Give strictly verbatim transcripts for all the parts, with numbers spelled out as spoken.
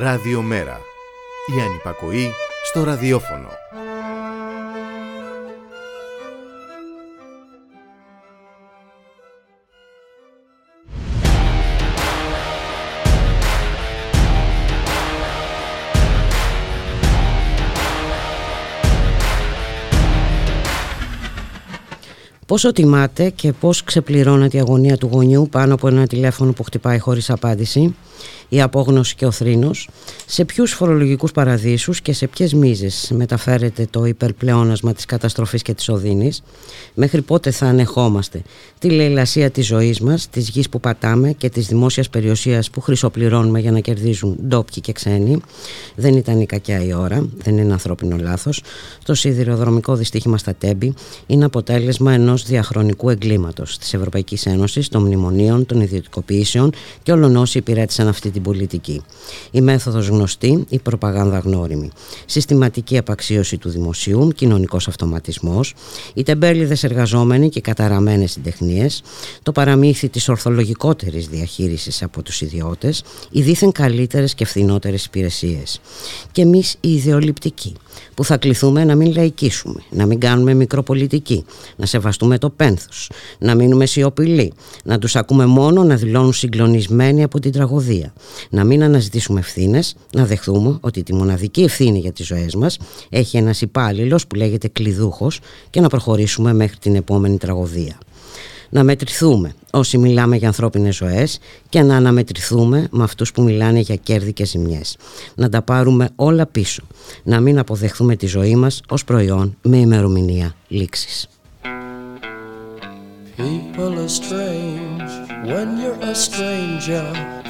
Ράδιο Μέρα. Η ανυπακοή στο ραδιόφωνο. Πόσο τιμάται και πώς ξεπληρώνεται η αγωνία του γονιού πάνω από ένα τηλέφωνο που χτυπάει χωρίς απάντηση, η απόγνωση και ο θρήνος, σε ποιους φορολογικούς παραδείσους και σε ποιες μίζες μεταφέρεται το υπερπλεόνασμα της καταστροφής και της οδύνης, μέχρι πότε θα ανεχόμαστε τη λαιλασία της ζωής μας, της γης που πατάμε και της δημόσιας περιουσίας που χρυσοπληρώνουμε για να κερδίζουν ντόπιοι και ξένοι. Δεν ήταν η κακιά η ώρα, δεν είναι ανθρώπινο λάθος. Το σιδηροδρομικό δυστύχημα στα Τέμπη είναι αποτέλεσμα ενός διαχρονικού εγκλήματος της Ευρωπαϊκής Ένωσης, των μνημονίων, των ιδιωτικοποιήσεων και όλων όσοι υπηρέτησαν αυτή την πολιτική. Η μέθοδος γνωστή, η προπαγάνδα γνώριμη. Συστηματική απαξίωση του δημοσίου, κοινωνικός αυτοματισμός, οι τεμπέληδες εργαζόμενοι και καταραμένες συντεχνίες, το παραμύθι της ορθολογικότερης διαχείρισης από τους ιδιώτες, οι δήθεν καλύτερες και φθηνότερες υπηρεσίες. Και εμείς οι ιδεολειπτικοί, που θα κληθούμε να μην λαϊκίσουμε, να μην κάνουμε μικροπολιτική, να σεβαστούμε το πένθος, να μείνουμε σιωπηλοί, να τους ακούμε μόνο να δηλώνουν συγκλονισμένοι από την τραγωδία, να μην αναζητήσουμε ευθύνες, να δεχθούμε ότι τη μοναδική ευθύνη για τις ζωές μας έχει ένας υπάλληλος που λέγεται κλειδούχος και να προχωρήσουμε μέχρι την επόμενη τραγωδία. Να μετρηθούμε όσοι μιλάμε για ανθρώπινες ζωές και να αναμετρηθούμε με αυτούς που μιλάνε για κέρδη και ζημιές. Να τα πάρουμε όλα πίσω. Να μην αποδεχθούμε τη ζωή μας ως προϊόν με ημερομηνία λήξης.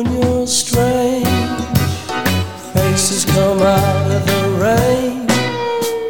When you're strange, faces come out of the rain.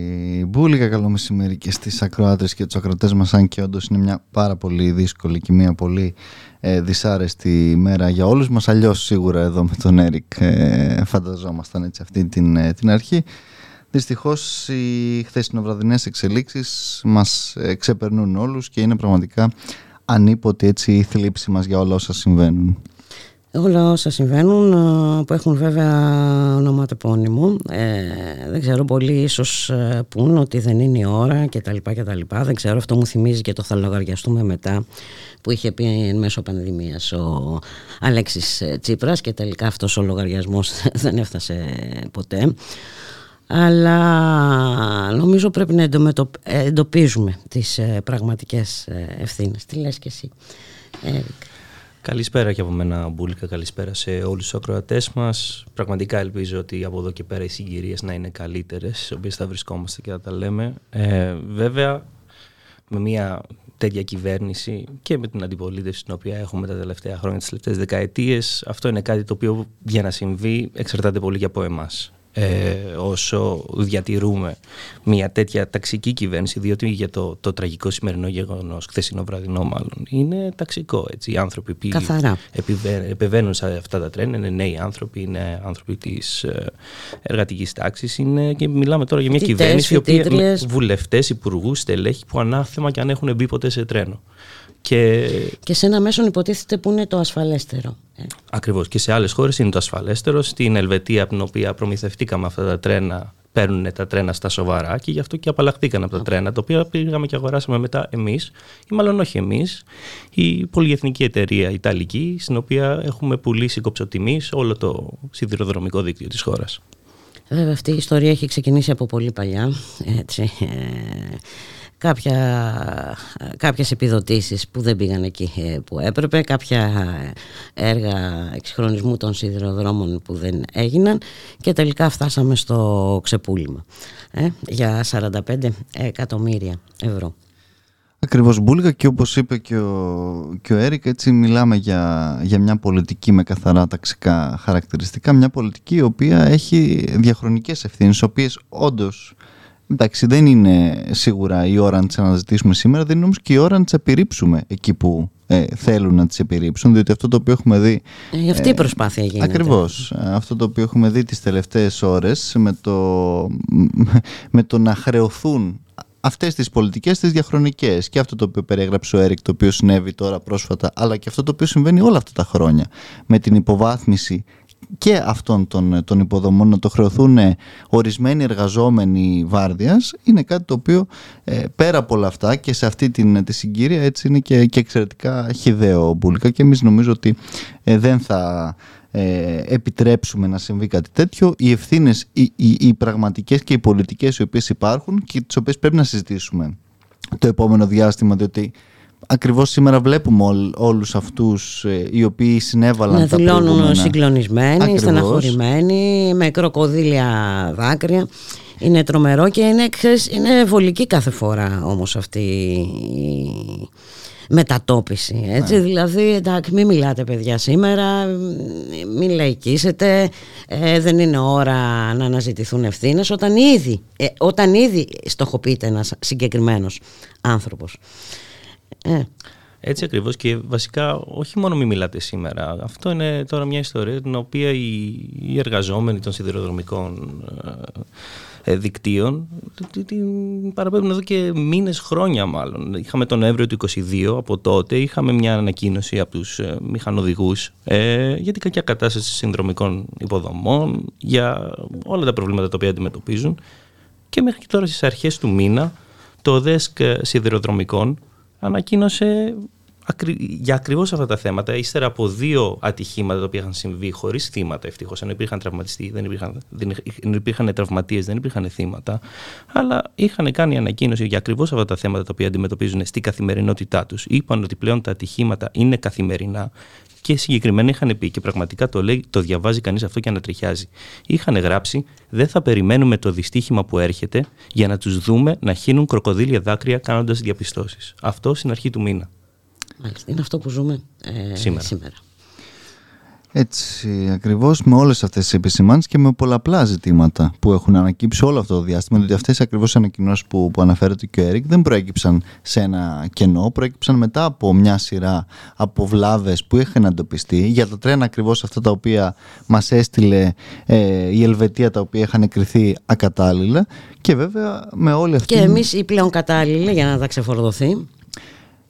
Μπούλικα, καλό μεσημέρι και στις ακροάτρες και τους ακροατές μας, αν και όντως είναι μια πάρα πολύ δύσκολη και μια πολύ ε, δυσάρεστη μέρα για όλους μας. Αλλιώς σίγουρα εδώ με τον Έρικ ε, φανταζόμασταν έτσι αυτή την, ε, την αρχή. Δυστυχώς οι χθεσινοβραδινές εξελίξεις μας ξεπερνούν όλους και είναι πραγματικά ανίποτη έτσι η θλίψη μας για όλα όσα συμβαίνουν. Όλα όσα συμβαίνουν που έχουν βέβαια ονοματεπώνυμο. Ε, δεν ξέρω, πολλοί ίσως πούν ότι δεν είναι η ώρα κτλ. Δεν ξέρω, αυτό μου θυμίζει και το θα λογαριαστούμε μετά που είχε πει εν μέσω πανδημίας ο Αλέξης Τσίπρας και τελικά αυτός ο λογαριασμός δεν έφτασε ποτέ. Αλλά νομίζω πρέπει να εντοπίζουμε τις πραγματικές ευθύνες. Τι λες και εσύ, Έρικ? Καλησπέρα και από μένα, Μπούλκα, καλησπέρα σε όλους τους ακροατές μας. Πραγματικά ελπίζω ότι από εδώ και πέρα οι συγκυρίες να είναι καλύτερες, στις οποίες θα βρισκόμαστε και θα τα λέμε. Ε, βέβαια, με μια τέτοια κυβέρνηση και με την αντιπολίτευση την οποία έχουμε τα τελευταία χρόνια, τις τελευταίες δεκαετίες, αυτό είναι κάτι το οποίο για να συμβεί εξαρτάται πολύ και από εμάς. Ε, όσο διατηρούμε μια τέτοια ταξική κυβέρνηση, διότι για το, το τραγικό σημερινό γεγονός, χθεσινό βραδινό μάλλον, είναι ταξικό, έτσι. Οι άνθρωποι που επεβαίνουν σε αυτά τα τρένα είναι νέοι άνθρωποι, είναι άνθρωποι της εργατικής τάξης, είναι, και μιλάμε τώρα για μια Φοιτητές, κυβέρνηση οποία, βουλευτές, υπουργούς, στελέχη που ανάθεμα και αν έχουν μπει ποτέ σε τρένο. Και... και σε ένα μέσον υποτίθεται που είναι το ασφαλέστερο. Ακριβώς, και σε άλλες χώρες είναι το ασφαλέστερο. Στην Ελβετία, από την οποία προμηθευτήκαμε αυτά τα τρένα, παίρνουν τα τρένα στα σοβαρά και γι' αυτό και απαλλαχθήκαν από τα okay. τρένα, τα οποία πήγαμε και αγοράσαμε μετά εμείς, ή μάλλον όχι εμείς, η πολυεθνική εταιρεία ιταλική, στην οποία έχουμε πουλήσει κοψοτιμής όλο το σιδηροδρομικό δίκτυο της χώρας. Βέβαια, αυτή η ιστορία έχει ξεκινήσει από πολύ παλιά, έτσι. Κάποια, κάποιες επιδοτήσεις που δεν πήγαν εκεί που έπρεπε, κάποια έργα εξυγχρονισμού των σιδηροδρόμων που δεν έγιναν και τελικά φτάσαμε στο ξεπούλημα ε, για σαράντα πέντε εκατομμύρια ευρώ. Ακριβώς, Μπούλγα, και όπως είπε και ο, και ο Έρικ, έτσι μιλάμε για, για μια πολιτική με καθαρά ταξικά χαρακτηριστικά, μια πολιτική η οποία έχει διαχρονικές ευθύνες, οι οποίες όντως... Εντάξει, δεν είναι σίγουρα η ώρα να τις αναζητήσουμε σήμερα, δεν είναι όμως και η ώρα να τις επιρρύψουμε εκεί που ε, θέλουν να τις επιρρύψουν, διότι αυτό το οποίο έχουμε δει... Ε, αυτή η προσπάθεια ε, γίνεται. Ακριβώς. Αυτό το οποίο έχουμε δει τις τελευταίες ώρες με το, με το να χρεωθούν αυτές τις πολιτικές, τις διαχρονικές, και αυτό το οποίο περιέγραψε ο Έρικ, το οποίο συνέβη τώρα πρόσφατα, αλλά και αυτό το οποίο συμβαίνει όλα αυτά τα χρόνια με την υποβάθμιση και αυτών των, των υποδομών, να το χρεωθούν ορισμένοι εργαζόμενοι βάρδιας, είναι κάτι το οποίο πέρα από όλα αυτά και σε αυτή την, τη συγκύρια, έτσι, είναι και, και εξαιρετικά χυδαίο, Μπούλκα, και εμείς νομίζω ότι ε, δεν θα ε, επιτρέψουμε να συμβεί κάτι τέτοιο. Οι ευθύνες, οι, οι, οι πραγματικές και οι πολιτικές οι οποίες υπάρχουν και τις οποίες πρέπει να συζητήσουμε το επόμενο διάστημα, διότι ακριβώς σήμερα βλέπουμε ό, όλους αυτούς ε, οι οποίοι συνέβαλαν να τα προηγούμενα. Να δηλώνουν συγκλονισμένοι, ακριβώς, στεναχωρημένοι, με κροκοδίλια δάκρυα. Είναι τρομερό και είναι, ξέρεις, είναι βολική κάθε φορά όμως αυτή η μετατόπιση. Έτσι, yeah. Δηλαδή, εντάξει, μην μιλάτε παιδιά σήμερα, μην λαϊκίσετε, ε, δεν είναι ώρα να αναζητηθούν ευθύνες όταν ήδη, ε, όταν ήδη στοχοποιείται ένας συγκεκριμένος άνθρωπος. Ε. Έτσι ακριβώς, και βασικά όχι μόνο μη μιλάτε σήμερα. Αυτό είναι τώρα μια ιστορία την οποία οι, οι εργαζόμενοι των σιδηροδρομικών ε, δικτύων την παραπέμπουν εδώ και μήνες, χρόνια μάλλον. Είχαμε τον Νοέμβριο του είκοσι δύο, από τότε είχαμε μια ανακοίνωση από τους ε, μηχανοδηγούς ε, για την κακιά κατάσταση συνδρομικών υποδομών, για όλα τα προβλήματα τα οποία αντιμετωπίζουν, και μέχρι και τώρα στις αρχές του μήνα το ΔΕΣΚ Σιδηροδρομικών ανακοίνωσε για ακριβώς αυτά τα θέματα, ύστερα από δύο ατυχήματα τα οποία είχαν συμβεί χωρίς θύματα, ευτυχώς, ενώ υπήρχαν τραυματιστοί, δεν υπήρχαν, δεν υπήρχαν τραυματίες, δεν υπήρχαν θύματα, αλλά είχαν κάνει ανακοίνωση για ακριβώς αυτά τα θέματα τα οποία αντιμετωπίζουν στην καθημερινότητά τους. Είπαν ότι πλέον τα ατυχήματα είναι καθημερινά και συγκεκριμένα είχαν πει, και πραγματικά το, λέει, το διαβάζει κανείς αυτό και ανατριχιάζει. Είχαν γράψει: δεν θα περιμένουμε το δυστύχημα που έρχεται για να τους δούμε να χύνουν κροκοδίλια δάκρυα κάνοντας διαπιστώσεις. Αυτό στην αρχή του μήνα. Μάλιστα. Είναι αυτό που ζούμε ε, σήμερα. σήμερα. Έτσι ακριβώς, με όλες αυτές τις επισημάνσεις και με πολλαπλά ζητήματα που έχουν ανακύψει όλο αυτό το διάστημα, διότι αυτές ακριβώς οι ανακοινώσεις που, που αναφέρεται και ο Έρικ δεν προέκυψαν σε ένα κενό, προέκυψαν μετά από μια σειρά από βλάβες που είχαν εντοπιστεί για τα τρένα ακριβώς αυτά τα οποία μας έστειλε ε, η Ελβετία, τα οποία είχαν εκριθεί ακατάλληλα, και βέβαια με όλη αυτή... Και εμείς οι πλέον κατάλληλοι για να τα ξεφορδωθεί.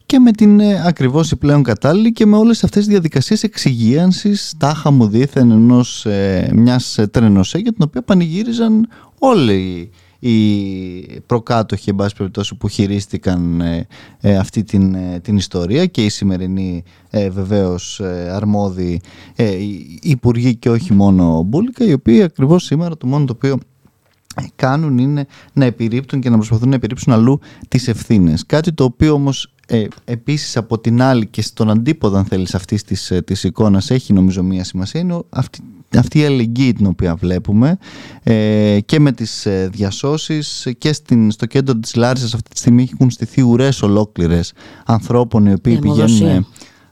Και με την ε, ακριβώς η πλέον κατάλληλη και με όλες αυτές τις διαδικασίες εξυγίανσης τάχα μου δήθεν ενός ε, μιας τρένος, ε, για την οποία πανηγύριζαν όλοι οι προκάτοχοι, εν πάση περιπτώσει, που χειρίστηκαν ε, ε, αυτή την, ε, την ιστορία, και οι σημερινοί ε, βεβαίως ε, αρμόδιοι ε, υπουργοί και όχι μόνο Μπούλκα, οι οποίοι ακριβώς σήμερα το μόνο το οποίο κάνουν είναι να επιρρύπτουν και να προσπαθούν να επιρρύψουν αλλού τις ευθύνες. Κάτι το οποίο όμως Ε, επίσης από την άλλη και στον αντίποδο, αν θέλεις, αυτής της, της εικόνας έχει νομίζω μία σημασία, είναι αυτή, αυτή η αλληλεγγύη την οποία βλέπουμε ε, και με τις ε, διασώσεις και στην, στο κέντρο της Λάρισας. Αυτή τη στιγμή έχουν στηθεί ουρές ολόκληρες ανθρώπων οι οποίοι πηγαίνουν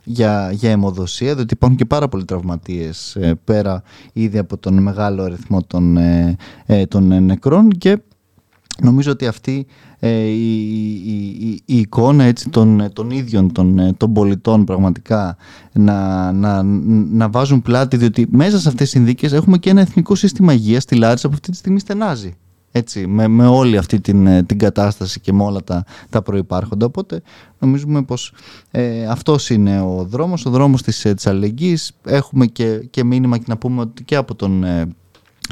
για, για αιμοδοσία, διότι υπάρχουν και πάρα πολλοί τραυματίες ε, πέρα ήδη από τον μεγάλο αριθμό των, ε, ε, των νεκρών, και νομίζω ότι αυτή ε, η, η, η εικόνα έτσι, των, των ίδιων των, των πολιτών πραγματικά να, να, να βάζουν πλάτη, διότι μέσα σε αυτές τις συνθήκες έχουμε και ένα εθνικό σύστημα υγείας στη Λάρισα που αυτή τη στιγμή στενάζει. Έτσι, με, με όλη αυτή την, την κατάσταση και με όλα τα, τα προϋπάρχοντα. Οπότε νομίζουμε πως ε, αυτός είναι ο δρόμος, ο δρόμος της, της αλληλεγγύης. Έχουμε και, και μήνυμα και να πούμε ότι και από τον... Ε,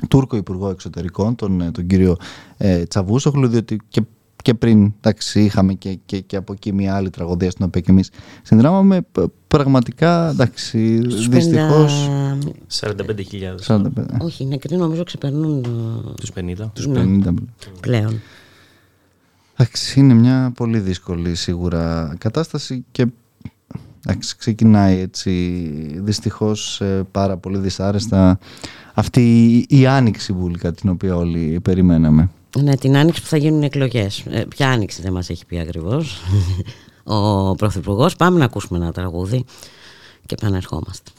Τούρκο Υπουργό Εξωτερικών, τον, τον κύριο ε, Τσαβούσογλου, διότι και, και πριν, εντάξει, είχαμε και, και, και από εκεί μια άλλη τραγωδία στην οποία και εμείς συνδράμαμε. Πραγματικά, εντάξει, δυστυχώς. σαράντα πέντε χιλιάδες. Όχι, νεκροί νομίζω ξεπερνούν τους πενήντα πλέον. Εντάξει, είναι μια πολύ δύσκολη σίγουρα κατάσταση και ξεκινάει έτσι δυστυχώς πάρα πολύ δυσάρεστα αυτή η άνοιξη, Βούλικα, την οποία όλοι περιμέναμε. Ναι, την άνοιξη που θα γίνουν εκλογές. Ε, ποια άνοιξη δεν μας έχει πει ακριβώς ο Πρωθυπουργός. Πάμε να ακούσουμε ένα τραγούδι και επανερχόμαστε.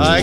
I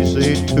easy to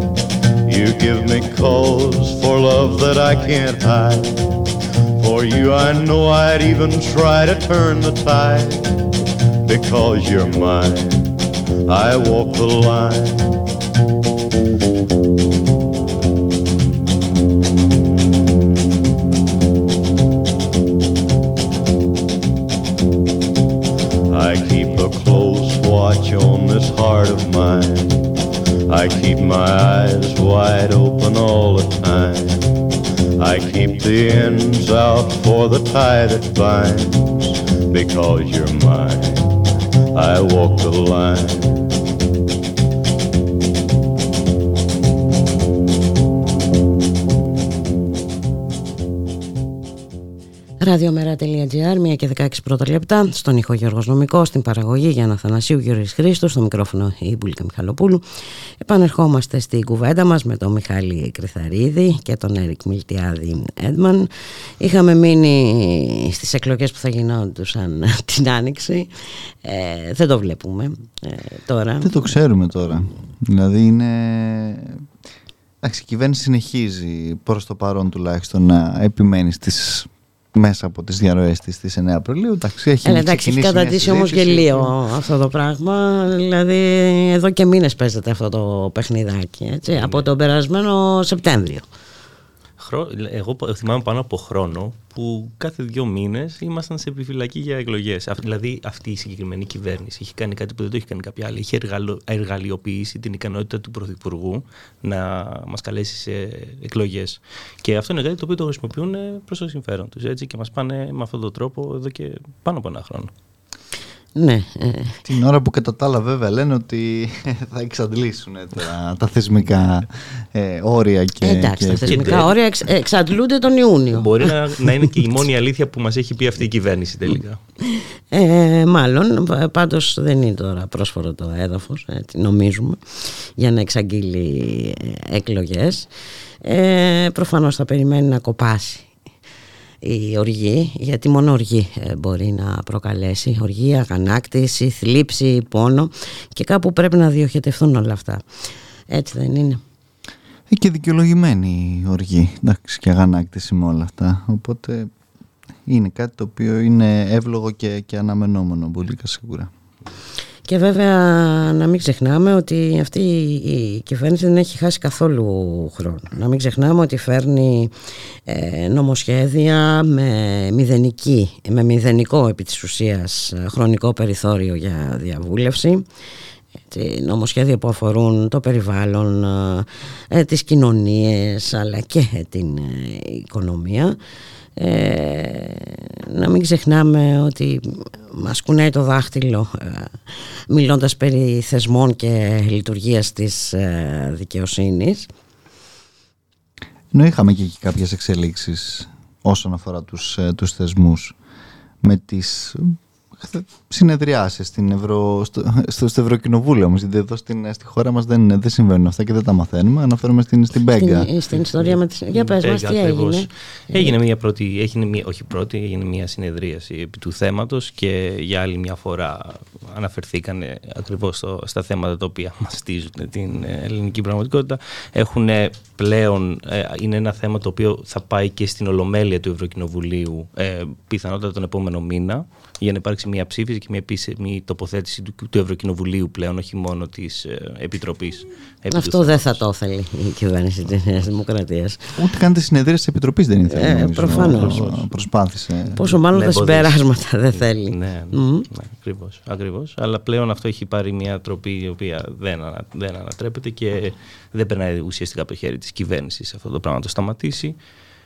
You give me cause for love that I can't hide. For you I know I'd even try to turn the tide. Because you're mine, I walk the line. On this heart of mine, I keep my eyes wide open all the time. I keep the ends out for the tie that binds. Because you're mine, I I walk the line. ραδιομέρα τελεία τζι άρ, μία και δεκαέξι πρώτα λεπτά. Στον ήχο Γιώργος Νομικός, στην παραγωγή Γιάννα Θανασίου, Γιώργης Χρήστου, στο μικρόφωνο η Μπούλκα Μιχαλοπούλου. Επανερχόμαστε στην κουβέντα μας με τον Μιχάλη Κρυθαρίδη και τον Έρικ Μιλτιάδη Έντμαν. Είχαμε μείνει στις εκλογές που θα γινόντουσαν την Άνοιξη. Ε, δεν το βλέπουμε ε, τώρα. Δεν το ξέρουμε τώρα. Δηλαδή είναι... Εντάξει, η κυβέρνηση συνεχίζει προς το παρόν τουλάχιστον να επιμένει στις... μέσα από τις διαρροές της στις εννέα Απριλίου. Εντάξει, έχει καταντήσει όμως γελίο αυτό το πράγμα. Δηλαδή εδώ και μήνες παίζεται αυτό το παιχνιδάκι, έτσι, ναι. Από τον περασμένο Σεπτέμβριο. Εγώ θυμάμαι πάνω από χρόνο που κάθε δύο μήνες ήμασταν σε επιφυλακή για εκλογές. Δηλαδή αυτή η συγκεκριμένη κυβέρνηση είχε κάνει κάτι που δεν το είχε κάνει κάποια άλλη. Είχε εργαλειοποιήσει την ικανότητα του Πρωθυπουργού να μας καλέσει σε εκλογές. Και αυτό είναι κάτι το οποίο το χρησιμοποιούν προς το συμφέρον τους. Έτσι, και μας πάνε με αυτόν τον τρόπο εδώ και πάνω από ένα χρόνο. Ναι. Την ώρα που κατά τα άλλα βέβαια λένε ότι θα εξαντλήσουν τα, τα θεσμικά ε, όρια και... Εντάξει, και τα θεσμικά και... όρια εξ, εξαντλούνται τον Ιούνιο. Μπορεί να, να είναι και η μόνη αλήθεια που μας έχει πει αυτή η κυβέρνηση τελικά. Ε, μάλλον, πάντως δεν είναι τώρα πρόσφορο το έδαφος, νομίζουμε, για να εξαγγείλει εκλογές. Ε, προφανώς θα περιμένει να κοπάσει η οργή, γιατί μόνο οργή μπορεί να προκαλέσει. Οργή, αγανάκτηση, θλίψη, πόνο, και κάπου πρέπει να διοχετευτούν όλα αυτά. Έτσι δεν είναι? Ε, και δικαιολογημένη η οργή, εντάξει, και αγανάκτηση με όλα αυτά. Οπότε είναι κάτι το οποίο είναι εύλογο και, και αναμενόμενο πολύ σίγουρα. Και βέβαια να μην ξεχνάμε ότι αυτή η κυβέρνηση δεν έχει χάσει καθόλου χρόνο. Να μην ξεχνάμε ότι φέρνει ε, νομοσχέδια με, μηδενική, με μηδενικό επί της ουσίας χρονικό περιθώριο για διαβούλευση. Έτσι, νομοσχέδια που αφορούν το περιβάλλον, ε, τις κοινωνίες αλλά και την ε, οικονομία. Ε, να μην ξεχνάμε ότι μας κουνάει το δάχτυλο ε, μιλώντας περί θεσμών και λειτουργίας της ε, δικαιοσύνης. Ενώ είχαμε και κάποιες εξελίξεις όσον αφορά τους, ε, τους θεσμούς με τις συνεδριάσεις στην Ευρω... στο, στο, στο Ευρωκοινοβούλιο όμως, γιατί εδώ στην, στη χώρα μας δεν, δεν συμβαίνουν αυτά και δεν τα μαθαίνουμε. Αναφέρομαι στην, στην Μπέγκα. Στην, στην ιστορία με τις... Για πες μας, τι έγινε. Έγινε μια πρώτη, έγινε μια, όχι πρώτη, έγινε μια συνεδρίαση επί του θέματος και για άλλη μια φορά αναφερθήκαν ακριβώς στο, στα θέματα τα οποία μαστίζουν την ελληνική πραγματικότητα. Έχουν πλέον, ε, είναι ένα θέμα το οποίο θα πάει και στην Ολομέλεια του Ευρωκοινοβουλίου ε, πιθανότατα τον επόμενο μήνα, για να υπάρξει μια ψήφιση και μια επίσημη τοποθέτηση του, του Ευρωκοινοβουλίου πλέον, όχι μόνο της ε, Επιτροπής. Επί Αυτό δεν θα το θέλει η κυβέρνηση της Νέας Δημοκρατίας. Ούτε καν τη συνεδρία της Επιτροπής δεν ήθελε. Ε, Προφανώς. Προσπάθησε. Πόσο μάλλον τα συμπεράσματα δεν θέλει. Ναι, ναι, mm. ναι ακριβώς, ακριβώς. Αλλά πλέον αυτό έχει πάρει μια τροπή η οποία δεν, ανα, δεν ανατρέπεται και δεν περνάει ουσιαστικά από το χέρι της κυβέρνησης αυτό το πράγμα να το σταματήσει.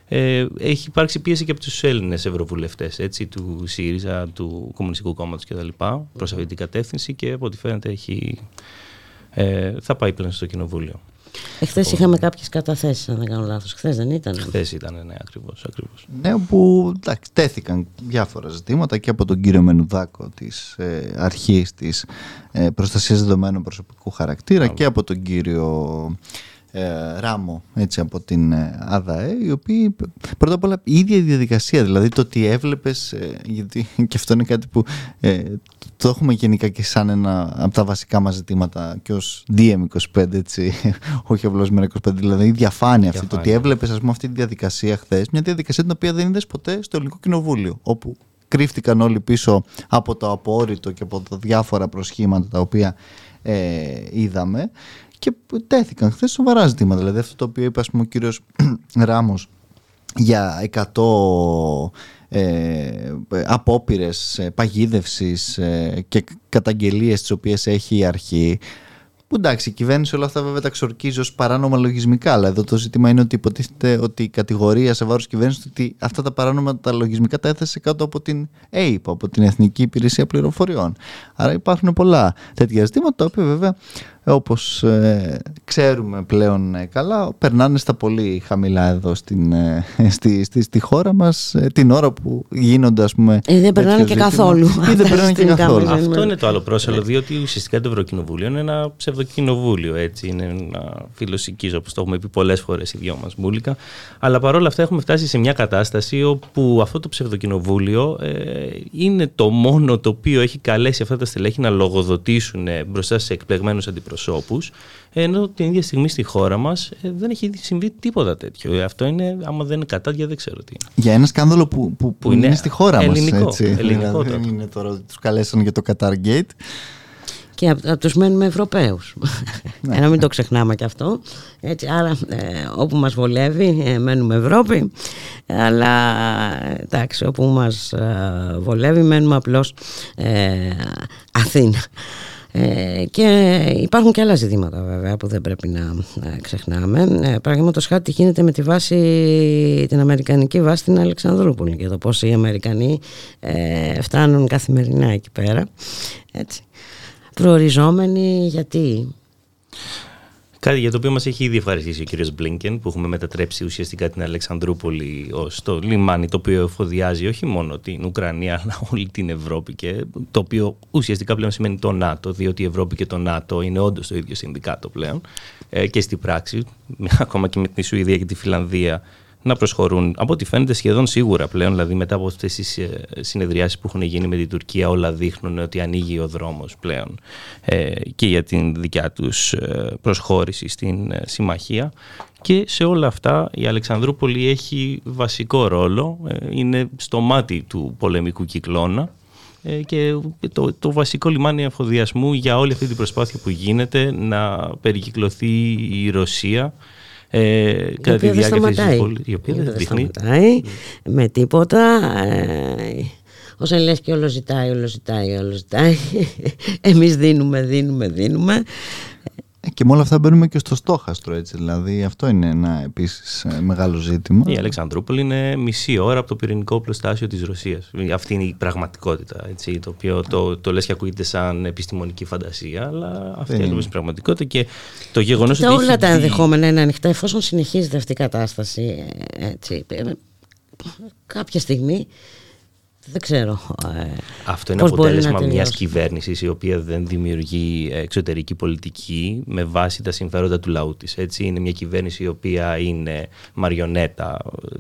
Ε, έχει υπάρξει πίεση και από τους Έλληνες ευρωβουλευτές, έτσι, του ΣΥΡΙΖΑ, του Κομμουνιστικού Κόμματος κτλ. Προς αυτή την κατεύθυνση και από ό,τι φαίνεται έχει, ε, θα πάει πλέον στο Κοινοβούλιο. Εχθές είχαμε ο... κάποιες καταθέσεις, αν δεν κάνω λάθος. Χθες δεν ήταν? Χθες ήταν, ναι, ακριβώς. ακριβώς. Ναι, όπου εντάξει, τέθηκαν διάφορα ζητήματα και από τον κύριο Μενουδάκο της ε, αρχής της ε, προστασίας δεδομένων προσωπικού χαρακτήρα Άρα. και από τον κύριο... Ράμο, έτσι, από την ΑΔΑΕ, οι οποίοι πρώτα απ' όλα η ίδια διαδικασία, δηλαδή το ότι έβλεπες, γιατί και αυτό είναι κάτι που ε, το έχουμε γενικά και σαν ένα από τα βασικά μας ζητήματα και ως ντι εμ είκοσι πέντε, έτσι, όχι απλώς μέρα είκοσι πέντε, δηλαδή η διαφάνεια αυτή, το ότι έβλεπες, ας πούμε, αυτή τη διαδικασία χθες, μια διαδικασία την οποία δεν είδες ποτέ στο Ελληνικό Κοινοβούλιο, όπου κρύφτηκαν όλοι πίσω από το απόρριτο και από τα διάφορα προσχήματα τα οποία ε, είδαμε. Και τέθηκαν χθες σοβαρά ζητήματα. Δηλαδή, αυτό το οποίο είπε, ας πούμε, ο κύριος Ράμος για εκατό ε, απόπειρες παγίδευσης ε, και καταγγελίες τις οποίες έχει η αρχή. Που εντάξει, η κυβέρνηση όλα αυτά βέβαια τα ξορκίζει ως παράνομα λογισμικά, αλλά εδώ το ζήτημα είναι ότι υποτίθεται ότι η κατηγορία σε βάρος κυβέρνηση ότι αυτά τα παράνομα τα λογισμικά τα έθεσε κάτω από την ΕΙΠ, από την Εθνική Υπηρεσία Πληροφοριών. Άρα υπάρχουν πολλά τέτοια ζητήματα, τα οποία βέβαια, όπως ε, ξέρουμε πλέον ε, καλά, περνάνε στα πολύ χαμηλά εδώ στην, ε, στη, στη, στη χώρα μας, ε, την ώρα που γίνονται, ας πούμε. Ε, δεν περνάνε και ζήτημα, καθόλου. Ε, δεν περνάνε και καθόλου. Αυτό είναι το άλλο πρόσελο, διότι ουσιαστικά το Ευρωκοινοβούλιο είναι ένα ψευδοκοινοβούλιο. Έτσι, είναι ένα φιλοσικής, όπως το έχουμε πει πολλές φορές οι δυο μας, Μπούλικα. Αλλά παρόλα αυτά έχουμε φτάσει σε μια κατάσταση όπου αυτό το ψευδοκοινοβούλιο ε, είναι το μόνο το οποίο έχει καλέσει αυτά τα στελέχη να λογοδοτήσουν μπροστά σε εκπλεγμένους αντιπροσώπους. Ενώ την ίδια στιγμή στη χώρα μας ε, δεν έχει συμβεί τίποτα τέτοιο. Αυτό είναι, άμα δεν είναι κατάδια, δεν ξέρω τι είναι. Για ένα σκάνδαλο που, που, που, που είναι, είναι στη χώρα ελληνικό, μας. Έτσι. Ελληνικό. Δεν δηλαδή, είναι τώρα ότι τους καλέσαν για το Κατάργέιτ. Και από τους μένουμε Ευρωπαίους. Ναι. Να μην το ξεχνάμε κι αυτό. Έτσι, άρα ε, όπου μας βολεύει ε, μένουμε Ευρώπη. Αλλά εντάξει, όπου μας ε, βολεύει μένουμε απλώς ε, Αθήνα. Ε, και υπάρχουν και άλλα ζητήματα βέβαια που δεν πρέπει να ξεχνάμε. Ε, Παραδείγματος χάρη τι γίνεται με τη βάση, την αμερικανική βάση στην Αλεξανδρούπολη και το πώς οι Αμερικανοί ε, φτάνουν καθημερινά εκεί πέρα. Έτσι. Προοριζόμενοι γιατί... Κάτι για το οποίο μας έχει ήδη ευχαριστήσει ο κύριος Μπλίνκεν, που έχουμε μετατρέψει ουσιαστικά την Αλεξανδρούπολη ως το λιμάνι το οποίο εφοδιάζει όχι μόνο την Ουκρανία αλλά όλη την Ευρώπη, και το οποίο ουσιαστικά πλέον σημαίνει το ΝΑΤΟ, διότι η Ευρώπη και το ΝΑΤΟ είναι όντως το ίδιο συνδικάτο πλέον, ε, και στην πράξη, ακόμα και με την Σουηδία και τη Φινλανδία να προσχωρούν, από ό,τι φαίνεται σχεδόν σίγουρα πλέον, δηλαδή μετά από αυτές τις συνεδριάσεις που έχουν γίνει με την Τουρκία, όλα δείχνουν ότι ανοίγει ο δρόμος πλέον ε, και για την δικιά τους προσχώρηση στην συμμαχία. Και σε όλα αυτά η Αλεξανδρούπολη έχει βασικό ρόλο, ε, είναι στο μάτι του πολεμικού κυκλώνα ε, και το, το βασικό λιμάνι εφοδιασμού για όλη αυτή την προσπάθεια που γίνεται να περικυκλωθεί η Ρωσία. Ε, η οποία δεν σταματάει, η οποία δεν σταματάει με τίποτα. Ε, όσο λες και όλο ζητάει, όλο ζητάει, όλο ζητάει. Εμείς δίνουμε, δίνουμε, δίνουμε. Και με όλα αυτά μπαίνουμε και στο στόχαστρο, έτσι. Δηλαδή αυτό είναι ένα επίσης μεγάλο ζήτημα. Η Αλεξανδρούπολη είναι μισή ώρα από το πυρηνικό οπλοστάσιο της Ρωσίας. Αυτή είναι η πραγματικότητα, έτσι, το οποίο το, το λες και ακούγεται σαν επιστημονική φαντασία, αλλά αυτή είναι η πραγματικότητα. Και το γεγονός ότι όλα τα ενδεχόμενα είναι ανοιχτά, εφόσον συνεχίζεται αυτή η κατάσταση, έτσι, κάποια στιγμή... Δεν ξέρω. Αυτό είναι αποτέλεσμα μιας κυβέρνησης η οποία δεν δημιουργεί εξωτερική πολιτική με βάση τα συμφέροντα του λαού της. Έτσι, είναι μια κυβέρνηση η οποία είναι μαριονέτα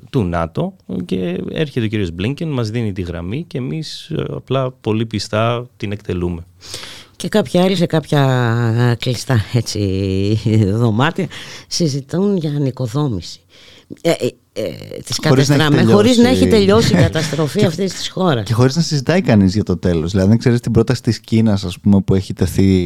του ΝΑΤΟ, και έρχεται ο κύριος Μπλίνκεν, μας δίνει τη γραμμή και εμείς απλά πολύ πιστά την εκτελούμε. Και κάποιοι άλλοι σε κάποια κλειστά, έτσι, δωμάτια συζητούν για ανοικοδόμηση. Ε, ε, ε, τις καταστράμε, χωρίς να έχει τελειώσει η καταστροφή αυτής της χώρας. Και χωρίς να συζητάει κανείς για το τέλος. Δηλαδή, δεν ξέρεις την πρόταση της Κίνας, ας πούμε, που έχει τεθεί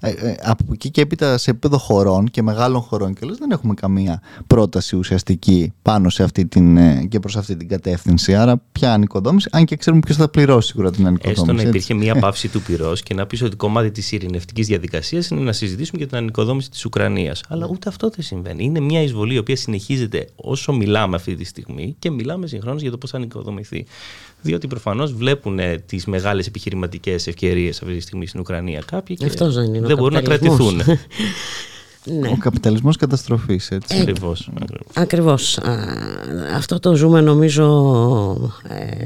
ε, ε, από εκεί και έπειτα σε επίπεδο χωρών και μεγάλων χωρών. Και δεν έχουμε καμία πρόταση ουσιαστική πάνω σε αυτή την, ε, και προς αυτή την κατεύθυνση. Άρα, ποια ανοικοδόμηση, αν και ξέρουμε ποιος θα πληρώσει σίγουρα την ανοικοδόμηση. Έστω να υπήρχε μια παύση του πυρός και να πεις ότι κομμάτι της ειρηνευτικής διαδικασίας είναι να συζητήσουμε για την ανοικοδόμηση της Ουκρανίας. Αλλά ούτε αυτό δεν συμβαίνει. Είναι μια εισβολή η οποία συνεχίζεται όσο μιλάμε αυτή τη στιγμή και μιλάμε συγχρόνως για το πώς θα ανοικοδομηθεί. Διότι προφανώς βλέπουν τις μεγάλες επιχειρηματικές ευκαιρίες αυτή τη στιγμή στην Ουκρανία κάποιοι και αυτός δεν, δεν μπορούν να κρατηθούν. Ναι. Ο καπιταλισμός καταστροφής, έτσι. Ε, ακριβώς. Ακριβώς. Αυτό το ζούμε νομίζω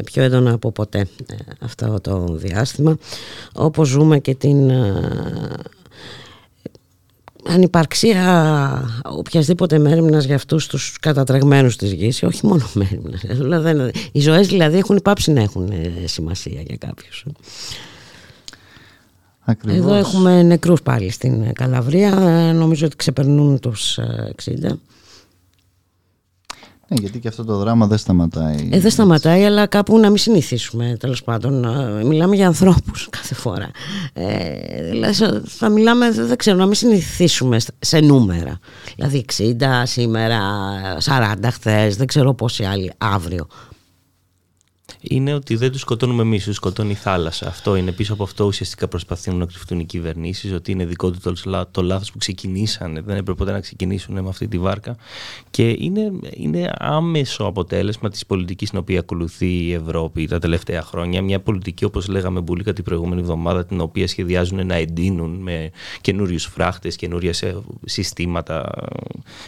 πιο έντονα από ποτέ αυτό το διάστημα. Όπως ζούμε και την... ανυπαρξία οποιασδήποτε μέριμνας για αυτούς τους κατατρεγμένους της γης, όχι μόνο μέριμνας. Δηλαδή, οι ζωές δηλαδή έχουν πάψει να έχουν σημασία για κάποιους. Ακριβώς. Εδώ έχουμε νεκρούς πάλι στην Καλαβρία, νομίζω ότι ξεπερνούν τους εξήντα. Ναι, γιατί και αυτό το δράμα δεν σταματάει. Ε, δεν σταματάει, αλλά κάπου να μην συνηθίσουμε, τέλος πάντων. Μιλάμε για ανθρώπους κάθε φορά. Ε, δηλαδή, θα μιλάμε, δεν ξέρω, να μην συνηθίσουμε σε νούμερα. Δηλαδή εξήντα σήμερα, σαράντα χθες, δεν ξέρω πόσοι άλλοι αύριο. είναι ότι δεν τους σκοτώνουμε εμείς, τους σκοτώνει η θάλασσα. Αυτό είναι. Πίσω από αυτό ουσιαστικά προσπαθούν να κρυφτούν οι κυβερνήσεις, ότι είναι δικό του το λάθος που ξεκινήσανε. Δεν έπρεπε ποτέ να ξεκινήσουν με αυτή τη βάρκα. Και είναι, είναι άμεσο αποτέλεσμα της πολιτικής στην οποία ακολουθεί η Ευρώπη τα τελευταία χρόνια. Μια πολιτική, όπως λέγαμε, Μπούλικα, την προηγούμενη εβδομάδα, την οποία σχεδιάζουν να εντείνουν με καινούριους φράχτες, καινούρια συστήματα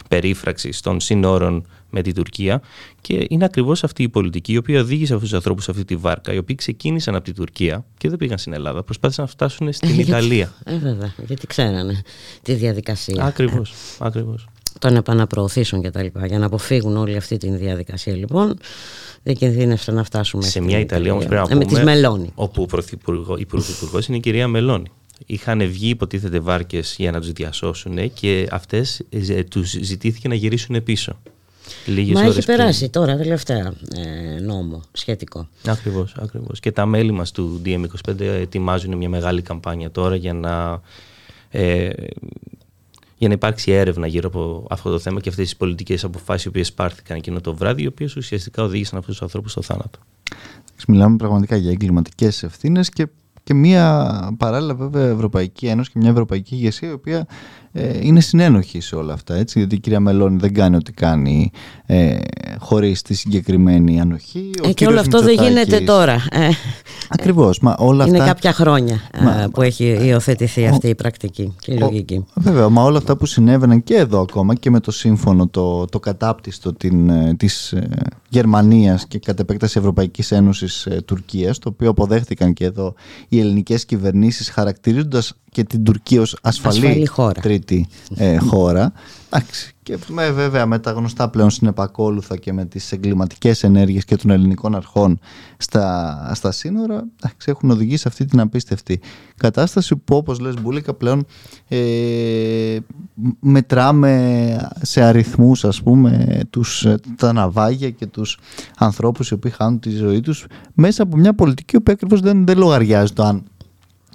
περίφραξης των συνόρων με την Τουρκία. Και είναι ακριβώς αυτή η πολιτική η οποία οδήγησε αυτούς τους ανθρώπους σε αυτή τη βάρκα, οι οποίοι ξεκίνησαν από την Τουρκία και δεν πήγαν στην Ελλάδα, προσπάθησαν να φτάσουν στην ε, γιατί, Ιταλία. Ε, βέβαια, γιατί ξέρανε τη διαδικασία. Ακριβώς, ακριβώς. Τον επαναπροωθήσεων και τα λοιπά. Για να αποφύγουν όλη αυτή τη διαδικασία, λοιπόν, δεν κινδύνευσαν να φτάσουμε σε μια Ιταλία, όμως πρέπει να πούμε, με τις Μελώνη. Όπου η Πρωθυπουργός είναι η κυρία Μελώνη. Είχαν βγει, υποτίθεται, βάρκες για να τους διασώσουν και αυτές τους ζητήθηκε να γυρίσουν πίσω. Λίγες Μα έχει περάσει πριν. Τώρα τελευταία ε, νόμο σχετικό. Ακριβώς, ακριβώς. Και τα μέλη μας του ντι εμ είκοσι πέντε ετοιμάζουν μια μεγάλη καμπάνια τώρα για να... Ε, για να υπάρξει έρευνα γύρω από αυτό το θέμα και αυτές τις πολιτικές αποφάσεις οι οποίες πάρθηκαν εκείνο το βράδυ, οι οποίες ουσιαστικά οδήγησαν αυτούς τους ανθρώπους στο θάνατο. Μιλάμε πραγματικά για εγκληματικές ευθύνες και, και μια παράλληλα βέβαια Ευρωπαϊκή Ένωση και μια Ευρωπαϊκή ηγεσία η οποία ε, είναι συνένοχη σε όλα αυτά. Έτσι, γιατί η κυρία Μελώνη δεν κάνει ό,τι κάνει ε, χωρίς τη συγκεκριμένη ανοχή. Ε, και όλο αυτό Μητσοτάκης... δεν γίνεται τώρα. Ε, Ακριβώς. Μα όλα είναι αυτά... κάποια χρόνια μα... που έχει υιοθετηθεί αυτή ο... η πρακτική και η λογική. Ο... Βέβαια, μα όλα αυτά που συνέβαιναν και εδώ ακόμα και με το σύμφωνο το, το κατάπτυστο της Γερμανίας και κατ' επέκταση Ευρωπαϊκής Ένωσης Τουρκίας, το οποίο αποδέχτηκαν και εδώ οι ελληνικές κυβερνήσεις χαρακτηρίζοντας και την Τουρκία ως ασφαλή, ασφαλή χώρα. τρίτη ε, χώρα. Και με, βέβαια με τα γνωστά πλέον συνεπακόλουθα και με τις εγκληματικές ενέργειες και των ελληνικών αρχών στα, στα σύνορα, έχουν οδηγήσει αυτή την απίστευτη κατάσταση που, όπως λες Μπούλικα, πλέον ε, μετράμε σε αριθμούς, ας πούμε, τους, τα ναυάγια και τους ανθρώπους οι οποίοι χάνουν τη ζωή τους μέσα από μια πολιτική που ακριβώς δεν, δεν λογαριάζει το αν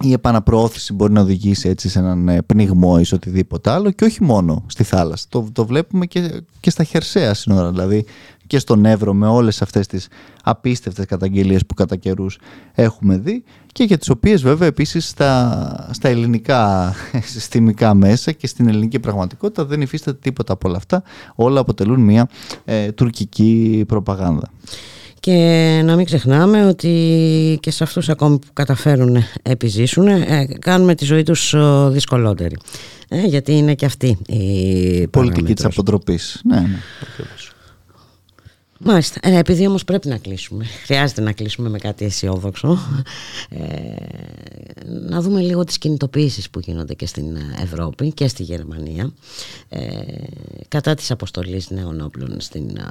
η επαναπροώθηση μπορεί να οδηγήσει έτσι σε έναν πνιγμό ή σε οτιδήποτε άλλο, και όχι μόνο στη θάλασσα. Το, το βλέπουμε και, και στα χερσαία σύνορα, δηλαδή και στον Εύρο, με όλες αυτές τις απίστευτες καταγγελίες που κατά καιρούς έχουμε δει και για τις οποίες βέβαια επίσης στα, στα ελληνικά συστημικά μέσα και στην ελληνική πραγματικότητα δεν υφίσταται τίποτα από όλα αυτά. Όλα αποτελούν μια ε, τουρκική προπαγάνδα. Και να μην ξεχνάμε ότι και σε αυτούς ακόμη που καταφέρουν επιζήσουν, κάνουμε τη ζωή τους δυσκολότερη. Ε, γιατί είναι και αυτή η πολιτική της αποτροπής. Ναι, ναι. Μάλιστα. Ε, επειδή όμως πρέπει να κλείσουμε, χρειάζεται να κλείσουμε με κάτι αισιόδοξο, ε, να δούμε λίγο τις κινητοποιήσεις που γίνονται και στην Ευρώπη και στη Γερμανία ε, κατά της αποστολής νέων όπλων στην α,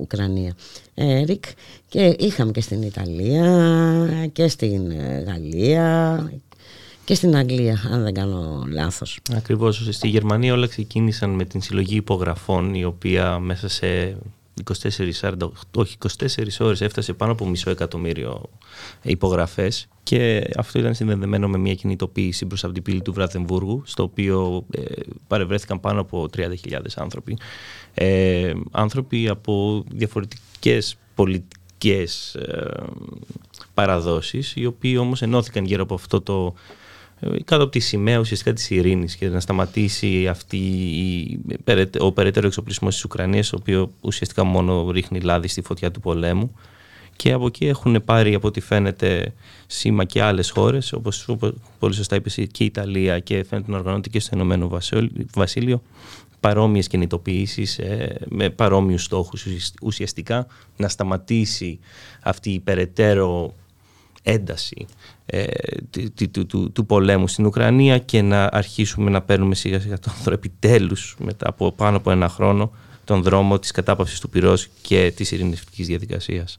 Ουκρανία. Έρικ, και είχαμε και στην Ιταλία και στην Γαλλία και στην Αγγλία, αν δεν κάνω λάθος. Ακριβώς. Στη Γερμανία όλα ξεκίνησαν με την συλλογή υπογραφών, η οποία μέσα σε είκοσι τέσσερις, σαράντα, όχι, είκοσι τέσσερις ώρες έφτασε πάνω από μισό εκατομμύριο υπογραφές, και αυτό ήταν συνδεδεμένο με μια κινητοποίηση μπροστά από την πύλη του Βραδεμβούργου, στο οποίο ε, παρευρέθηκαν πάνω από τριάντα χιλιάδες άνθρωποι. Ε, άνθρωποι από διαφορετικές πολιτικές ε, παραδόσεις, οι οποίοι όμως ενώθηκαν γύρω από αυτό το... κάτω από τη σημαία ουσιαστικά της ειρήνης και να σταματήσει αυτή η, ο περαιτέρω εξοπλισμός της Ουκρανίας, ο οποίο ουσιαστικά μόνο ρίχνει λάδι στη φωτιά του πολέμου. Και από εκεί έχουν πάρει, από ό,τι φαίνεται, σήμα και άλλες χώρες, όπως, όπως πολύ σωστά είπες, και η Ιταλία, και φαίνεται να οργανώνεται και στο Ηνωμένο Βασίλειο παρόμοιες κινητοποιήσεις με παρόμοιους στόχους, ουσιαστικά να σταματήσει αυτή η περαιτέρω ένταση ε, του, του, του, του πολέμου στην Ουκρανία και να αρχίσουμε να παίρνουμε σιγά σιγά τον, επιτέλους μετά από πάνω από ένα χρόνο, τον δρόμο της κατάπαυσης του πυρός και της ειρηνευτικής διαδικασίας.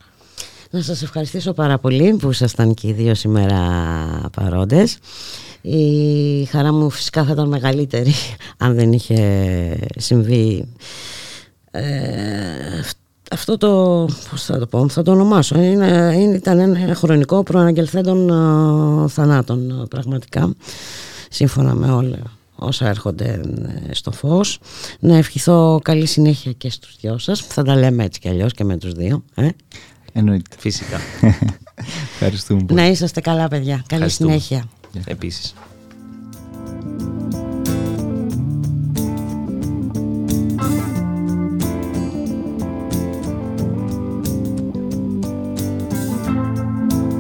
Να σας ευχαριστήσω πάρα πολύ που ήσασταν και οι δύο σήμερα παρόντες. Η χαρά μου φυσικά θα ήταν μεγαλύτερη αν δεν είχε συμβεί ε, αυτό το, πώς θα το πω, θα το ονομάσω, είναι, ήταν ένα χρονικό προαναγγελθέντων ε, θανάτων, πραγματικά, σύμφωνα με όλα όσα έρχονται στο φως. Να ευχηθώ καλή συνέχεια και στους δυο σας, θα τα λέμε έτσι κι αλλιώς και με τους δύο. Ε. Εννοείται. Φυσικά. Ευχαριστούμε πολύ. Να είσαστε καλά, παιδιά. Καλή συνέχεια. Επίσης.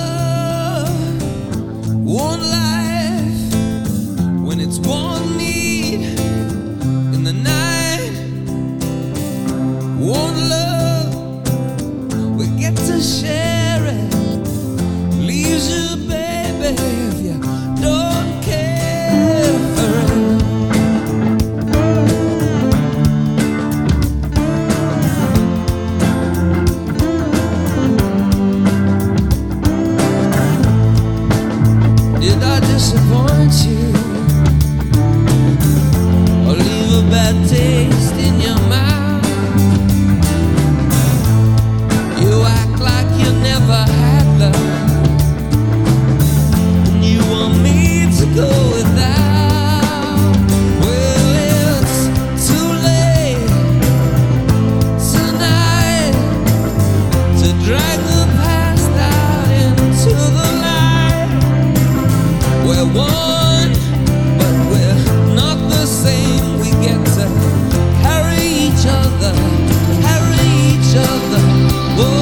love, one life, when it's one need in the night. One love, we get to share it. Leaves you, baby, if you don't care for it. Did I disappoint you? Or leave a bad taste in your mouth? Go without. Well, it's too late tonight to drag the past out into the night. We're one, but we're not the same. We get to carry each other, carry each other. Whoa.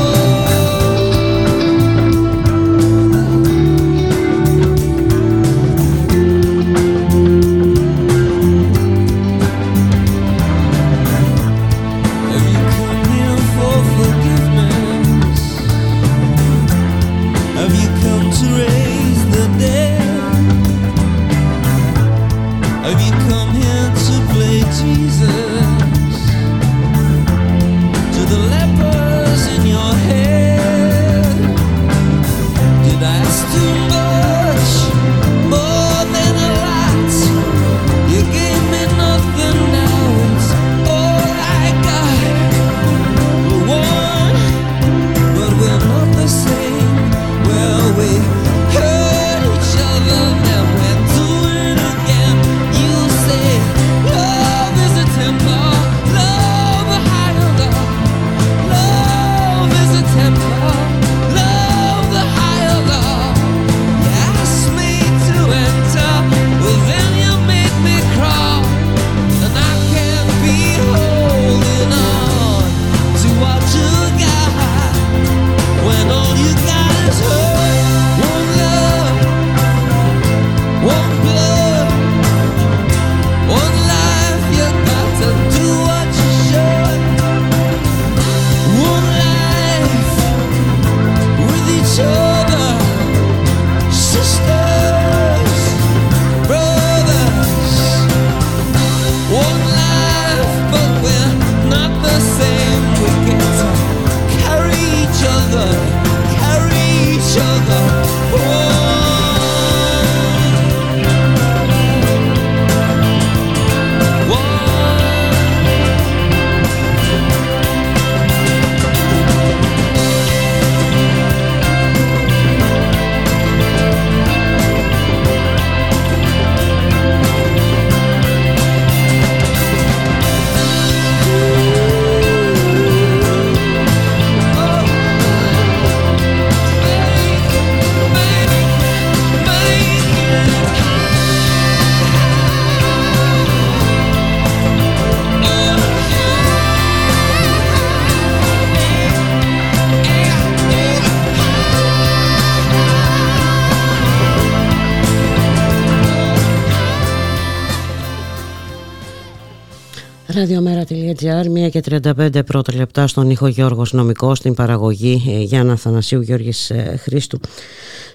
μία και τριάντα πέντε πρώτα λεπτά, στον ήχο Γιώργος Νομικός, στην παραγωγή Γιάννα Θανασίου, Γιώργης Χρήστου.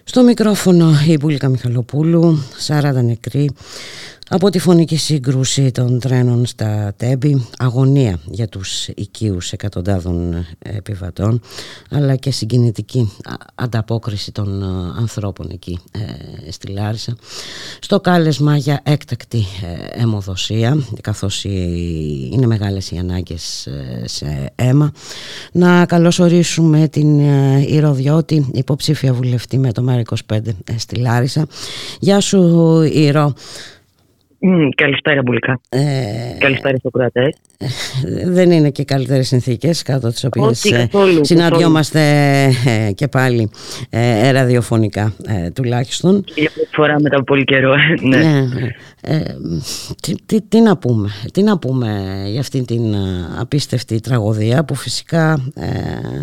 Στο μικρόφωνο η Μπούλκα Μιχαλοπούλου. Σαράντα νεκροί Από τη φωνική σύγκρουση των τρένων στα Τέμπη, αγωνία για τους οικείους εκατοντάδων επιβατών, αλλά και συγκινητική ανταπόκριση των ανθρώπων εκεί ε, στη Λάρισα, στο κάλεσμα για έκτακτη αιμοδοσία, καθώς είναι μεγάλες οι ανάγκες σε αίμα. Να καλωσορίσουμε την Ηρωδιώτη, υποψήφια βουλευτή με το ΜέΡΑ είκοσι πέντε στη Λάρισα. Γεια σου, Ηρώ. Mm, καλησπέρα, Μπούλκα. Ε, καλησπέρα στους ακροατές. Δεν είναι και καλύτερες συνθήκες κάτω τις οποίες συναντιόμαστε καθόλου. Και πάλι ε, ραδιοφωνικά ε, τουλάχιστον. Για πρώτη φορά μετά από πολύ καιρό. ναι. ε, ε, τι, τι, τι, να πούμε, τι να πούμε για αυτή την απίστευτη τραγωδία που φυσικά ε,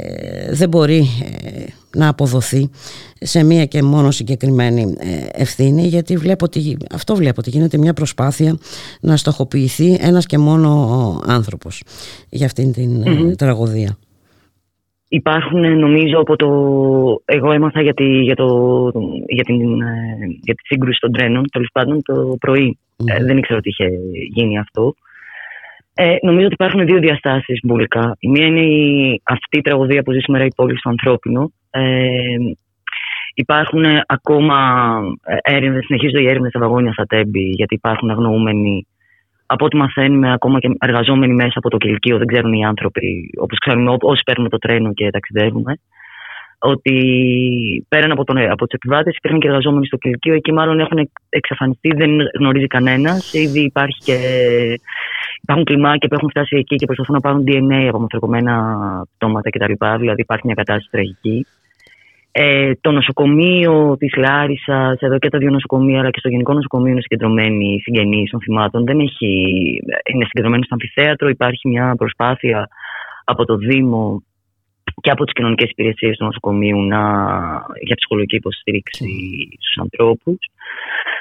ε, δεν μπορεί... Ε, να αποδοθεί σε μία και μόνο συγκεκριμένη ευθύνη, γιατί βλέπω ότι, αυτό βλέπω ότι γίνεται μια προσπάθεια να στοχοποιηθεί ένας και μόνο άνθρωπος για αυτήν την mm-hmm. τραγωδία. Υπάρχουν, νομίζω, από το... εγώ έμαθα για τη, για το, για την, για τη σύγκρουση των τρένων, τέλος πάντων, το πρωί. Mm-hmm. Ε, δεν ήξερα ότι είχε γίνει αυτό. Ε, νομίζω ότι υπάρχουν δύο διαστάσεις, Μπούλκα. Η μία είναι η, αυτή η τραγωδία που ζει σήμερα η πόλη στο ανθρώπινο. Ε, υπάρχουν ακόμα έρευνες, συνεχίζονται οι έρευνες στα βαγόνια στα Τέμπη, γιατί υπάρχουν αγνοούμενοι. Από ό,τι μαθαίνουμε, ακόμα και εργαζόμενοι μέσα από το κηλικείο, δεν ξέρουν οι άνθρωποι, όπως ξέρουν όσοι παίρνουν το τρένο και ταξιδεύουμε, ότι πέραν από, τον, από τους επιβάτες υπήρχαν και εργαζόμενοι στο κηλικείο. Εκεί μάλλον έχουν εξαφανιστεί, δεν γνωρίζει κανένας. Ήδη υπάρχει και, υπάρχουν κλιμάκια που έχουν φτάσει εκεί και προσπαθούν να πάρουν ντι εν έι από μεθροκομμένα πτώματα κτλ. Δηλαδή υπάρχει μια κατάσταση τραγική. Ε, το νοσοκομείο της Λάρισσας, εδώ και τα δύο νοσοκομεία, αλλά και στο γενικό νοσοκομείο είναι συγκεντρωμένοι οι συγγενείς των θυμάτων. Δεν έχει, είναι συγκεντρωμένοι στο αμφιθέατρο. Υπάρχει μια προσπάθεια από το Δήμο και από τις κοινωνικές υπηρεσίες του νοσοκομείου να, για ψυχολογική υποστήριξη στους ανθρώπους.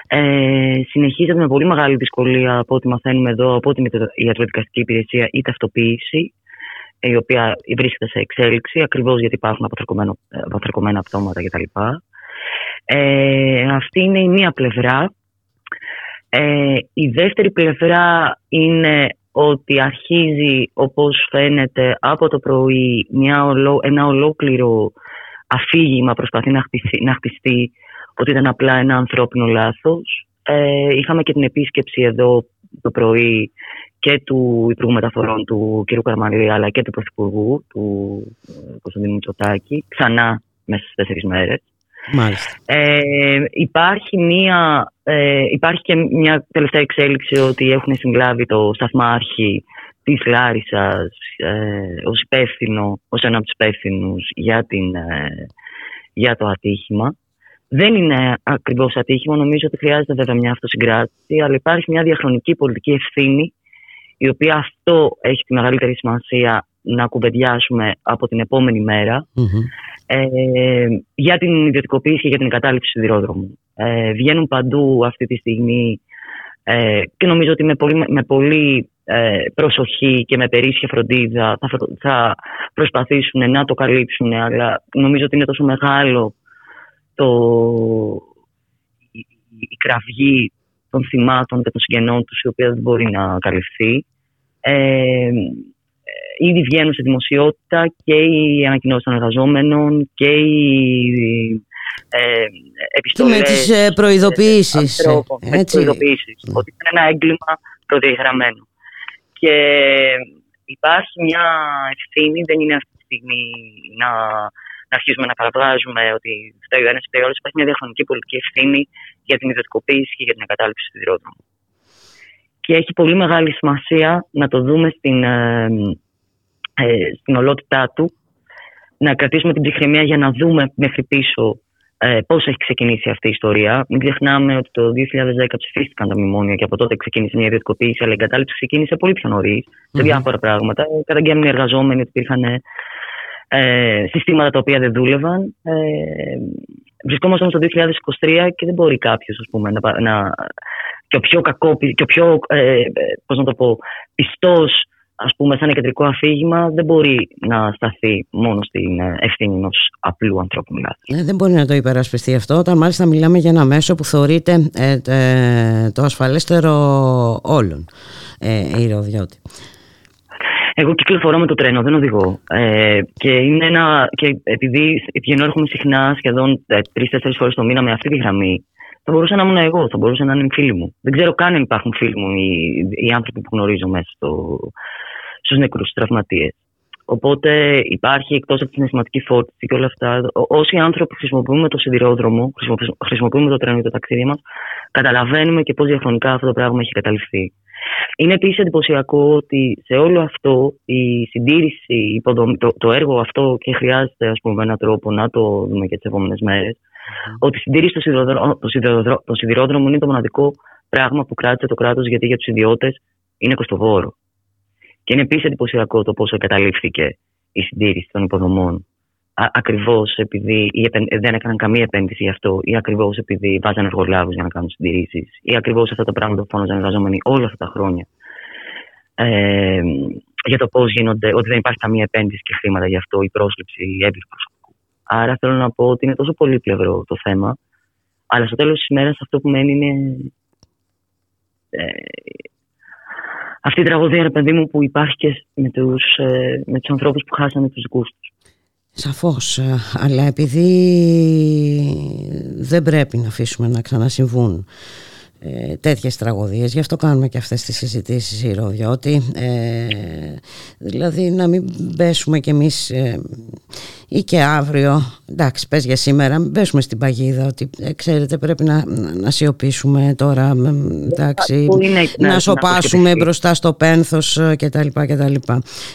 Ε, συνεχίζεται με πολύ μεγάλη δυσκολία από ό,τι μαθαίνουμε εδώ, από την ιατροδικαστική υπηρεσία η ταυτοποίηση, η οποία βρίσκεται σε εξέλιξη, ακριβώς γιατί υπάρχουν απαθρακωμένα πτώματα κτλ. Ε, αυτή είναι η μία πλευρά. Ε, η δεύτερη πλευρά είναι ότι αρχίζει, όπως φαίνεται, από το πρωί μια ολο, ένα ολόκληρο αφήγημα προσπαθεί να χτιστεί, να χτιστεί ότι ήταν απλά ένα ανθρώπινο λάθος. Ε, είχαμε και την επίσκεψη εδώ το πρωί και του Υπουργού Μεταφορών του κ. Καραμανλή, αλλά και του Πρωθυπουργού, του Κωνσταντίνου Μητσοτάκη, ξανά μέσα στις τέσσερις μέρες. Μάλιστα. Ε, υπάρχει, μια, ε, υπάρχει και μια τελευταία εξέλιξη ότι έχουν συγκλάβει το σταθμάρχη της Λάρισσας ε, ως υπεύθυνο, ως ένα από τους υπεύθυνους για, την, ε, για το ατύχημα. Δεν είναι ακριβώς ατύχημα, νομίζω ότι χρειάζεται βέβαια μια αυτοσυγκράτηση, αλλά υπάρχει μια διαχρονική πολιτική ευθύνη, η οποία αυτό έχει τη μεγαλύτερη σημασία να κουβεντιάσουμε από την επόμενη μέρα, mm-hmm. ε, για την ιδιωτικοποίηση και για την εγκατάλειψη σιδηρόδρομου. Ε, βγαίνουν παντού αυτή τη στιγμή ε, και νομίζω ότι με πολύ, με πολύ ε, προσοχή και με περίσσια φροντίδα θα, θα προσπαθήσουν να το καλύψουν, αλλά νομίζω ότι είναι τόσο μεγάλο το, η, η κραυγή των θυμάτων και των συγγενών τους, η οποία δεν μπορεί να καλυφθεί. Ε, Ήδη βγαίνουν σε δημοσιότητα και οι ανακοινώσεις των εργαζόμενων και οι ε, επιστολές. Και με τις ε, προειδοποιήσεις. Ανθρώπων, με τις προειδοποιήσεις. Mm. Ότι είναι ένα έγκλημα προδιαγραμμένο. Και υπάρχει μια ευθύνη, δεν είναι αυτή τη στιγμή να, να αρχίσουμε να παραβράζουμε ότι φταίει ο ένας ή ο άλλος. Υπάρχει μια διαχρονική πολιτική ευθύνη για την ιδιωτικοποίηση και για την εγκατάλειψη του σιδηρόδρομου. Και έχει πολύ μεγάλη σημασία να το δούμε στην. Ε, Ε, στην ολότητά του, να κρατήσουμε την ψυχραιμία για να δούμε μέχρι πίσω ε, πώς έχει ξεκινήσει αυτή η ιστορία. Μην ξεχνάμε ότι το δύο χιλιάδες δέκα ψηφίστηκαν τα μνημόνια και από τότε ξεκίνησε μια ιδιωτικοποίηση, αλλά η εγκατάλειψη ξεκίνησε πολύ πιο νωρίς mm-hmm. σε διάφορα πράγματα. Καταγγέλνουν οι εργαζόμενοι ότι υπήρχαν ε, ε, συστήματα τα οποία δεν δούλευαν. Ε, βρισκόμαστε όμως το δύο χιλιάδες είκοσι τρία και δεν μπορεί κάποιος, ας πούμε, να, να, και ο πιο, κακό, και ο πιο ε, πώς να το πω, πιστός ας πούμε, σαν κεντρικό αφήγημα, δεν μπορεί να σταθεί μόνο στην ευθύνη ενός απλού ανθρώπου. Ε, δεν μπορεί να το υπερασπιστεί αυτό, όταν μάλιστα μιλάμε για ένα μέσο που θεωρείται ε, ε, το ασφαλέστερο όλων, ε, η ροδιώτη. Εγώ κυκλοφορώ με το τρένο, δεν οδηγώ. Ε, και, είναι ένα, και επειδή πηγαίνω, έρχομαι συχνά σχεδόν τρεις-τέσσερις φορές το μήνα με αυτή τη γραμμή, θα μπορούσα να ήμουν εγώ, θα μπορούσα να είναι φίλοι μου. Δεν ξέρω καν αν υπάρχουν φίλοι μου οι, οι άνθρωποι που γνωρίζω μέσα στο, στους νεκρούς, στους τραυματίες. Οπότε υπάρχει, εκτός από τη συναισθηματική φόρτιση και όλα αυτά, όσοι άνθρωποι χρησιμοποιούμε το σιδηρόδρομο, χρησιμοποιούμε το τρένο και το ταξίδι μας, καταλαβαίνουμε και πώς διαχρονικά αυτό το πράγμα έχει καταληφθεί. Είναι επίσης εντυπωσιακό ότι σε όλο αυτό η συντήρηση, το, το έργο αυτό, και χρειάζεται, ας πούμε, έναν τρόπο να το δούμε και τις επόμενες μέρες, ότι η συντήρηση των σιδηρόδρομων είναι το μοναδικό πράγμα που κράτησε το κράτος, γιατί για τους ιδιώτες είναι κοστοβόρο. Και είναι επίσης εντυπωσιακό το πόσο εγκαταλείφθηκε η συντήρηση των υποδομών, α, ακριβώς επειδή δεν έκαναν καμία επένδυση γι' αυτό, ή ακριβώς επειδή βάζανε εργολάβους για να κάνουν συντηρήσεις, ή ακριβώς αυτά τα πράγματα που φώναζαν εργαζόμενοι όλα αυτά τα χρόνια. Ε, για το πώς γίνονται, ότι δεν υπάρχει καμία επένδυση και χρήματα γι' αυτό, η πρόσληψη, η έμπειρη προσωπικού. Άρα θέλω να πω ότι είναι τόσο πολύπλευρο το θέμα, αλλά στο τέλος της ημέρας αυτό που μένει είναι. Ε, Αυτή η τραγωδία, ρε παιδί μου, που υπάρχει και με τους, με τους ανθρώπους που χάσανε τους δικούς τους. Σαφώς, αλλά επειδή δεν πρέπει να αφήσουμε να ξανασυμβούν ε, τέτοιες τραγωδίες, γι' αυτό κάνουμε και αυτές τις συζητήσεις, Ήρω, διότι ε, δηλαδή να μην πέσουμε κι εμείς ε, ή και αύριο, εντάξει, πες για σήμερα, μην πέσουμε στην παγίδα ότι ε, ξέρετε πρέπει να, να σιωπήσουμε τώρα, εντάξει, να, να σοπάσουμε να μπροστά στο πένθος κτλ. κτλ.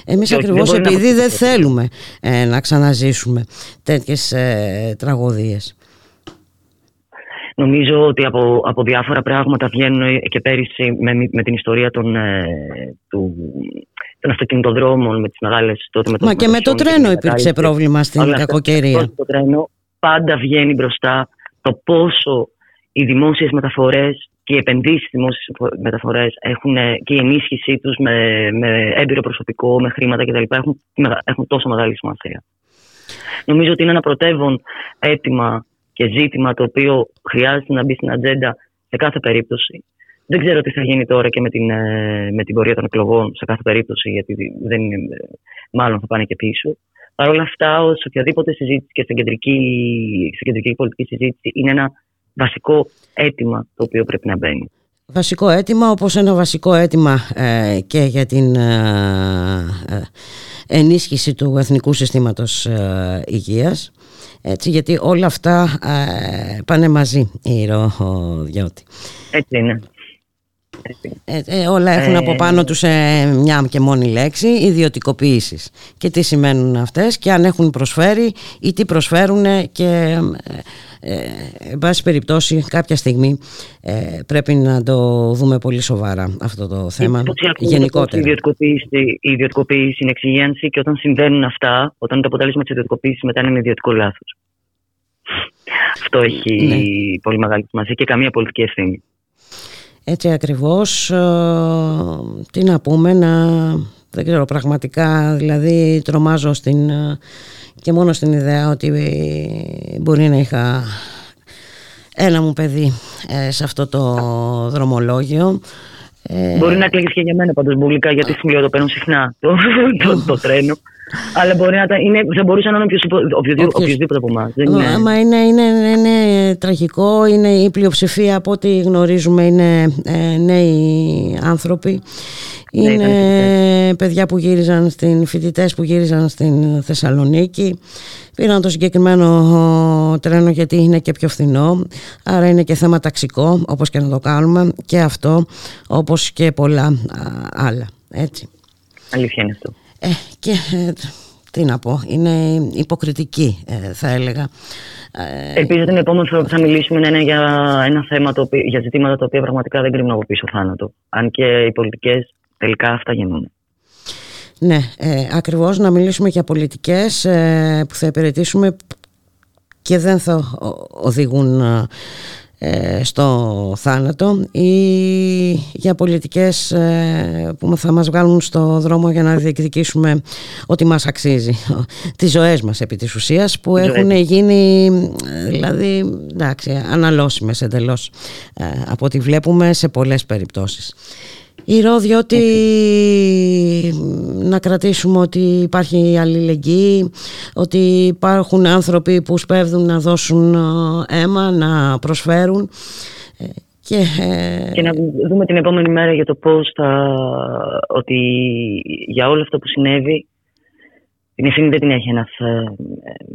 Εμείς ακριβώς δεν επειδή δεν θέλουμε ε, να ξαναζήσουμε τέτοιες ε, τραγωδίες. Νομίζω ότι από, από διάφορα πράγματα βγαίνουν και πέρυσι με, με την ιστορία των, ε, του, των αυτοκινητοδρόμων, με τις μεγάλες τότε με το. Μα και με το τρένο υπήρξε πρόβλημα στην κακοκαιρία. Το τρένο πάντα βγαίνει μπροστά το πόσο οι δημόσιες μεταφορές και οι επενδύσεις στις δημόσιες μεταφορές έχουν, και η ενίσχυσή τους με, με έμπειρο προσωπικό, με χρήματα κτλ. Έχουν, έχουν τόσο μεγάλη σημασία. Νομίζω ότι είναι ένα πρωτεύον αίτημα και ζήτημα το οποίο χρειάζεται να μπει στην ατζέντα σε κάθε περίπτωση. Δεν ξέρω τι θα γίνει τώρα και με την, με την πορεία των εκλογών σε κάθε περίπτωση, γιατί δεν είναι, μάλλον θα πάνε και πίσω. Παρ' όλα αυτά, ως οποιαδήποτε συζήτηση και στην κεντρική, στην κεντρική πολιτική συζήτηση, είναι ένα βασικό αίτημα το οποίο πρέπει να μπαίνει. Βασικό αίτημα, όπως ένα βασικό αίτημα ε, και για την ε, ε, ενίσχυση του Εθνικού Συστήματος ε, Υγείας. Έτσι, γιατί όλα αυτά ε, πάνε μαζί, η Ροδιώτη. Έτσι είναι. Ε, ε, όλα έχουν ε, από πάνω τους ε, μια και μόνη λέξη, ιδιωτικοποίησεις. Και τι σημαίνουν αυτές και αν έχουν προσφέρει ή τι προσφέρουν, και ε, ε, εν πάση περιπτώσει κάποια στιγμή ε, πρέπει να το δούμε πολύ σοβαρά αυτό το θέμα γενικότερα. Η ιδιωτικοποίηση είναι εξυγίανση, και όταν συμβαίνουν αυτά, όταν το αποτέλεσμα της ιδιωτικοποίησης μετά είναι ιδιωτικό λάθος. Αυτό έχει ναι. πολύ μεγάλη σημασία και καμία πολιτική ευθύνη. Έτσι ακριβώς, ε, τι να πούμε, να, δεν ξέρω πραγματικά, δηλαδή τρομάζω στην, και μόνο στην ιδέα ότι μπορεί να είχα ένα μου παιδί ε, σε αυτό το δρομολόγιο. Ε, μπορεί να κλείσει και για μένα πάντως, Μπούλικα, γιατί σου λέω το παίρνω συχνά το, το, το τρένο. Αλλά μπορεί να τα, είναι, θα μπορούσε να είναι οποιοδήποτε από εμάς. Άμα είναι, είναι, είναι, είναι τραγικό, είναι η πλειοψηφία από ό,τι γνωρίζουμε είναι ε, νέοι άνθρωποι. Ναι, είναι παιδιά που γύριζαν στην, φοιτητές που γύριζαν στην Θεσσαλονίκη. Πήραν το συγκεκριμένο τρένο γιατί είναι και πιο φθηνό. Άρα είναι και θέμα ταξικό, όπως και να το κάνουμε, και αυτό, όπως και πολλά α, άλλα. Έτσι. Αλήθεια είναι αυτό. Ε, και ε, τι να πω, είναι υποκριτική ε, θα έλεγα. Ε, Ελπίζω την επόμενη φορά που θα μιλήσουμε να είναι για, ένα θέμα το οποίο, για ζητήματα τα οποία πραγματικά δεν κρύβουν από πίσω θάνατο. Αν και οι πολιτικές τελικά αυτά γεννούν. Ναι, ε, ακριβώς, να μιλήσουμε για πολιτικές ε, που θα υπηρετήσουμε και δεν θα οδηγούν στο θάνατο ή για πολιτικές που θα μας βγάλουν στο δρόμο για να διεκδικήσουμε ό,τι μας αξίζει, τις ζωές μας επί της ουσίας, που έχουν γίνει δηλαδή εντάξει, αναλώσιμες εντελώς από ό,τι βλέπουμε σε πολλές περιπτώσεις. Ηρώ διότι okay. να κρατήσουμε ότι υπάρχει αλληλεγγύη, ότι υπάρχουν άνθρωποι που σπέβδουν να δώσουν αίμα, να προσφέρουν. Και, και να δούμε την επόμενη μέρα για το πώς θα... ότι για όλο αυτό που συνέβη την ευθύνη δεν την έχει ένας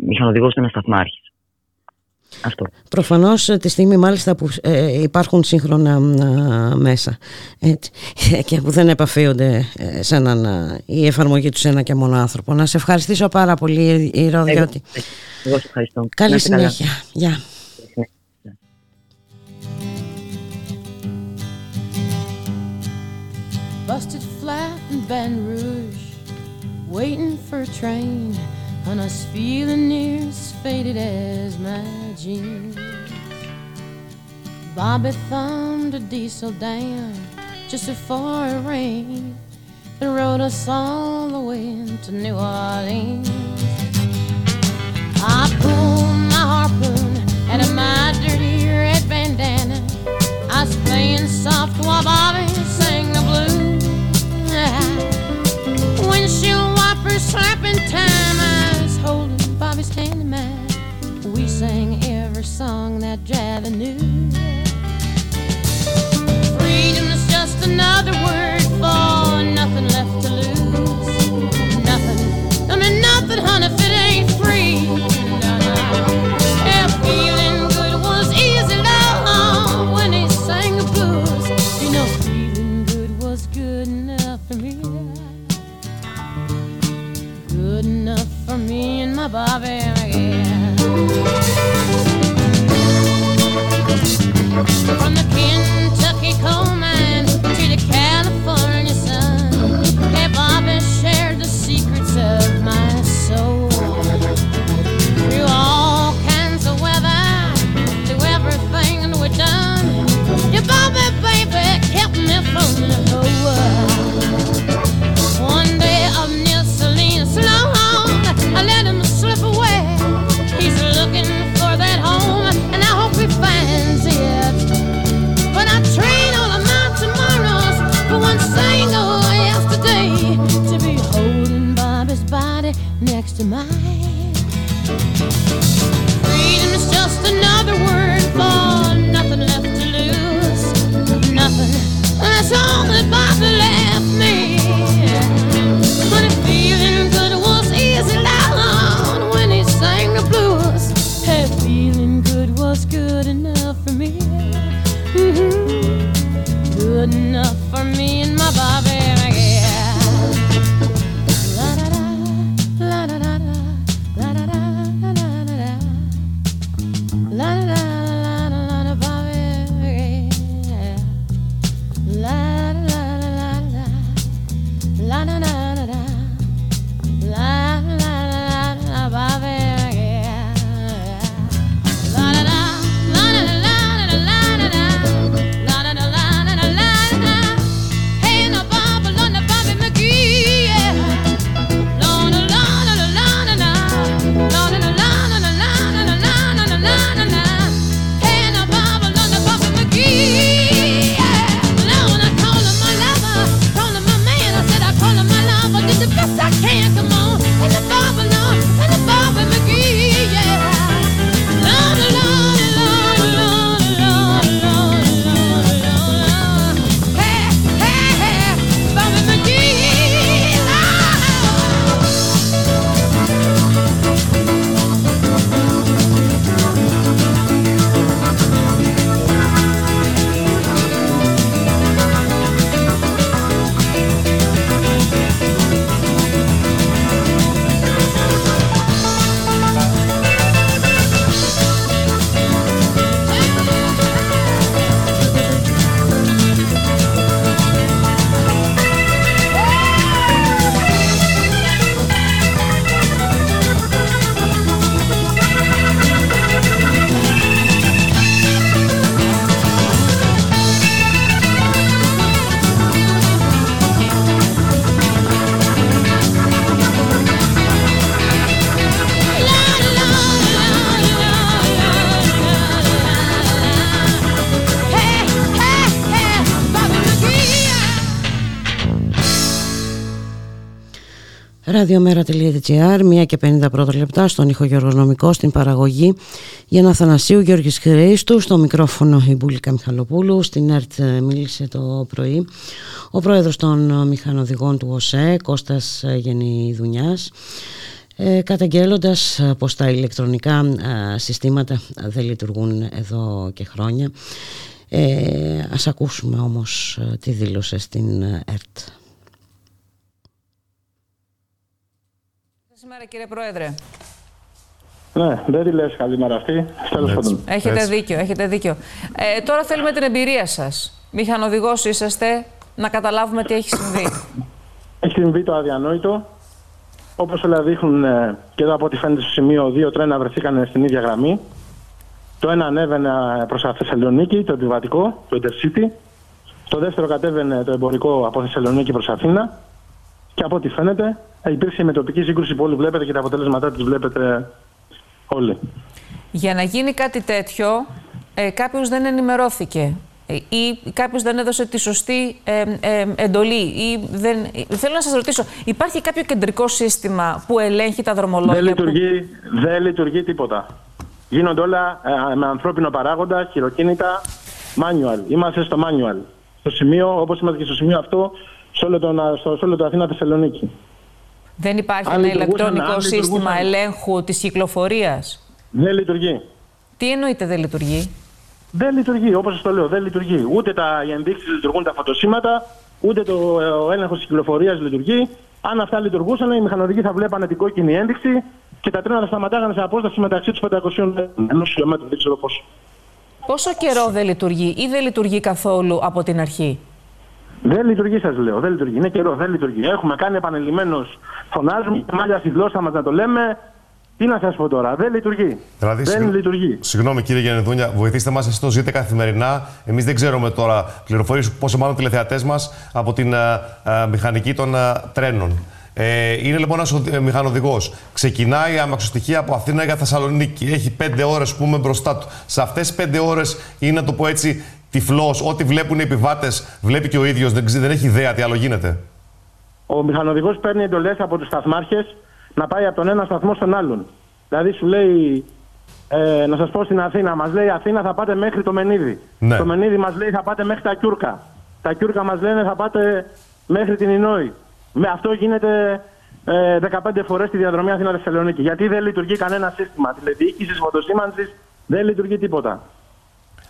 μηχανοδηγός, ένας σταθμάρχης. Αυτό. Προφανώς τη στιγμή μάλιστα που ε, υπάρχουν σύγχρονα α, μέσα έτσι, και που δεν επαφίονται ε, σε έναν, α, η εφαρμογή του σε ένα και μόνο άνθρωπο. Να σε ευχαριστήσω πάρα πολύ, Ηρώ, διότι... Εγώ, εγώ σε ευχαριστώ. Καλή συνέχεια. Γεια. Busted flat in Baton Rouge, waiting for a train. And I was feeling near as faded as my jeans. Bobby thumbed a diesel down just before it rained and rode us all the way into New Orleans. I pulled my harpoon out of my dirty red bandana. I was playing soft while Bobby sang the blues. Windshield wipers slapping time. Holding Bobby's hand in mine, we sang every song that Javi knew. Freedom is just another word for nothing left to lose. Nothing, I mean nothing, honey, if it ain't free. No, no. Yeah, feeling good was easy, love, when he sang the blues. You know, feeling good was good enough for me. Good enough for me and my Bobby, yeah. From the Kentucky coal mine to the California sun, yeah, Bobby shared the secrets of my soul. Through all kinds of weather, through everything that we've done, yeah, Bobby, baby, kept me from the whole world. One day I'm near Selena Sloan, I let him slip away. He's looking for that home, and I hope he finds it. But I train all of my tomorrows for one single yesterday, to be holding Bobby's body next to mine. Freedom is just another word for nothing left to lose. Nothing, that's all that Bobby left me. But if feeling good was easy, sang the blues. Hey, feeling good was good enough for me. Mm-hmm. Good enough for me and my Bobby, yeah. La da da, la da da da, la da da da da da da, la da da la da la da Bobby, yeah. La da la la la. ραδιομέρα.gr, μία και πενήντα λεπτά στον ήχο Γιώργος Νομικός, στην παραγωγή Γιάννα Θανασίου, Γιώργης Χρήστου, στο μικρόφωνο η Μπούλκα Μιχαλοπούλου. Στην ΕΡΤ μίλησε το πρωί ο πρόεδρος των μηχανοδηγών του ΟΣΕ, Κώστας Γενιδουνιάς, Ε, καταγγέλλοντας πως τα ηλεκτρονικά α, συστήματα δεν λειτουργούν εδώ και χρόνια. Ε, ας ακούσουμε όμως τι δήλωσε στην ΕΡΤ. Σήμερα, κύριε Πρόεδρε. Ναι, δεν τη λες καλημέρα αυτή. Έχετε δίκιο, έχετε δίκιο. Ε, τώρα θέλουμε την εμπειρία σας. Μηχανοδηγός είσαστε, να καταλάβουμε τι έχει συμβεί. Έχει συμβεί το αδιανόητο. Όπως όλα δείχνουν, και εδώ από ό,τι φαίνεται στο σημείο, δύο τρένα βρεθήκαν στην ίδια γραμμή. Το ένα ανέβαινε προς Θεσσαλονίκη, το επιβατικό, το Intercity. Το δεύτερο κατέβαινε το εμπορικό από Θεσσαλονίκη προς Αθήνα. Και από ό,τι φαίνεται, υπήρξε η μετοπική σύγκρουση που όλοι βλέπετε και τα αποτελέσματά της βλέπετε όλοι. Για να γίνει κάτι τέτοιο, ε, κάποιος δεν ενημερώθηκε. Ή κάποιος δεν έδωσε τη σωστή ε, ε, εντολή. Ή δεν... Θέλω να σας ρωτήσω, υπάρχει κάποιο κεντρικό σύστημα που ελέγχει τα δρομολόγια? Δεν λειτουργεί, που... δεν λειτουργεί τίποτα. Γίνονται όλα ε, με ανθρώπινο παράγοντα, χειροκίνητα, manual. Είμαστε στο manual. Στο σημείο, όπως είμαστε και στο σημείο αυτό, σε όλο το, στο, σε όλο το Αθήνα Θεσσαλονίκη. Δεν υπάρχει αν ένα ηλεκτρονικό σύστημα ελέγχου της κυκλοφορίας? Δεν λειτουργεί. Τι εννοείται δεν λειτουργεί? Δεν λειτουργεί, όπως σας το λέω, δεν λειτουργεί. Ούτε τα ενδείξεις λειτουργούν, τα φωτοσύματα, ούτε το, ο έλεγχος της κυκλοφορίας λειτουργεί. Αν αυτά λειτουργούσαν, οι μηχανοδηγοί θα βλέπανε την κόκκινη ένδειξη και τα τρένα θα σταματάγανε σε απόσταση μεταξύ τους πεντακόσια χιλιόμετρων. Δεν ξέρω πόσο. Πόσο καιρό δεν λειτουργεί ή δεν λειτουργεί καθόλου από την αρχή? Δεν λειτουργεί, σας λέω. Δεν λειτουργεί. Είναι καιρό, δεν λειτουργεί. Έχουμε κάνει επανειλημμένως, φωνάζουμε, μάλια στη γλώσσα μας να το λέμε. Τι να σας πω τώρα, δεν λειτουργεί. Δηλαδή, δεν συγγ... λειτουργεί. Συγγνώμη κύριε Γενιδούνια, βοηθήστε μας, εσείς το ζείτε καθημερινά. Εμείς δεν ξέρουμε τώρα πληροφορίες, πόσο μάλλον τηλεθεατές μας, από την α, α, μηχανική των α, τρένων. Ε, είναι λοιπόν ένας μηχανοδηγός. Ξεκινάει η αμαξοστοιχεία από Αθήνα για Θεσσαλονίκη. Έχει πέντε ώρες που είμαι μπροστά του. Σε αυτές τις πέντε ώρες είναι, να το πω έτσι, τυφλός. Ό,τι βλέπουν οι επιβάτες, βλέπει και ο ίδιος. Δεν, δεν έχει ιδέα τι άλλο γίνεται. Ο μηχανοδηγός παίρνει εντολές από τους σταθμάρχες να πάει από τον ένα σταθμό στον άλλον. Δηλαδή σου λέει, ε, να σας πω στην Αθήνα, μας λέει Αθήνα θα πάτε μέχρι το Μενίδη. Ναι. Το Μενίδη μας λέει θα πάτε μέχρι τα Κιούρκα. Τα Κιούρκα μας λένε θα πάτε μέχρι την Ινόη. Με αυτό γίνεται ε, δεκαπέντε φορές τη διαδρομή Αθήνα-Θεσσαλονίκη. Γιατί δεν λειτουργεί κανένα σύστημα τηλεδιοίκησης, φωτοσήμανσης, δεν λειτουργεί τίποτα.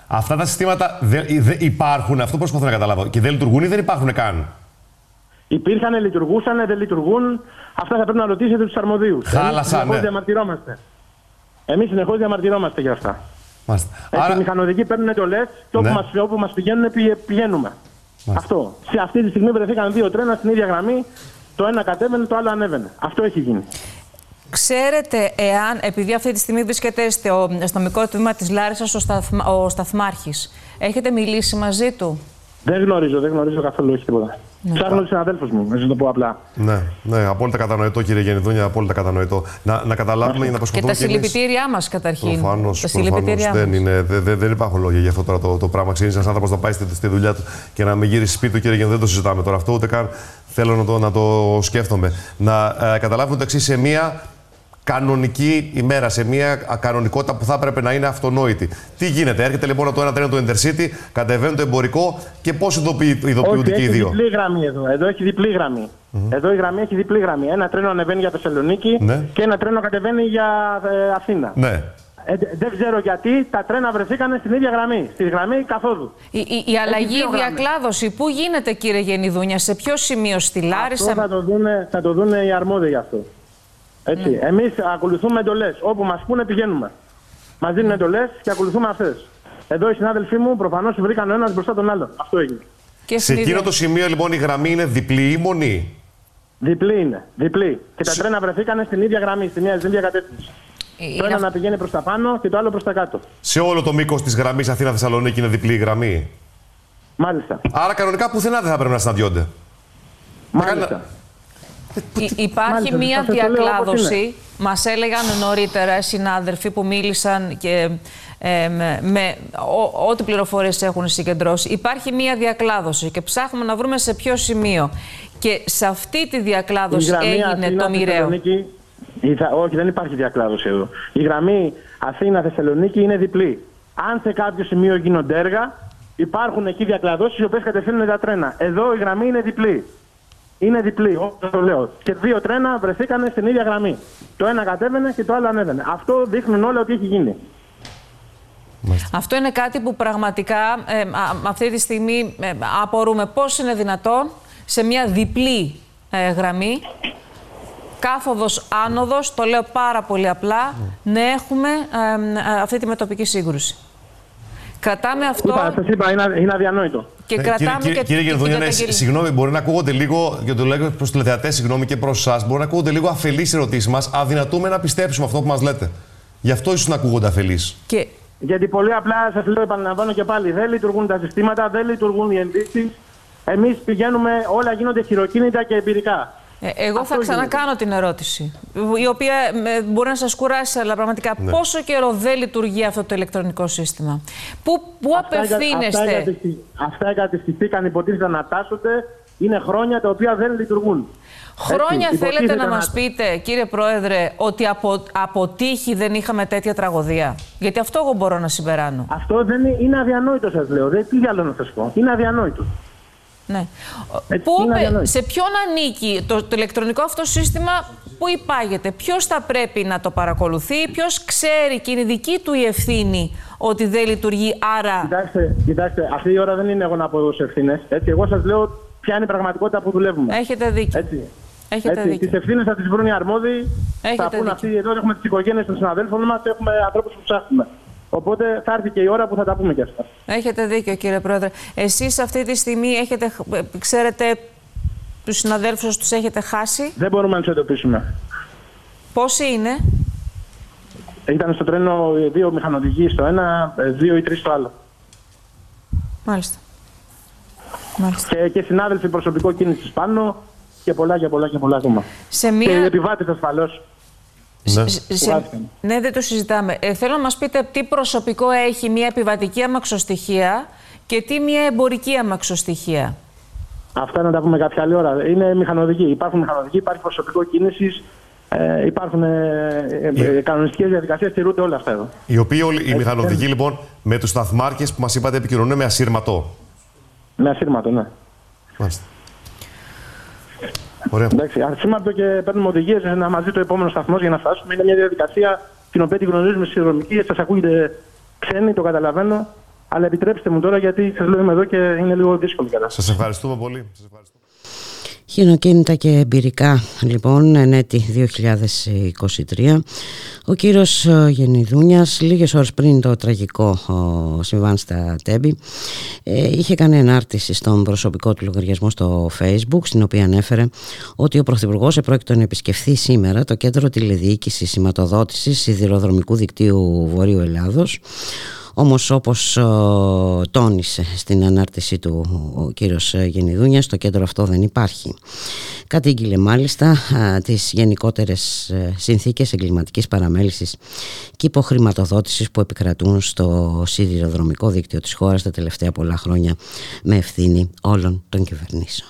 Αυτά τα συστήματα δεν δε υπάρχουν, αυτό προσπαθώ να καταλάβω. Και δεν λειτουργούν ή δεν υπάρχουν καν? Υπήρχαν, λειτουργούσαν, δεν λειτουργούν. Αυτά θα πρέπει να ρωτήσετε τους αρμοδίους. Χάλασα, Εμείς συνεχώς ναι. διαμαρτυρόμαστε. Εμείς συνεχώς διαμαρτυρόμαστε για αυτά. Έτσι, άρα... Οι μηχανοδικοί παίρνουν εντολές και όπου, ναι. μας, όπου μας πηγαίνουν, πηγαίνουμε. Μάλιστα. Αυτό. Σε αυτή τη στιγμή βρεθήκαν δύο τρένα στην ίδια γραμμή. Το ένα κατέβαινε, το άλλο ανέβαινε. Αυτό έχει γίνει. Ξέρετε εάν, επειδή αυτή τη στιγμή βρίσκεται στο αστυνομικό τμήμα της Λάρισας ο, σταθμα, ο σταθμάρχης, έχετε μιλήσει μαζί του? Δεν γνωρίζω, δεν γνωρίζω καθόλου, όχι τίποτα. Ναι. Ψάχνω τους συναδέλφους μου, να σας το πω απλά. Ναι, ναι, απόλυτα κατανοητό κύριε Γενιδούνια, απόλυτα κατανοητό. Να, να καταλάβουμε για να προσκοτούμε και, και εμείς. Και τα συλληπιτήριά μας καταρχήν. Προφανώς, τα προφανώς δεν, είναι, δε, δε, δεν υπάρχουν λόγια για αυτό τώρα το, το πράγμα. Ξέρεις ένας άνθρωπος να πάει στη δουλειά του και να με γυρίσει σπίτι του, κύριε Γενιδούνια, δεν το συζητάμε τώρα αυτό, ούτε καν θέλω να το, να το σκέφτομαι. Να ε, καταλάβουμε το εξής, σε μία κανονική ημέρα, σε μια κανονικότητα που θα έπρεπε να είναι αυτονόητη. Τι γίνεται, έρχεται λοιπόν το ένα τρένο του Intercity, κατεβαίνει το εμπορικό και πώς ειδοποιούνται και οι δύο? Έχει διπλή γραμμή εδώ. Εδώ έχει διπλή γραμμή. Mm-hmm. Εδώ η γραμμή έχει διπλή γραμμή. Ένα τρένο ανεβαίνει για Θεσσαλονίκη ναι. και ένα τρένο κατεβαίνει για ε, Αθήνα. Ναι. Ε, δεν ξέρω γιατί τα τρένα βρεθήκανε στην ίδια γραμμή, στη γραμμή καθόδου. Η, η, η αλλαγή, η διακλάδωση, πού γίνεται κύριε Γενιδούνια, σε ποιο σημείο, στη Λάρισα? Αυτό θα το δούνε, θα το δούνε οι αρμόδιοι γι' αυτό. Έτσι. Mm. Εμείς ακολουθούμε εντολές. Όπου μας πούνε πηγαίνουμε. Μας δίνουν εντολές και ακολουθούμε αυτές. Εδώ οι συνάδελφοί μου προφανώς βρήκαν ο ένας μπροστά τον άλλον. Αυτό έγινε. Και σε εκείνο το σημείο λοιπόν η γραμμή είναι διπλή ή μονή? Διπλή είναι. Διπλή. Και τα Σ... τρένα βρεθήκανε στην ίδια γραμμή, στην ίδια κατεύθυνση. Είναι... Το ένα να πηγαίνει προς τα πάνω και το άλλο προς τα κάτω. Σε όλο το μήκος της γραμμής Αθήνα-Θεσσαλονίκη είναι διπλή η γραμμή. Μάλιστα. Άρα κανονικά πουθενά δεν θα πρέπει να συναντιόνται. Μάλιστα. Υ- υπάρχει μία διακλάδωση, μας έλεγαν νωρίτερα συνάδελφοι που μίλησαν και ε, με, με ο, ό,τι πληροφορίες έχουν συγκεντρώσει. Υπάρχει μία διακλάδωση και ψάχνουμε να βρούμε σε ποιο σημείο. Και σε αυτή τη διακλάδωση έγινε το μοιραίο. Όχι, δεν υπάρχει διακλάδωση εδώ. Η γραμμή Αθήνα-Θεσσαλονίκη είναι διπλή. Αν σε κάποιο σημείο γίνονται έργα, υπάρχουν εκεί διακλαδώσεις οι οποίες κατευθύνουν τα τρένα. Εδώ η γραμμή είναι διπλή. Είναι διπλή, όπως το λέω. Και δύο τρένα βρεθήκανε στην ίδια γραμμή. Το ένα κατέβαινε και το άλλο ανέβαινε. Αυτό δείχνουν όλα ότι έχει γίνει. Αυτό είναι κάτι που πραγματικά ε, α, αυτή τη στιγμή ε, απορούμε πώς είναι δυνατόν σε μια διπλή ε, γραμμή, κάθοδος, άνοδος, το λέω πάρα πολύ απλά, mm. να έχουμε ε, ε, αυτή τη μετοπική σύγκρουση. Κρατάμε αυτό. Είπα, σας είπα, είναι, είναι αδιανόητο. Και ναι, κρατάμε κύριε, και... κύριε Γενιδουνιά, ναι, συγγνώμη, μπορεί να ακούγονται λίγο, για το λέγω προς τηλεθεατές, συγγνώμη, και προς εσάς, μπορεί να ακούγονται λίγο αφελείς οι ερωτήσεις μας. Αδυνατούμε να πιστέψουμε αυτό που μας λέτε. Γι' αυτό ίσως να ακούγονται αφελείς. Και... γιατί πολύ απλά σας λέω, επαναλαμβάνω και πάλι, δεν λειτουργούν τα συστήματα, δεν λειτουργούν οι ενδείξεις. Εμείς πηγαίνουμε, όλα γίνονται χειροκίνητα και εμπειρικά. Εγώ αυτό θα ξανακάνω γίνεται. Την ερώτηση, η οποία μπορεί να σας κουράσει, αλλά πραγματικά ναι. πόσο καιρό δεν λειτουργεί αυτό το ηλεκτρονικό σύστημα. Πού, πού αυτά, απευθύνεστε. Αυτά εγκατεστηθήκαν, υποτίθεται να τάσσονται, είναι χρόνια τα οποία δεν λειτουργούν. Χρόνια έτσι, θέλετε να, να μας πείτε, κύριε Πρόεδρε, ότι απο, αποτύχει δεν είχαμε τέτοια τραγωδία. Γιατί αυτό εγώ μπορώ να συμπεράνω. Αυτό δεν είναι, είναι αδιανόητο σας λέω, δεν, τι άλλο να σας πω, είναι αδιανόητο. Ναι. Έτσι, πού, σε ποιον ανήκει το, το ηλεκτρονικό αυτό σύστημα που υπάγεται, ποιος θα πρέπει να το παρακολουθεί, ποιος ξέρει και είναι δική του η ευθύνη ότι δεν λειτουργεί, άρα... Κοιτάξτε, κοιτάξτε, αυτή η ώρα δεν είναι εγώ να πω σε ευθύνες. Έτσι, εγώ σας λέω ποια είναι η πραγματικότητα που δουλεύουμε. Έχετε δίκιο. Έτσι. Έχετε Έτσι, δίκιο. Τις ευθύνες θα τις βρουν οι αρμόδιοι, Έχετε θα πούν αυτοί, εδώ έχουμε τις οικογένειες των συναδέλφων μας, έχουμε ανθρώπους που ψάχνουμε. Οπότε θα έρθει και η ώρα που θα τα πούμε και αυτά. Έχετε δίκιο, κύριε Πρόεδρε. Εσείς αυτή τη στιγμή έχετε, ξέρετε, τους συναδέλφους σας τους έχετε χάσει. Δεν μπορούμε να τους εντοπίσουμε. Πόσοι είναι? Ήταν στο τρένο δύο μηχανοδηγοί στο ένα, δύο ή τρεις στο άλλο. Μάλιστα. Μάλιστα. Και, και συνάδελφοι προσωπικό κίνησης πάνω και πολλά και πολλά και πολλά ακόμα. Σε μία... και επιβάτες ασφαλώς. Ναι. Σε... ναι, δεν το συζητάμε. Ε, θέλω να μας πείτε τι προσωπικό έχει μια επιβατική αμαξοστοιχεία και τι μια εμπορική αμαξοστοιχεία. Αυτά να τα πούμε κάποια άλλη ώρα. Είναι μηχανοδικοί. Υπάρχουν μηχανοδικοί, υπάρχει προσωπικό κίνησης, ε, υπάρχουν ε, ε, κανονιστικές διαδικασίες, στηρούνται όλα αυτά εδώ. Οι οποίοι όλοι οι μηχανοδικοί, λοιπόν, με τους σταθμάρχες που μας είπατε επικοινωνούν με ασύρματο. Με ασύρματο, ναι. Μάλιστα. Ωραία. Εντάξει, ασύρματο και παίρνουμε οδηγίες να μαζί το επόμενο σταθμό για να φτάσουμε. Είναι μια διαδικασία την οποία τη γνωρίζουμε στις συνδρομικές. Σας ακούγεται ξένοι, το καταλαβαίνω. Αλλά επιτρέψτε μου τώρα, γιατί σας λέμε εδώ και είναι λίγο δύσκολη κατάσταση. Σας ευχαριστούμε πολύ. Σας ευχαριστούμε. Χινοκίνητα και εμπειρικά, λοιπόν, εν έτη δύο χιλιάδες είκοσι τρία. Ο κύριος Γενιδούνιας, λίγες ώρες πριν το τραγικό συμβάν στα Τέμπη, είχε κάνει ενάρτηση στον προσωπικό του λογαριασμό στο Facebook, στην οποία ανέφερε ότι ο Πρωθυπουργός επρόκειτο να επισκεφθεί σήμερα το Κέντρο Τηλεδιοίκησης Σηματοδότησης Σιδηροδρομικού Δικτύου Βορείου Ελλάδος. Όμως, όπως τόνισε στην ανάρτησή του ο κύριος Γενιδούνιας, το κέντρο αυτό δεν υπάρχει. Κατήγγειλε μάλιστα τις γενικότερες συνθήκες εγκληματικής παραμέλησης και υποχρηματοδότησης που επικρατούν στο σιδηροδρομικό δίκτυο της χώρας τα τελευταία πολλά χρόνια με ευθύνη όλων των κυβερνήσεων.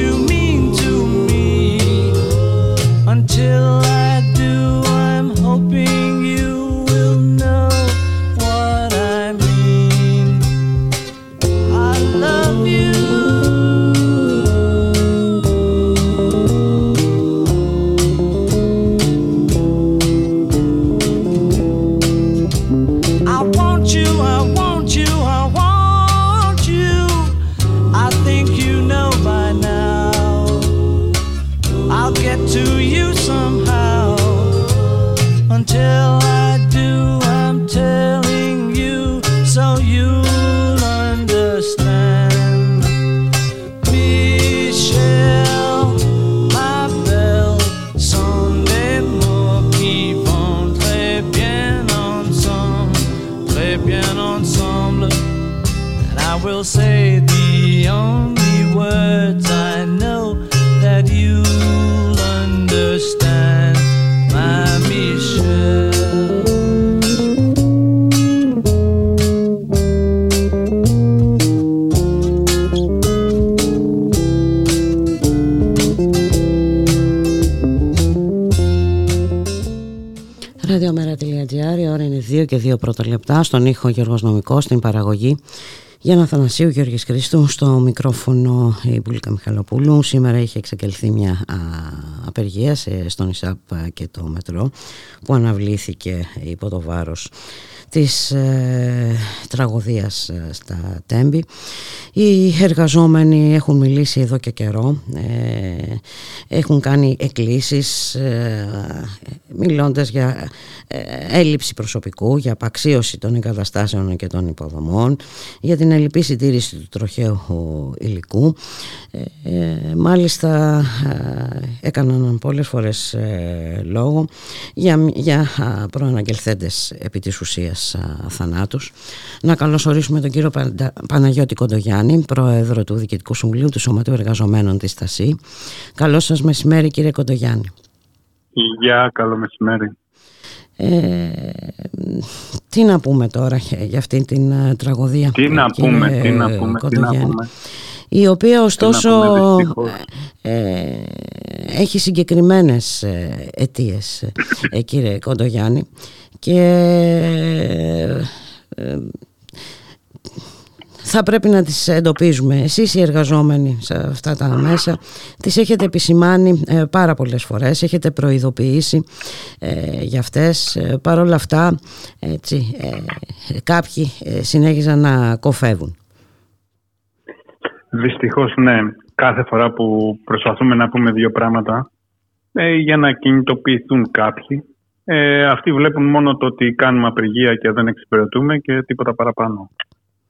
You mean to me. Until I do, I'm telling you, so you'll understand. Michelle, ma belle, sont des mots qui vont très bien ensemble, très bien ensemble. And I will say the only words I know that you'll understand. My Michelle. Ραδιομέρα.gr, η ώρα είναι δύο και δύο πρώτα λεπτά. Στον ήχο Γιώργος Νομικός, στην παραγωγή Γιάννα Θανασίου, Γιώργης Χρήστου, στο μικρόφωνο η Μπούλκα Μιχαλοπούλου. Σήμερα είχε εξαγγελθεί μια απεργία στον ΙΣΑΠ και το μετρό, που αναβλήθηκε υπό το βάρος της ε, τραγωδίας στα Τέμπη. Οι εργαζόμενοι έχουν μιλήσει εδώ και καιρό, ε, έχουν κάνει εκκλήσεις ε, μιλώντας για ε, έλλειψη προσωπικού, για απαξίωση των εγκαταστάσεων και των υποδομών, για την ελλειπή συντήρηση του τροχαίου υλικού. Ε, ε, μάλιστα ε, έκαναν πολλές φορές ε, λόγο για, για προαναγγελθέντες επί της ουσίας θανάτους. Να καλωσορίσουμε τον κύριο Παναγιώτη Κοντογιάννη, πρόεδρο του Διοικητικού Συμβουλίου του Σωματείου Εργαζομένων της ΤΑΣΥ. Καλώς σας μεσημέρι, κύριε Κοντογιάννη. Γεια, καλό μεσημέρι. Ε, τι να πούμε τώρα για αυτή την τραγωδία, τι να πούμε, τι να πούμε, τι να πούμε. Η οποία ωστόσο ε, έχει συγκεκριμένες αιτίες, ε, κύριε Κοντογιάννη, και ε, θα πρέπει να τις εντοπίζουμε. Εσείς οι εργαζόμενοι σε αυτά τα μέσα τις έχετε επισημάνει ε, πάρα πολλές φορές, έχετε προειδοποιήσει ε, για αυτές. Ε, Παρ' όλα αυτά έτσι, ε, κάποιοι ε, συνέχιζαν να κοφεύουν. Δυστυχώς ναι, κάθε φορά που προσπαθούμε να πούμε δύο πράγματα ε, για να κινητοποιηθούν κάποιοι, Ε, αυτοί βλέπουν μόνο το ότι κάνουμε απεργία και δεν εξυπηρετούμε και τίποτα παραπάνω.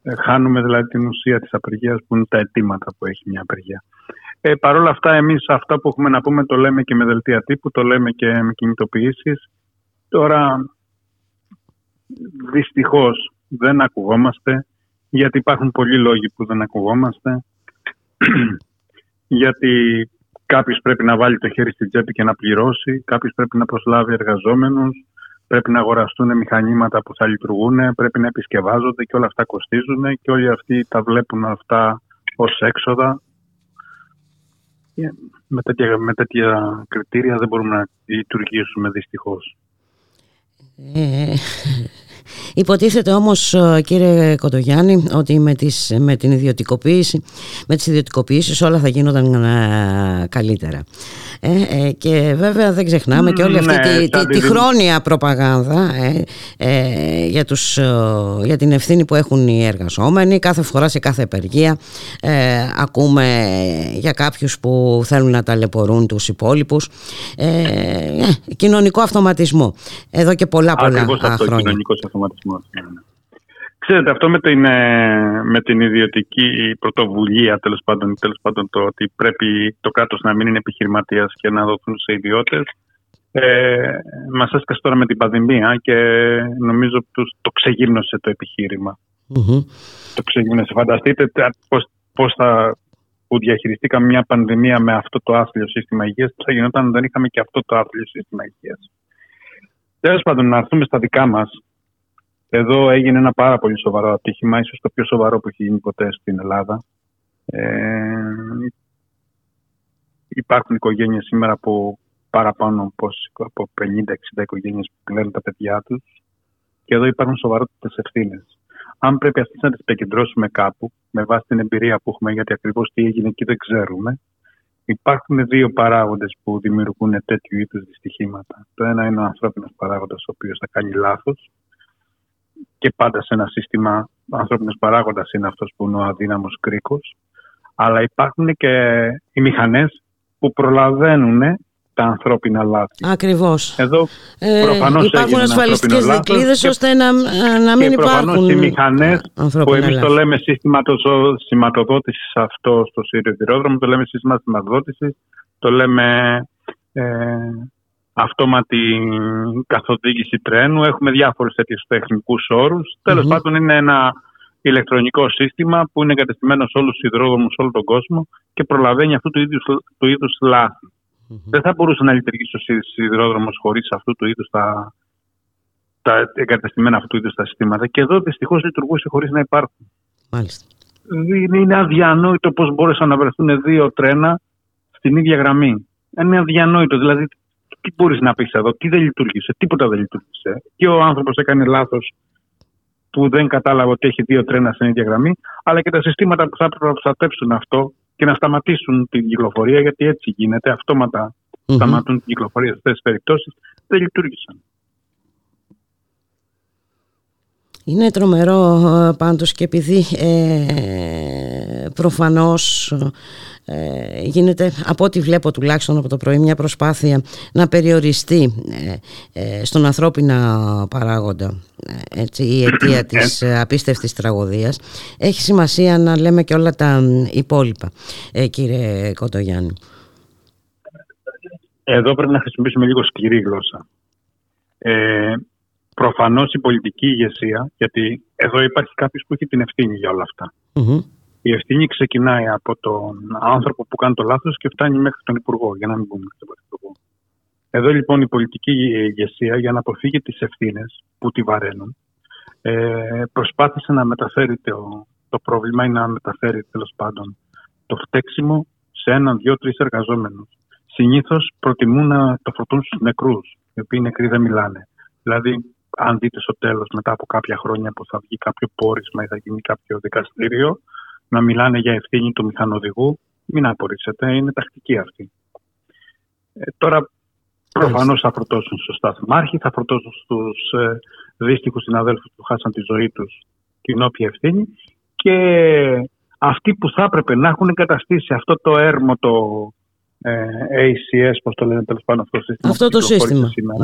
Ε, χάνουμε δηλαδή την ουσία της απεργίας, που είναι τα αιτήματα που έχει μια απεργία. Ε, Παρ' όλα αυτά, εμείς αυτά που έχουμε να πούμε το λέμε και με δελτία τύπου, το λέμε και με κινητοποιήσεις. Τώρα, δυστυχώς δεν ακουγόμαστε, γιατί υπάρχουν πολλοί λόγοι που δεν ακουγόμαστε. Γιατί κάποιος πρέπει να βάλει το χέρι στην τσέπη και να πληρώσει, κάποιος πρέπει να προσλάβει εργαζόμενους, πρέπει να αγοραστούν μηχανήματα που θα λειτουργούν, πρέπει να επισκευάζονται και όλα αυτά κοστίζουν και όλοι αυτοί τα βλέπουν αυτά ως έξοδα. Με τέτοια, με τέτοια κριτήρια δεν μπορούμε να λειτουργήσουμε δυστυχώς. Ε, υποτίθεται όμως, κύριε Κοντογιάννη, ότι με, τις, με, την ιδιωτικοποίηση, με τις ιδιωτικοποιήσεις όλα θα γίνονταν ε, καλύτερα. Ε, ε, και βέβαια δεν ξεχνάμε και όλη αυτή ναι, τη, τη, τη χρόνια προπαγάνδα ε, ε, για, τους, ε, για την ευθύνη που έχουν οι εργαζόμενοι. Κάθε φορά σε κάθε απεργία ε, ακούμε για κάποιους που θέλουν να ταλαιπωρούν τους υπόλοιπους. Ε, ε, κοινωνικό αυτοματισμό. Εδώ και πολλά πολλά α, αυτό, χρόνια. Ξέρετε, αυτό με την, με την ιδιωτική πρωτοβουλία, τέλος πάντων, τέλος πάντων το ότι πρέπει το κράτος να μην είναι επιχειρηματίας και να δοθούν σε ιδιώτες, ε, μας έσκασε τώρα με την πανδημία και νομίζω τους, το ξεγύμνωσε το επιχείρημα. Mm-hmm. Το ξεγύμνωσε. Φανταστείτε πώς, πώς θα που διαχειριστήκαμε μια πανδημία με αυτό το άθλιο σύστημα υγείας, θα γινόταν αν δεν είχαμε και αυτό το άθλιο σύστημα υγείας. Τέλος πάντων, να έρθουμε στα δικά μας. Εδώ έγινε ένα πάρα πολύ σοβαρό ατύχημα, ίσως το πιο σοβαρό που έχει γίνει ποτέ στην Ελλάδα. Ε, υπάρχουν οικογένειες σήμερα από παραπάνω από πενήντα εξήντα οικογένειες που πλένουν τα παιδιά τους και εδώ υπάρχουν σοβαρότητες ευθύνες. Αν πρέπει αυτές να τις επικεντρώσουμε κάπου, με βάση την εμπειρία που έχουμε, γιατί ακριβώς τι έγινε εκεί δεν ξέρουμε, υπάρχουν δύο παράγοντες που δημιουργούν τέτοιου είδους δυστυχήματα. Το ένα είναι ο ανθρώπινος παράγοντας, ο οποίος θα κάνει λάθος. Και πάντα σε ένα σύστημα, ο ανθρώπινος παράγοντας είναι αυτός που είναι ο αδύναμος κρίκος. Αλλά υπάρχουν και οι μηχανές που προλαβαίνουν τα ανθρώπινα λάθη. Ακριβώς. Εδώ ε, προφανώς υπάρχουν ασφαλιστικές δικλείδες ώστε να, να μην και υπάρχουν. Και οι μηχανές που εμείς το λέμε σύστημα σηματοδότησης, αυτό στο σιδηρόδρομο, το λέμε σύστημα σηματοδότησης, το λέμε ε, αυτόματη καθοδήγηση τρένου. Έχουμε διάφορους τέτοιους τεχνικούς όρους. Mm-hmm. Τέλος πάντων, είναι ένα ηλεκτρονικό σύστημα που είναι εγκατεστημένο σε όλους τους σιδηρόδρομους, σε όλο τον κόσμο και προλαβαίνει αυτού του είδους, του είδους λάθη. Mm-hmm. Δεν θα μπορούσε να λειτουργήσει ο σιδηρόδρομος χωρίς αυτού του είδους τα, τα εγκατεστημένα αυτού του είδους τα συστήματα. Και εδώ δυστυχώς λειτουργούσε χωρίς να υπάρχουν. Μάλιστα. Είναι αδιανόητο πώς μπόρεσαν να βρεθούν δύο τρένα στην ίδια γραμμή. Είναι αδιανόητο. Δηλαδή, τι μπορείς να πεις εδώ, τι δεν λειτουργήσε, τίποτα δεν λειτουργήσε. Και ο άνθρωπος έκανε λάθος που δεν κατάλαβε ότι έχει δύο τρένα στην ίδια γραμμή, αλλά και τα συστήματα που θα προστατέψουν αυτό και να σταματήσουν την κυκλοφορία, γιατί έτσι γίνεται, αυτόματα mm-hmm. σταματούν την κυκλοφορία σε αυτές τις περιπτώσεις, δεν λειτουργήσαν. Είναι τρομερό πάντως, και επειδή ε, προφανώς ε, γίνεται, από ό,τι βλέπω τουλάχιστον από το πρωί, μια προσπάθεια να περιοριστεί ε, ε, στον ανθρώπινα παράγοντα ε, έτσι, η αιτία της απίστευτης τραγωδίας. Έχει σημασία να λέμε και όλα τα υπόλοιπα, ε, κύριε Κοντογιάννη. Εδώ πρέπει να χρησιμοποιήσουμε λίγο σκληρή γλώσσα. Ε, Προφανώς η πολιτική ηγεσία, γιατί εδώ υπάρχει κάποιος που έχει την ευθύνη για όλα αυτά. Mm-hmm. Η ευθύνη ξεκινάει από τον άνθρωπο που κάνει το λάθος και φτάνει μέχρι τον υπουργό, για να μην πούμε στον πρωθυπουργό. Εδώ λοιπόν η πολιτική ηγεσία, για να αποφύγει τις ευθύνες που τη βαραίνουν, προσπάθησε να μεταφέρει το, το πρόβλημα ή να μεταφέρει τέλος πάντων το φταίξιμο σε έναν, δύο, τρεις εργαζόμενους. Συνήθως προτιμούν να το φορτούν στους νεκρούς, οι οποίοι νεκροί δεν μιλάνε. Δηλαδή, αν δείτε στο τέλος, μετά από κάποια χρόνια που θα βγει κάποιο πόρισμα ή θα γίνει κάποιο δικαστήριο, να μιλάνε για ευθύνη του μηχανοδηγού, μην απορρίψετε, είναι τακτική αυτή. Ε, τώρα, προφανώς θα φορτώσουν στους σταθμάρχη, θα φορτώσουν στους ε, δύστιχους συναδέλφους που χάσαν τη ζωή τους την όποια ευθύνη, και αυτοί που θα έπρεπε να έχουν εγκαταστήσει αυτό το έρμο, το ε, έι σι ες, πώς το λένε τέλος πάντων, αυτό το σύστημα. Αυτό το σύστημα.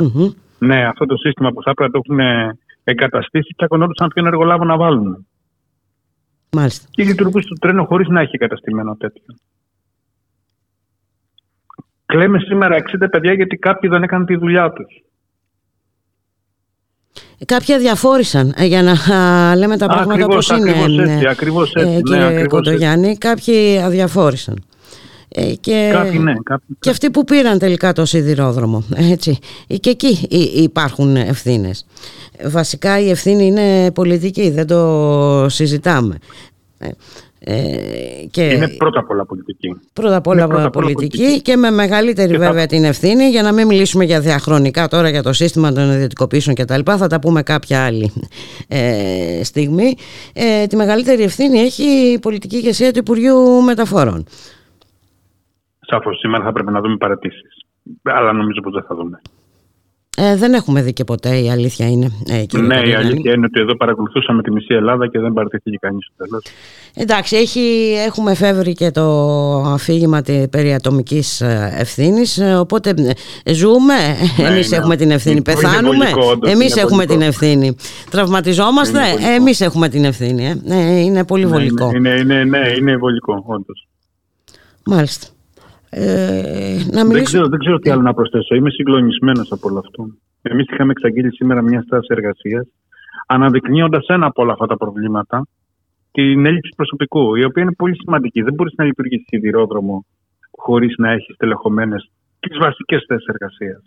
Ναι, αυτό το σύστημα που θα πρέπει να το έχουν εγκαταστήσει, ψακωνόντουσαν ποιον εργολάβο να βάλουν. Μάλιστα. Και λειτουργούσε το τρένο χωρίς να έχει εγκαταστημένο τέτοιο. Κλαίμε σήμερα εξήντα παιδιά γιατί κάποιοι δεν έκαναν τη δουλειά τους. Κάποια διαφόρησαν, για να α, λέμε τα πράγματα ακριβώς, όπως είναι. Ακριβώς έτσι, ακριβώς έτσι, ε, κύριε ναι, Κοντογιάννη, έτσι. Κάποιοι αδιαφόρησαν. Και, κάποιοι, ναι, κάποιοι. Και αυτοί που πήραν τελικά το σιδηρόδρομο, έτσι. Και εκεί υπάρχουν ευθύνες. Βασικά η ευθύνη είναι πολιτική, δεν το συζητάμε. Και είναι πρώτα απ' όλα πολιτική. Πρώτα απ' όλα πολιτική, πολιτική και με μεγαλύτερη και βέβαια θα... την ευθύνη, για να μην μιλήσουμε για διαχρονικά τώρα για το σύστημα των ιδιωτικοποιήσεων κτλ. Θα τα πούμε κάποια άλλη ε, στιγμή. Ε, τη μεγαλύτερη ευθύνη έχει η πολιτική ηγεσία του Υπουργείου Μεταφορών. Σαφώς σήμερα θα πρέπει να δούμε παρατήσεις. Αλλά νομίζω πως δεν θα δούμε. Ε, δεν έχουμε δει και ποτέ, η αλήθεια είναι. Ε, ναι, η αλήθεια είναι ότι εδώ παρακολουθούσαμε τη μισή Ελλάδα και δεν παρατήθηκε κανείς στο τέλος. Εντάξει, έχει, έχουμε φεύγει και το αφήγημα περί ατομικής ευθύνης. Οπότε ζούμε, ναι, εμείς ναι. έχουμε την ευθύνη. Είναι πεθάνουμε, βολικό, εμείς έχουμε βολικό. την ευθύνη. Τραυματιζόμαστε, εμείς έχουμε την ευθύνη. Ε. Ε, είναι πολύ βολικό. Ναι, είναι, είναι, ναι, είναι βολικό, όντως. Μάλιστα. Ε, να δεν, ξέρω, δεν ξέρω τι άλλο να προσθέσω. Είμαι συγκλονισμένος από όλο αυτό. Εμείς είχαμε εξαγγείλει σήμερα μια στάση εργασίας αναδεικνύοντας ένα από όλα αυτά τα προβλήματα την έλλειψη προσωπικού, η οποία είναι πολύ σημαντική. Δεν μπορείς να λειτουργήσεις σιδηρόδρομο χωρίς να έχεις τελεχωμένες τις βασικές θέσεις εργασίας.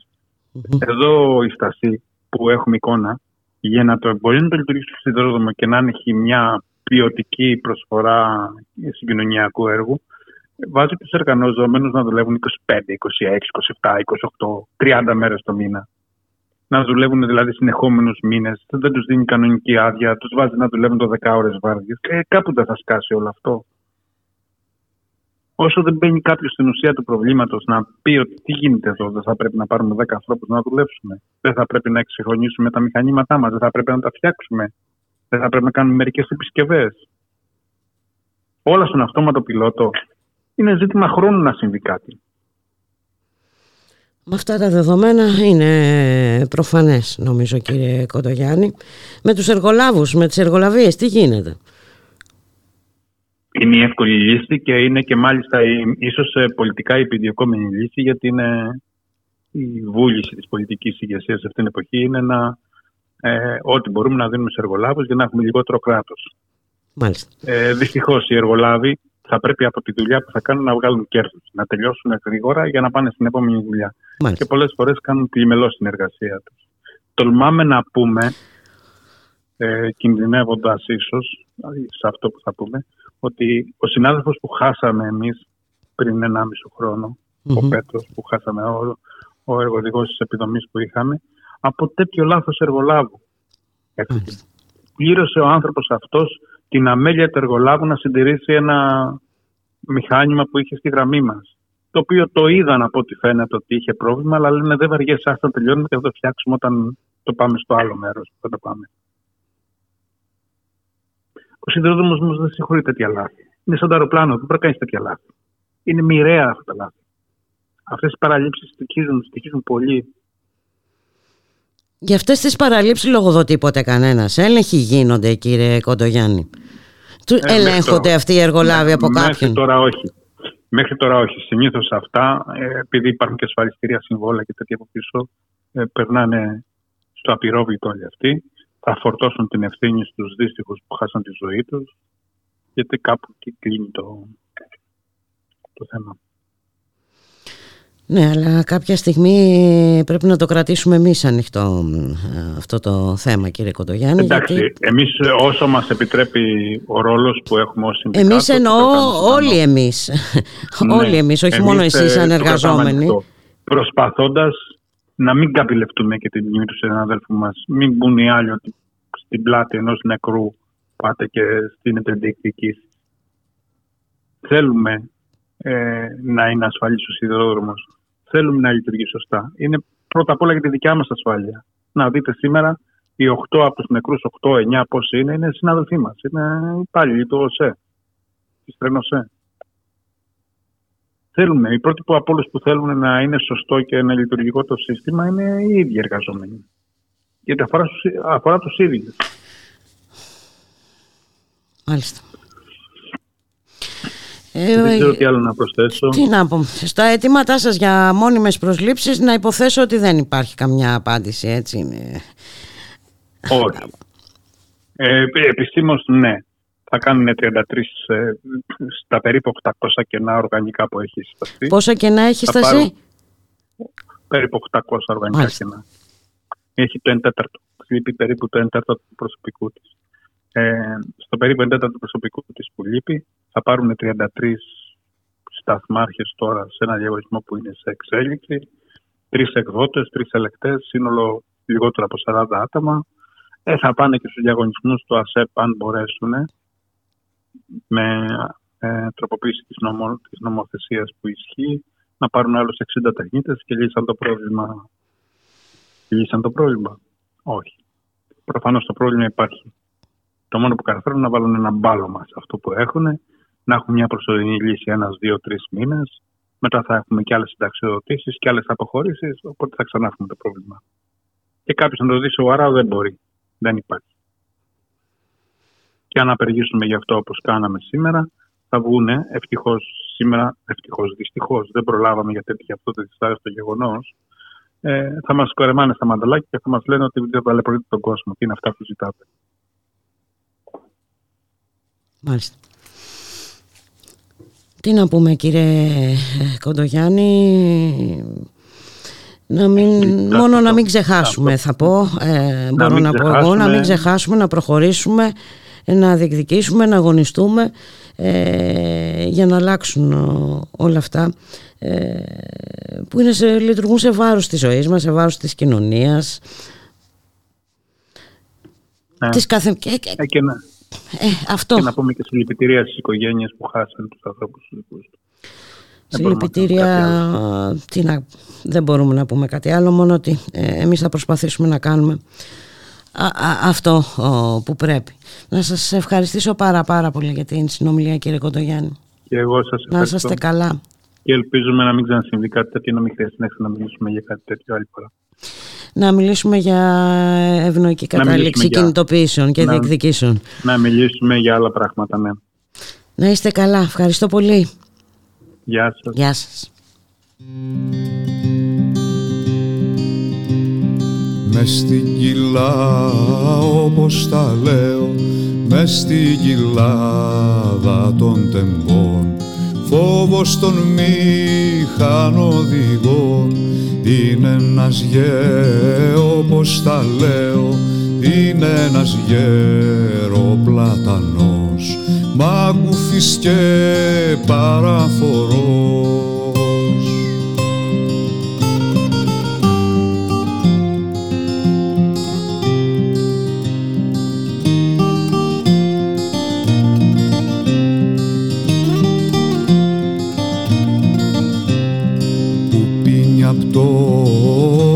Mm-hmm. Εδώ η στάση που έχουμε εικόνα, για να το μπορεί να το λειτουργήσει στο σιδηρόδρομο και να έχει μια ποιοτική προσφορά συγκοινωνιακού έργου, βάζει τους εργαζόμενους να δουλεύουν είκοσι πέντε, είκοσι έξι, είκοσι επτά, είκοσι οκτώ, τριάντα μέρες το μήνα. Να δουλεύουν δηλαδή συνεχόμενους μήνες, δεν τους δίνει κανονική άδεια, τους βάζει να δουλεύουν το δέκα ώρες βάρδιες. Ε, κάπου δεν θα σκάσει όλο αυτό. Όσο δεν μπαίνει κάποιος στην ουσία του προβλήματος να πει ότι τι γίνεται εδώ, δεν θα πρέπει να πάρουμε δέκα ανθρώπους να δουλέψουμε, δεν θα πρέπει να εξυγχρονίσουμε τα μηχανήματά μας, δεν θα πρέπει να τα φτιάξουμε, δεν θα πρέπει να κάνουμε μερικές επισκευές. Όλα στον αυτόματο πιλότο. Είναι ζήτημα χρόνου να συμβεί κάτι. Με αυτά τα δεδομένα είναι προφανές, νομίζω, κύριε Κοντογιάννη. Με τους εργολάβους, με τις εργολαβίες, τι γίνεται? Είναι η εύκολη λύση και είναι και μάλιστα ίσως πολιτικά επιδιωκόμενη λύση, γιατί είναι η βούληση της πολιτικής ηγεσίας σε αυτήν την εποχή είναι να, ε, ό,τι μπορούμε να δίνουμε στους εργολάβους για να έχουμε λιγότερο κράτος. Μάλιστα. Ε, δυστυχώς οι εργολάβοι θα πρέπει από τη δουλειά που θα κάνουν να βγάλουν κέρδος, να τελειώσουν γρήγορα για να πάνε στην επόμενη δουλειά. Μάλιστα. Και πολλές φορές κάνουν πλημελώς την εργασία τους. Τολμάμε να πούμε, ε, κινδυνεύοντας ίσως σε αυτό που θα πούμε, ότι ο συνάδελφος που χάσαμε εμείς πριν ενάμιση χρόνο, mm-hmm. ο Πέτρος που χάσαμε, ο, ο εργοδηγός της επιδομής που είχαμε, από τέτοιο λάθος εργολάβου. Mm-hmm. Πλήρωσε ο άνθρωπος αυτός την αμέλεια του εργολάβου να συντηρήσει ένα μηχάνημα που είχε στη γραμμή μας. Το οποίο το είδαν από ό,τι φαίνεται ότι είχε πρόβλημα, αλλά λένε δεν βαριέσαι, ας το τελειώνουμε και θα το φτιάξουμε όταν το πάμε στο άλλο μέρος που θα το πάμε. Ο σιδηρόδρομος μας δεν συγχωρεί τέτοια λάθη. Είναι σαν το αεροπλάνο, δεν πρέπει να κάνεις τέτοια λάθη. Είναι μοιραία αυτά τα λάθη. Αυτές οι παραλήψεις στοιχίζουν, στοιχίζουν πολύ. Για αυτές τις παραλήψεις λογοδοτεί ποτέ κανένας? Έλεγχοι γίνονται, κύριε Κοντογιάννη? Ε, Ελέγχονται το... αυτοί οι εργολάβοι Μέ, από κάποιον? Μέχρι τώρα όχι. Μέχρι τώρα όχι. Συνήθως αυτά, επειδή υπάρχουν και ασφαλιστήρια συμβόλαια και τέτοια από πίσω, ε, περνάνε στο απειρόβλητο όλοι αυτοί. Θα φορτώσουν την ευθύνη στους δύστιχους που χάσαν τη ζωή τους, γιατί κάπου εκεί κλείνει το, το θέμα. Ναι, αλλά κάποια στιγμή πρέπει να το κρατήσουμε εμείς ανοιχτό αυτό το θέμα, κύριε Κοντογιάννη. Εντάξει, γιατί... εμείς όσο μας επιτρέπει ο ρόλος που έχουμε ως συνδικάτο... Εμείς εννοώ όλοι εμείς, ναι, όλοι εμείς, όχι εμείς, μόνο εσείς σαν εργαζόμενοι. Προσπαθώντας να μην καπηλευτούμε και τη μνήμη του συναδέλφου μας, μην μπουν οι άλλοι ότι στην πλάτη ενός νεκρού πάτε και στείνετε διεκδικήσεις. Θέλουμε... Ε, να είναι ασφαλής ο σιδηρόδρομος. Θέλουμε να λειτουργεί σωστά. Είναι πρώτα απ' όλα για τη δικιά μας ασφάλεια. Να δείτε σήμερα οι οκτώ από τους νεκρούς, οκτώ εννιά πόσοι είναι, είναι συνάδελφοί μας. Είναι υπάλληλοι του ΟΣΕ, της ΟΣΕ. Θέλουμε, οι πρώτοι που από όλους που θέλουν να είναι σωστό και να λειτουργικό το σύστημα είναι οι ίδιοι εργαζόμενοι. Γιατί αφορά, αφορά τους ίδιους. Μάλιστα. Ε, δεν ξέρω τι άλλο να προσθέσω. Τι να πω. Στα αιτήματά σας για μόνιμες προσλήψεις, να υποθέσω ότι δεν υπάρχει καμιά απάντηση, έτσι είναι? Όχι. ε, Επιστήμως ναι. Θα κάνουν τριάντα τρία ε, στα περίπου οκτακόσια κενά οργανικά που έχει σταθεί. Πόσα κενά έχει σταθεί? Πάρω... Περίπου οκτακόσια οργανικά. Μάλιστα. Κενά. Έχει το εντέταρτο. Λείπει περίπου το εντέταρτο του προσωπικού της. Ε, στο περίπου εντέταρτο του προσωπικού της που λείπει, θα πάρουν τριάντα τρία σταθμάρχες τώρα σε ένα διαγωνισμό που είναι σε εξέλιξη, τρεις εκδότες, τρεις ελεκτές, σύνολο λιγότερο από σαράντα άτομα. Ε, θα πάνε και στους διαγωνισμούς του ΑΣΕΠ αν μπορέσουν, με ε, τροποποίηση της, νομο, της νομοθεσίας που ισχύει, να πάρουν άλλους εξήντα τεχνίτες και λύσαν το πρόβλημα. Λύσαν το πρόβλημα? Όχι. Προφανώς το πρόβλημα υπάρχει. Το μόνο που καταφέρουν να βάλουν ένα μπάλωμα σε αυτό που έχουν, να έχουν μια προσωρινή λύση ένας, δύο, τρεις μήνες. Μετά θα έχουμε και άλλες συνταξιοδοτήσεις και άλλες αποχωρήσεις. Οπότε θα ξανά έχουμε το πρόβλημα. Και κάποιος να το δει σοβαρά δεν μπορεί. Δεν υπάρχει. Και αν απεργήσουμε γι' αυτό όπως κάναμε σήμερα, θα βγουν ευτυχώς σήμερα, ευτυχώς δυστυχώς, δεν προλάβαμε για τέτοια αυτό το δυσάρεστο γεγονός. Ε, θα μας κορεμάνε στα μανταλάκια και θα μας λένε ότι δεν ταλαιπωρείτε τον κόσμο και είναι αυτά που ζητάτε. Μάλιστα. Τι να πούμε, κύριε Κοντογιάννη? Να μην, μόνο να μην ξεχάσουμε θα πω, ε, μπορώ να, να πω εγώ, να μην ξεχάσουμε, να προχωρήσουμε, να διεκδικήσουμε, να αγωνιστούμε, ε, για να αλλάξουν όλα αυτά, ε, που είναι σε, λειτουργούν σε βάρος της ζωής μας, σε βάρος της κοινωνίας, ναι. Της καθε... ε, και ναι. Ε, αυτό. Και να πούμε και συλληπιτήρια στις οικογένειες που χάσαν τους ανθρώπους τους δικούς τους. Συλληπιτήρια, τι να, δεν μπορούμε να πούμε κάτι άλλο, μόνο ότι ε, εμείς θα προσπαθήσουμε να κάνουμε α, α, αυτό ο, που πρέπει. Να σας ευχαριστήσω πάρα πάρα πολύ για την συνομιλία, κύριε Κοντογιάννη. Και εγώ σας ευχαριστώ. Να είστε καλά. και ελπίζουμε να μην ξανασυμβεί κάτι τέτοιο, να μην χρειάζεται να μιλήσουμε για κάτι τέτοιο άλλη φορά. Να μιλήσουμε για ευνοϊκή κατάληξη κινητοποιήσεων και να... διεκδικήσεων. Να μιλήσουμε για άλλα πράγματα, ναι. Να είστε καλά. Ευχαριστώ πολύ. Γεια σας. Γεια σας. Μες στην κοιλά, όπως τα λέω, μες στην κοιλάδα των τεμπών, φόβος των μηχανοδηγών, είναι ένας γέρο, όπως τα λέω, είναι ένας γέρο πλατανός, μάκουφης και παραφορός.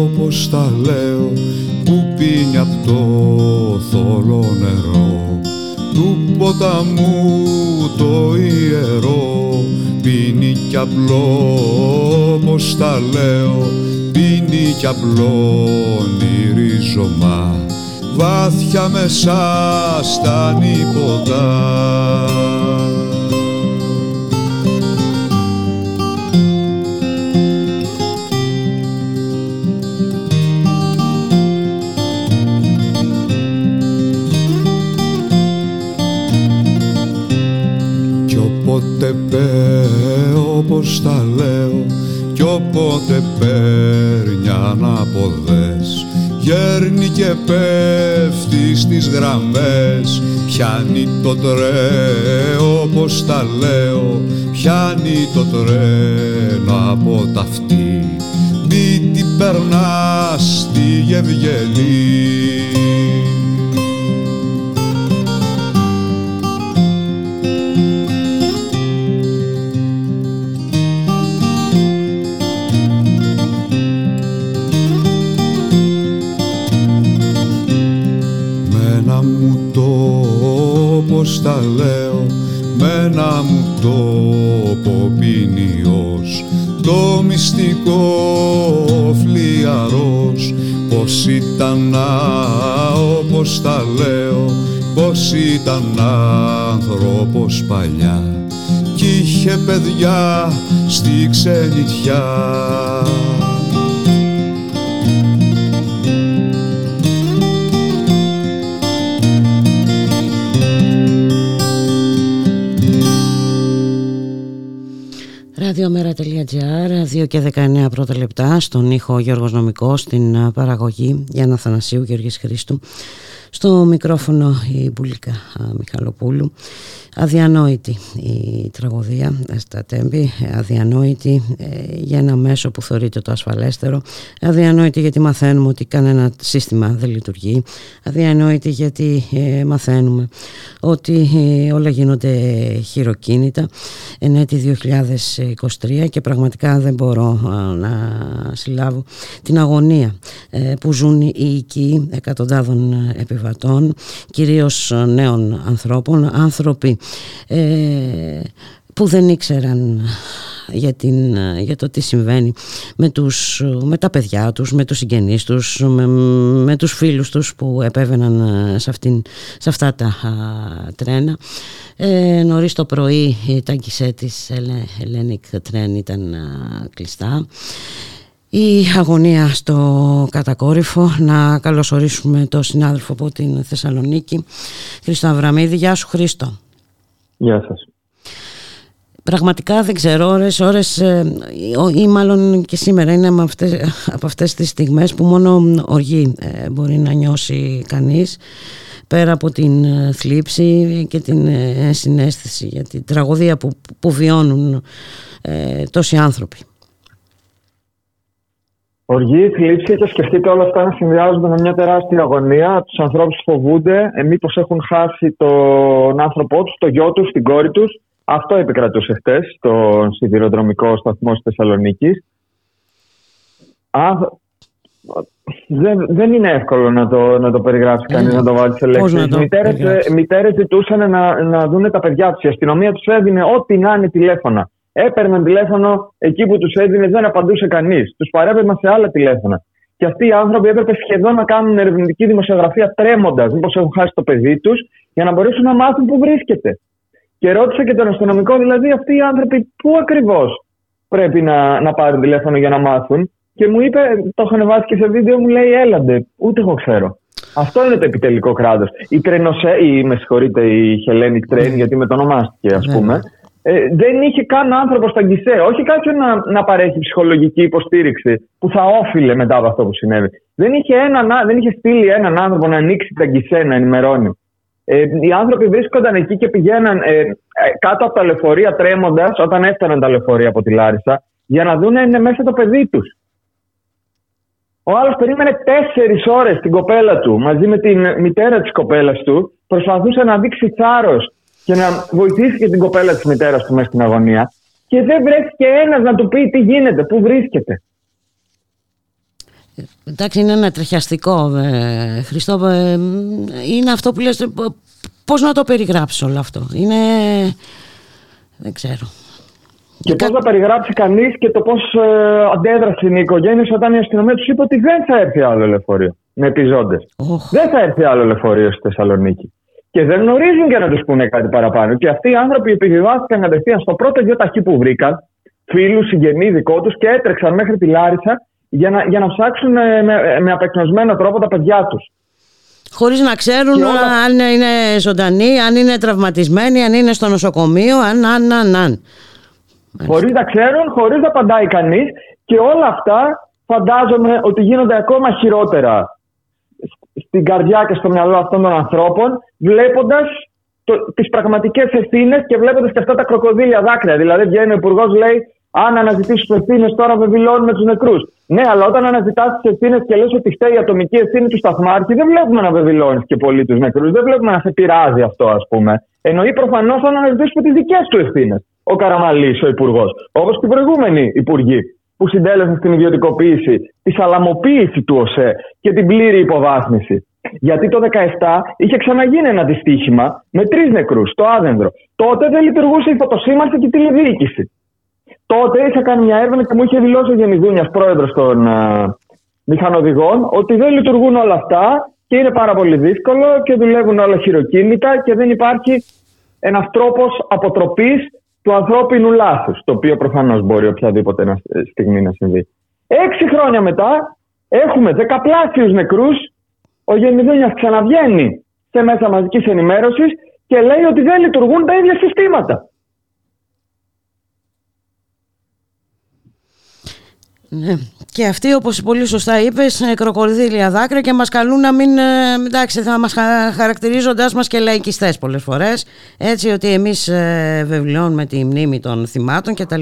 Όπως τα λέω, που πίνει απ' το θολό νερό του ποταμού το ιερό, πίνει κι απλό, όπως τα λέω, πίνει κι απλό ρίζωμα βάθια μέσα στα νηποτά. Όπως τα λέω, κι όποτε παίρνει αναποδές, γέρνει και πέφτει στις γραμμές, πιάνει το τρένο, όπως τα λέω, πιάνει το τρένο από τα αυτή, μην την περνά στη Γευγελή. Όπως τα λέω, με ένα μου τόπο ποινιός, το μυστικό φλιαρός, πως ήταν να, όπως τα λέω, πως ήταν άνθρωπος παλιά κι είχε παιδιά στη ξενιτιά. ραδιομέρα.gr, δύο και δεκαεννέα πρώτα λεπτά, στον ήχο Γιώργος Νομικός, στην παραγωγή Γιάννα Θανασίου, Γιώργης Χρήστου, στο μικρόφωνο η Μπούλκα Μιχαλοπούλου. Αδιανόητη η τραγωδία στα Τέμπη, αδιανόητη για ένα μέσο που θεωρείται το ασφαλέστερο, αδιανόητη γιατί μαθαίνουμε ότι κανένα σύστημα δεν λειτουργεί, αδιανόητη γιατί μαθαίνουμε ότι όλα γίνονται χειροκίνητα εν έτη δύο χιλιάδες είκοσι τρία και πραγματικά δεν μπορώ να συλλάβω την αγωνία που ζουν οι οικοί εκατοντάδων επιβατών, κυρίως νέων ανθρώπων, άνθρωποι που δεν ήξεραν για, την, για το τι συμβαίνει με, τους, με τα παιδιά τους, με τους συγγενείς τους, με, με τους φίλους τους που επέβαιναν σε, αυτήν, σε αυτά τα α, τρένα. Ε, νωρίς το πρωί τα γκισέ της Hellenic Train ήταν α, κλειστά. Η αγωνία στο κατακόρυφο. Να καλωσορίσουμε τον συνάδελφο από την Θεσσαλονίκη, Χρήστο Αβραμίδη. Γεια σου, Χρήστο. Γεια σας. Πραγματικά δεν ξέρω, ώρες, ώρες ή μάλλον και σήμερα είναι από αυτές, από αυτές τις στιγμές που μόνο οργή μπορεί να νιώσει κανείς, πέρα από την θλίψη και την συναίσθηση για την τραγωδία που, που βιώνουν τόσοι άνθρωποι. Οργή, θλίψη, και σκεφτείτε όλα αυτά να συνδυάζονται με μια τεράστια αγωνία. Τους ανθρώπους φοβούνται, ε, μήπως έχουν χάσει τον άνθρωπό τους, το γιο τους, την κόρη τους. Αυτό επικρατούσε χτες στον σιδηροδρομικό σταθμό της Θεσσαλονίκης. Δεν, δεν είναι εύκολο να το, να το περιγράψει κανείς, να το βάλει σε λέξεις. Μητέρες ζητούσαν να, να δουν τα παιδιά τους. Η αστυνομία τους έδινε ό,τι να είναι τηλέφωνα. Έπαιρναν τηλέφωνο εκεί που τους έδινε, δεν απαντούσε κανείς. Τους παρέπαιρναν σε άλλα τηλέφωνα. Και αυτοί οι άνθρωποι έπρεπε σχεδόν να κάνουν ερευνητική δημοσιογραφία τρέμοντας, μήπως έχουν χάσει το παιδί τους, για να μπορέσουν να μάθουν πού βρίσκεται. Και ρώτησα και τον αστυνομικό, δηλαδή, αυτοί οι άνθρωποι πού ακριβώς πρέπει να, να πάρουν τηλέφωνο για να μάθουν. Και μου είπε, το έχω ανεβάσει και σε βίντεο, μου λέει, έλαντε, ούτε εγώ ξέρω. Αυτό είναι το επιτελικό κράτος. Η Τρενοσέ, ή με συγχωρείτε, η Hellenic Train, γιατί μετονομάστηκε, ας πούμε, ε, δεν είχε καν άνθρωπο στα γκισέ. Όχι κάποιον να, να παρέχει ψυχολογική υποστήριξη που θα όφιλε μετά από αυτό που συνέβη. Δεν είχε, ένα, δεν είχε στείλει έναν άνθρωπο να ανοίξει τα γκισέ, να ενημερώνει. Ε, οι άνθρωποι βρίσκονταν εκεί και πηγαίναν ε, κάτω από τα λεωφορεία τρέμοντας, όταν έφταναν τα λεωφορεία από τη Λάρισα, για να δουν αν είναι μέσα το παιδί τους. Ο άλλος περίμενε τέσσερις ώρες την κοπέλα του, μαζί με τη μητέρα της κοπέλας του, προσπαθούσε να δείξει θάρρος και να βοηθήσει και την κοπέλα της μητέρας του μέσα στην αγωνία, και δεν βρέθηκε ένας να του πει τι γίνεται, πού βρίσκεται. Εντάξει, είναι ένα τριχιαστικό, ε, Χριστό, ε, είναι αυτό που λες, πώς να το περιγράψεις όλο αυτό, είναι, δεν ξέρω. Και πώς να περιγράψει κανείς και το πώς ε, αντέδρασε η οικογένεια όταν η αστυνομία τους είπε ότι δεν θα έρθει άλλο λεωφορείο με επιζώντες. Oh. Δεν θα έρθει άλλο λεωφορείο στη Θεσσαλονίκη. Και δεν γνωρίζουν και να τους πούνε κάτι παραπάνω. Και αυτοί οι άνθρωποι επιβιβάστηκαν κατευθείαν στο πρώτο γιο ταχύ που βρήκαν, φίλους, συγγενεί δικό τους, και έτρεξαν μέχρι τη Λάρισα για να, για να ψάξουν ε, με, με απεκνωσμένο τρόπο τα παιδιά τους. Χωρίς να ξέρουν όλα... αν είναι ζωντανοί, αν είναι τραυματισμένοι, αν είναι στο νοσοκομείο, αν, αν, αν. αν. Χωρίς να ξέρουν, χωρίς να απαντάει κανείς, και όλα αυτά φαντάζομαι ότι γίνονται ακόμα χειρότερα στην καρδιά και στο μυαλό αυτών των ανθρώπων, βλέποντας το, τις πραγματικές ευθύνες και βλέποντας και αυτά τα κροκοδίλια δάκρυα. Δηλαδή, βγαίνει ο υπουργός, λέει: αν αναζητήσεις τις ευθύνες, τώρα βεβηλώνουμε τους νεκρούς. Ναι, αλλά όταν αναζητάς τις ευθύνες και λες ότι φταίει η ατομική ευθύνη του σταθμάρχη, δεν βλέπουμε να βεβηλώνεις και πολύ τους νεκρούς. Δεν βλέπουμε να σε πειράζει αυτό, ας πούμε. Εννοεί προφανώς να αναζητήσουμε τις δικές του ευθύνες. Ο Καραμαλής, ο υπουργός, όπως και οι προηγούμενοι υπουργοί που συντέλεσαν στην ιδιωτικοποίηση, τη σαλαμοποίηση του ΟΣΕ και την πλήρη υποβάθμιση. Γιατί το δεκαεπτά είχε ξαναγίνει ένα δυστύχημα με τρεις νεκρούς στο Άδενδρο. Τότε δεν λειτουργούσε η φωτοσήμανση και η τηλεδιοίκηση. Τότε είχα κάνει μια έρευνα και μου είχε δηλώσει ο Γενιδουνιάς, πρόεδρος των α, μηχανοδηγών, ότι δεν λειτουργούν όλα αυτά και είναι πάρα πολύ δύσκολο και δουλεύουν όλα χειροκίνητα και δεν υπάρχει ένας τρόπος αποτροπής του ανθρώπινου λάθους, το οποίο προφανώς μπορεί οποιαδήποτε στιγμή να συμβεί. Έξι χρόνια μετά έχουμε δεκαπλάσιους νεκρούς. Ο Γενιδούνιας ξαναβγαίνει σε μέσα μαζικής ενημέρωσης και λέει ότι δεν λειτουργούν τα ίδια συστήματα. Ναι. Και αυτοί, όπως πολύ σωστά είπες, κροκοδίλια δάκρυα, και μας καλούν να μην, εντάξει, θα μας χαρακτηρίζοντάς μας και λαϊκιστές πολλές φορές, έτσι, ότι εμείς βεβαιώνουμε τη μνήμη των θυμάτων κτλ.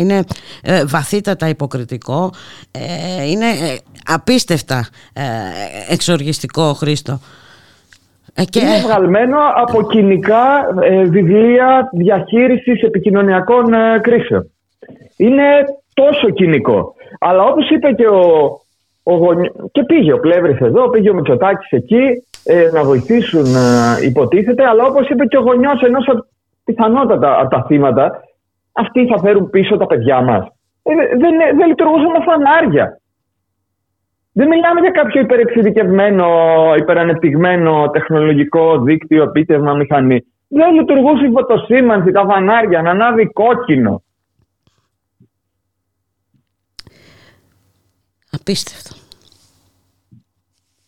Είναι ε, βαθύτατα υποκριτικό, ε, είναι ε, απίστευτα ε, εξοργιστικό, Χρήστο. Και... είναι βγαλμένο από κοινικά ε, βιβλία διαχείρισης επικοινωνιακών ε, κρίσεων. Είναι τόσο κοινικό. Αλλά όπως είπε και ο, ο γονι... και πήγε ο Πλεύρης εδώ, πήγε ο Μητσοτάκης εκεί ε, να βοηθήσουν ε, υποτίθεται, αλλά όπως είπε και ο γονιός ενός πιθανότατα από τα θύματα, αυτοί θα φέρουν πίσω τα παιδιά μας. Ε, δεν δεν λειτουργούσαν με φανάρια. Δεν μιλάμε για κάποιο υπερεξειδικευμένο, υπερανεπτυγμένο τεχνολογικό δίκτυο, επίτευμα, μηχανή. Δεν λειτουργούσε η φωτοσήμανση, τα φανάρια, να ανάβει κόκκινο. Απίστευτο.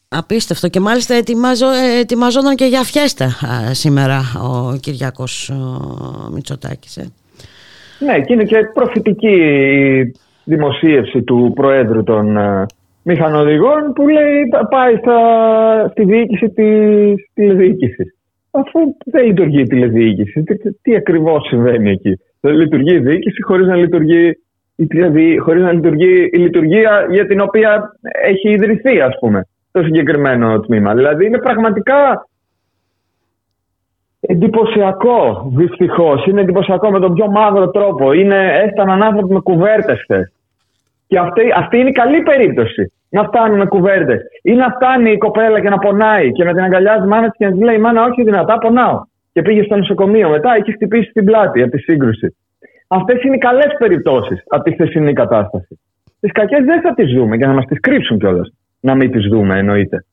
Απίστευτο. Και μάλιστα ετοιμάζω, ετοιμαζόταν και για φιέστα σήμερα ο Κυριακός ο Μητσοτάκης. Ε. Ναι, και είναι και προφητική η δημοσίευση του Προέδρου των uh, Μηχανοδηγών που λέει πάει στα, στη διοίκηση της τηλεδιοίκησης. Αφού δεν λειτουργεί η τηλεδιοίκηση, τι, τι ακριβώς συμβαίνει εκεί? Δεν λειτουργεί η διοίκηση χωρίς να λειτουργεί... δηλαδή, χωρίς να λειτουργεί η λειτουργία για την οποία έχει ιδρυθεί, ας πούμε, το συγκεκριμένο τμήμα. Δηλαδή, είναι πραγματικά εντυπωσιακό, δυστυχώς. Είναι εντυπωσιακό με τον πιο μαύρο τρόπο. Είναι, έφταναν άνθρωποι με κουβέρτες χθες. Και αυτή, αυτή είναι η καλή περίπτωση. Να φτάνουν με κουβέρτες. Ή να φτάνει η κοπέλα και να πονάει και να την αγκαλιάζει η μάνα της και να της λέει: μάνα, όχι δυνατά, πονάω. Και πήγε στο νοσοκομείο μετά, είχε χτυπήσει την πλάτη από τη σύγκρουση. Αυτές είναι οι καλές περιπτώσεις από τη χθεσινή κατάσταση. Τις κακές δεν θα τις δούμε, για να μας τις κρύψουν κιόλας. Να μην τις δούμε, εννοείται.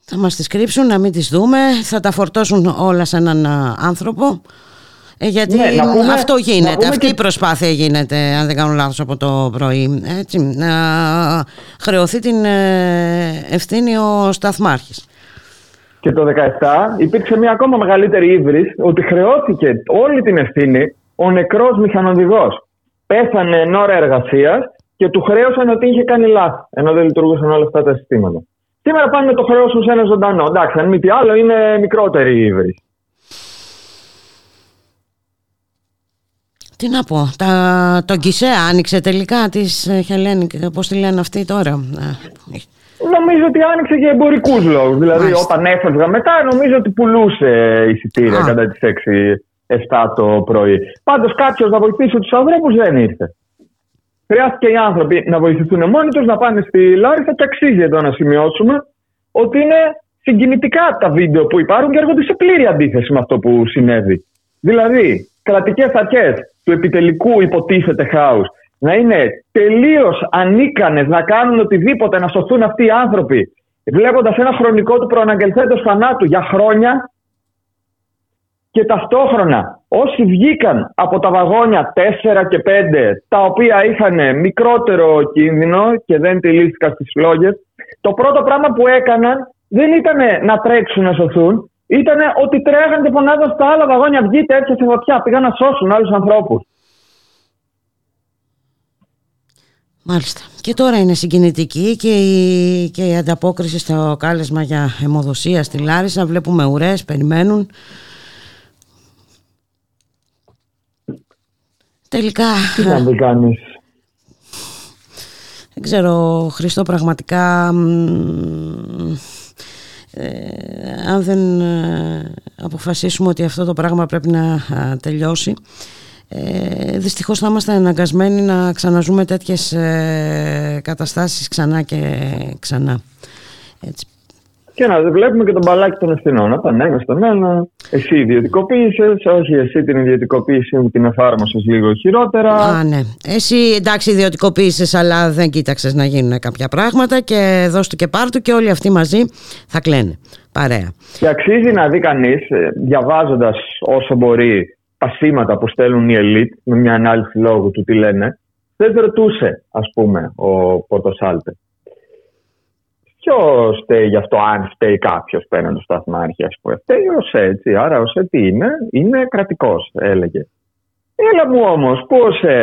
Θα μας τις κρύψουν, να μην τις δούμε, θα τα φορτώσουν όλα σε έναν άνθρωπο. Γιατί ναι, πούμε, αυτό γίνεται, αυτή και... η προσπάθεια γίνεται, αν δεν κάνω λάθος, από το πρωί. Έτσι, να χρεωθεί την ευθύνη ο Σταθμάρχης. Και το δεκαεπτά υπήρξε μια ακόμα μεγαλύτερη ύβρις, ότι χρεώθηκε όλη την ευθύνη ο νεκρός μηχανοδηγός. Πέθανε εν ώρα εργασίας και του χρέωσαν ότι είχε κάνει λάθη, ενώ δεν λειτουργούσαν όλα αυτά τα συστήματα. Σήμερα πάνε να το χρεώσουν σε ένα ζωντανό. Εντάξει, αν μη τι άλλο, είναι μικρότερη η ύβρις. Τι να πω, τα... το Κισέ άνοιξε τελικά της Hellenic, πώς τη λένε αυτή τώρα. Νομίζω ότι άνοιξε για εμπορικούς λόγους. Δηλαδή, Μάλιστα. όταν έφευγα μετά, νομίζω ότι πουλούσε εισιτήρια κατά τις έξι επτά το πρωί. Πάντως, κάποιος να βοηθήσει τους ανθρώπους δεν ήρθε. Χρειάστηκε οι άνθρωποι να βοηθηθούν μόνοι τους, να πάνε στη Λάρισα, και αξίζει εδώ να σημειώσουμε ότι είναι συγκινητικά τα βίντεο που υπάρχουν και έρχονται σε πλήρη αντίθεση με αυτό που συνέβη. Δηλαδή, κρατικές αρχές του επιτελικού υποτίθεται χάους να είναι τελείως ανίκανες να κάνουν οτιδήποτε, να σωθούν αυτοί οι άνθρωποι, βλέποντας ένα χρονικό του προαναγγελθέντος θανάτου για χρόνια, και ταυτόχρονα όσοι βγήκαν από τα βαγόνια τέσσερα και πέντε, τα οποία είχαν μικρότερο κίνδυνο και δεν τυλίστηκαν στις φλόγες, το πρώτο πράγμα που έκαναν δεν ήταν να τρέξουν να σωθούν, ήταν ότι τρέχαν και φωνάζαν στα άλλα βαγόνια, βγείτε, έρχεται φωτιά, πήγαν να σώσουν άλλους ανθρώπους. Μάλιστα. Και τώρα είναι συγκινητική και η, και η ανταπόκριση στο κάλεσμα για αιμοδοσία στη Λάρισα. Βλέπουμε ουρές, περιμένουν. Τελικά... Τι να μην κάνεις. Δεν ξέρω, Χριστό, πραγματικά... Ε, αν δεν αποφασίσουμε ότι αυτό το πράγμα πρέπει να τελειώσει, ε, δυστυχώς θα είμαστε αναγκασμένοι να ξαναζούμε τέτοιες ε, καταστάσεις ξανά και ξανά. Έτσι. Και να βλέπουμε και τον μπαλάκι των ευθυνών. Όταν ένα στον ένα, εσύ ιδιωτικοποίησες, όχι εσύ την ιδιωτικοποίησή μου την εφάρμοσες λίγο χειρότερα. Α, ναι. Εσύ εντάξει ιδιωτικοποίησες, αλλά δεν κοίταξες να γίνουν κάποια πράγματα, και δώσ' του και πάρ' του, και όλοι αυτοί μαζί θα κλαίνε. Παρέα. Και αξίζει να δει κανείς, διαβάζοντας όσο μπορεί τα σήματα που στέλνουν οι ελίτ, με μια ανάλυση λόγου του τι λένε, δεν ρωτούσε, ας πούμε, ο Πορτοσάλτε. Ποιο φταίει γι' αυτό, αν φταίει κάποιο πέραν του Σταθμάρχη, ας πούμε. Φταίει ο ΟΣΕ, έτσι. Άρα ο ΟΣΕ τι είναι, είναι κρατικός, έλεγε. Έλα μου όμως, που ο ΟΣΕ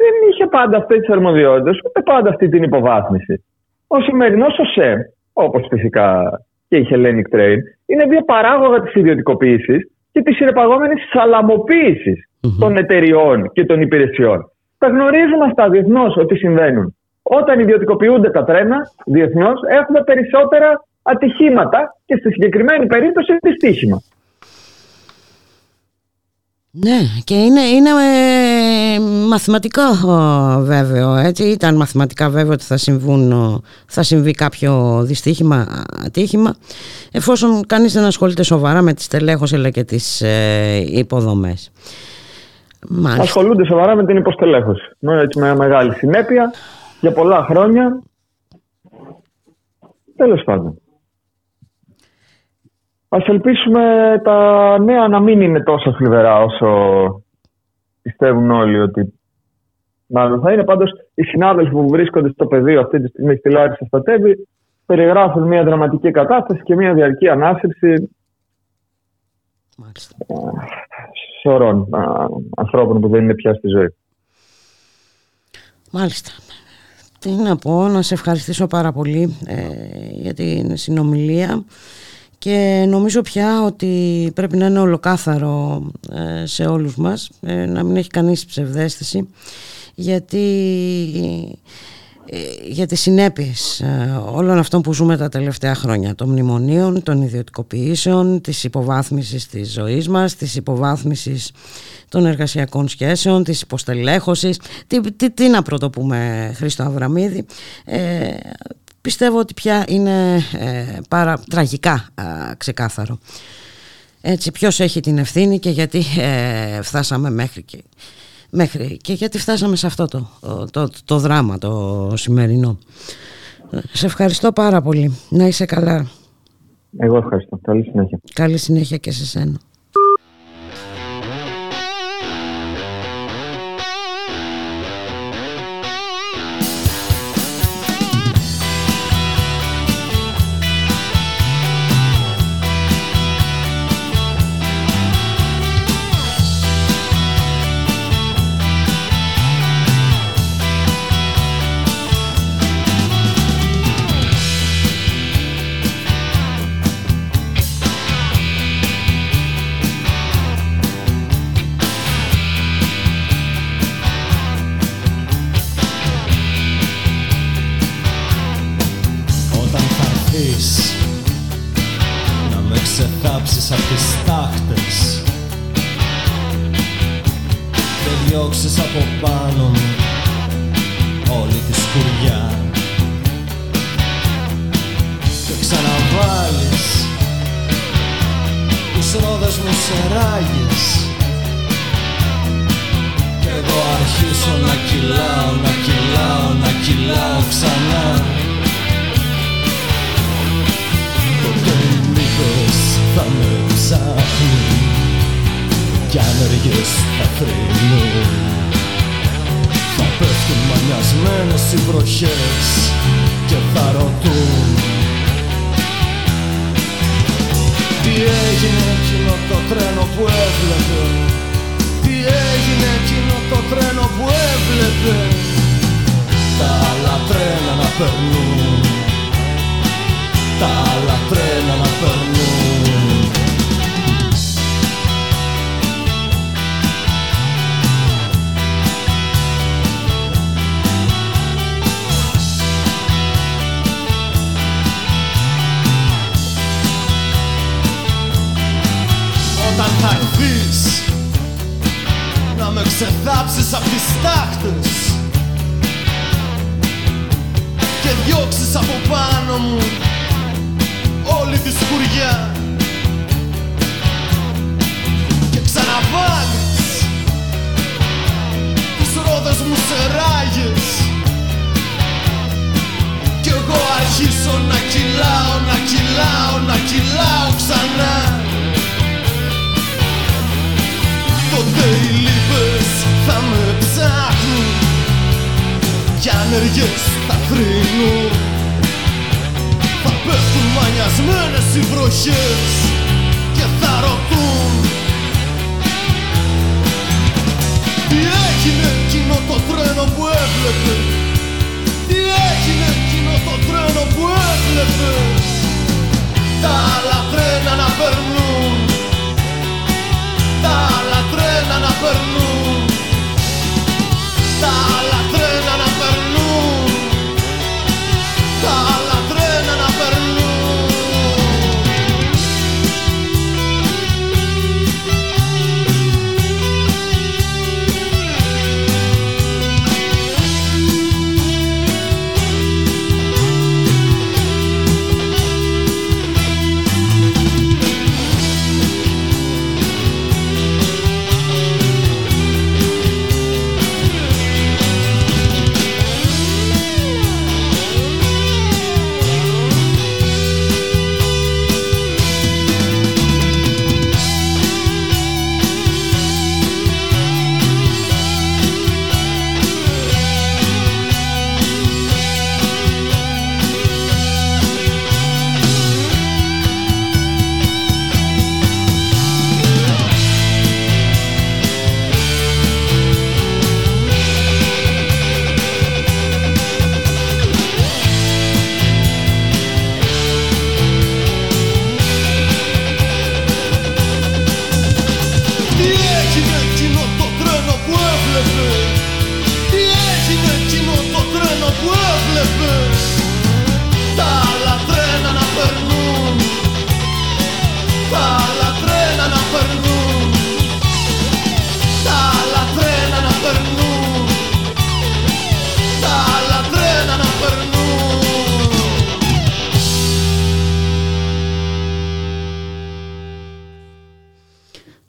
δεν είχε πάντα αυτές τις αρμοδιότητες, ούτε πάντα αυτή την υποβάθμιση. Ο σημερινός ΟΣΕ, όπως φυσικά και η Hellenic Train, είναι δύο παράγωγα της ιδιωτικοποίησης και της συνεπαγόμενης σαλαμοποίησης mm-hmm. των εταιριών και των υπηρεσιών. Τα γνωρίζουμε αυτά διεθνώς ότι συμβαίνουν. Όταν ιδιωτικοποιούνται τα τρένα διεθνώς, έχουμε περισσότερα ατυχήματα και στη συγκεκριμένη περίπτωση δυστύχημα. Ναι, και είναι, είναι ε, μαθηματικό βέβαιο. Έτσι. Ήταν μαθηματικά βέβαιο ότι θα, συμβούν, θα συμβεί κάποιο δυστύχημα, ατύχημα, εφόσον κανείς δεν ασχολείται σοβαρά με τη στελέχωση αλλά και τις ε, υποδομές. Μάλιστα. Ασχολούνται σοβαρά με την υποστελέχωση. Έτσι, με μεγάλη συνέπεια. Για πολλά χρόνια, τέλος πάντων. Ας ελπίσουμε τα νέα να μην είναι τόσο θλιβερά όσο πιστεύουν όλοι ότι μάλλον θα είναι. Πάντως, οι συνάδελφοι που βρίσκονται στο πεδίο αυτή τη στιγμή στη Λάρισα στα Τέμπη περιγράφουν μια δραματική κατάσταση και μια διαρκή ανάσυρση Μάλιστα. σωρών ανθρώπων που δεν είναι πια στη ζωή. Μάλιστα. Τι να πω, να σε ευχαριστήσω πάρα πολύ ε, για την συνομιλία, και νομίζω πια ότι πρέπει να είναι ολοκάθαρο ε, σε όλους μας, ε, να μην έχει κανείς ψευδαίσθηση γιατί, ε, για τις συνέπειες ε, όλων αυτών που ζούμε τα τελευταία χρόνια, των μνημονίων, των ιδιωτικοποιήσεων, της υποβάθμισης της ζωής μας, της υποβάθμισης των εργασιακών σχέσεων, της υποστελέχωσης. Τι, τι, τι να πρωτοπούμε, Χρήστο Αβραμίδη. Ε, πιστεύω ότι πια είναι ε, πάρα τραγικά ε, ξεκάθαρο. Έτσι, ποιος έχει την ευθύνη και γιατί ε, φτάσαμε μέχρι και, μέχρι και γιατί φτάσαμε σε αυτό το, το, το, το δράμα το σημερινό. Σε ευχαριστώ πάρα πολύ. Να είσαι καλά. Εγώ ευχαριστώ. Καλή συνέχεια. Καλή συνέχεια και σε σένα.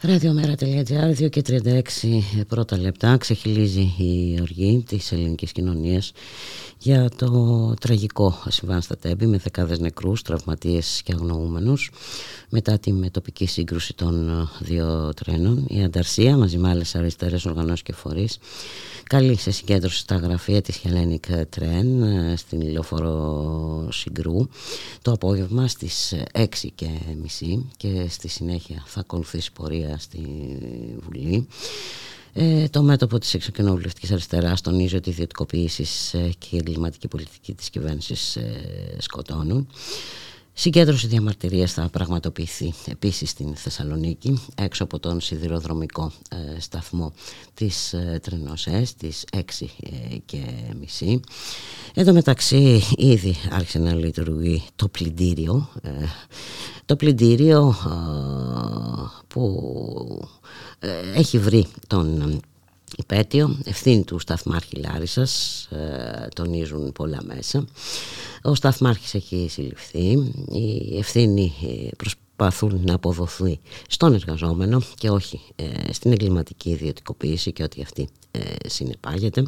ραδιομέρα.gr, δύο και τριάντα έξι πρώτα λεπτά. Ξεχυλίζει η οργή της ελληνικής κοινωνίας για το τραγικό συμβάν στα Τέμπη με δεκάδες νεκρούς, τραυματίες και αγνοούμενους μετά τη μετοπική σύγκρουση των δύο τρένων. Η ανταρσία μαζί με άλλες αριστερές οργανώσεις και φορείς καλεί σε συγκέντρωση στα γραφεία της Hellenic Train στην Ηλιοφόρο Συγκρού το απόγευμα στις έξι και μισή και στη συνέχεια θα ακολουθήσει πορεία στη Βουλή. Ε, το μέτωπο της εξωκοινοβουλευτικής αριστεράς τονίζει ότι οι ιδιωτικοποιήσεις και η εγκληματική πολιτική της κυβέρνησης ε, σκοτώνουν. Συγκέντρωση διαμαρτυρίας θα πραγματοποιηθεί επίσης στην Θεσσαλονίκη, έξω από τον σιδηροδρομικό ε, σταθμό της ε, Τρενοσέ στις έξι και μισή. Εν τω μεταξύ ήδη άρχισε να λειτουργεί το πλυντήριο. Ε, το πλυντήριο ε, που ε, έχει βρει τον υπέτειο, ευθύνη του σταθμάρχη Λάρισας, ε, τονίζουν πολλά μέσα. Ο σταθμάρχης έχει συλληφθεί, η ευθύνη προσπαθούν να αποδοθεί στον εργαζόμενο και όχι ε, στην εγκληματική ιδιωτικοποίηση και ότι αυτή ε, συνεπάγεται.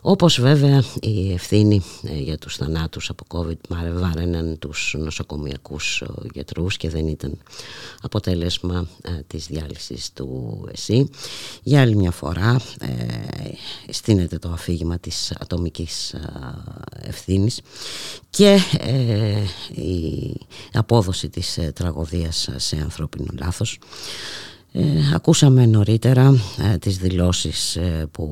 Όπως βέβαια η ευθύνη ε, για τους θανάτους από COVID βάραιναν τους νοσοκομιακούς γιατρούς και δεν ήταν αποτέλεσμα ε, της διάλυσης του ΕΣΥ. Για άλλη μια φορά ε, στείνεται το αφήγημα της ατομικής ε, ευθύνης και ε, η απόδοση της ε, τραγωδίας σε ανθρώπινο λάθος. Ε, ακούσαμε νωρίτερα ε, τις δηλώσεις ε, που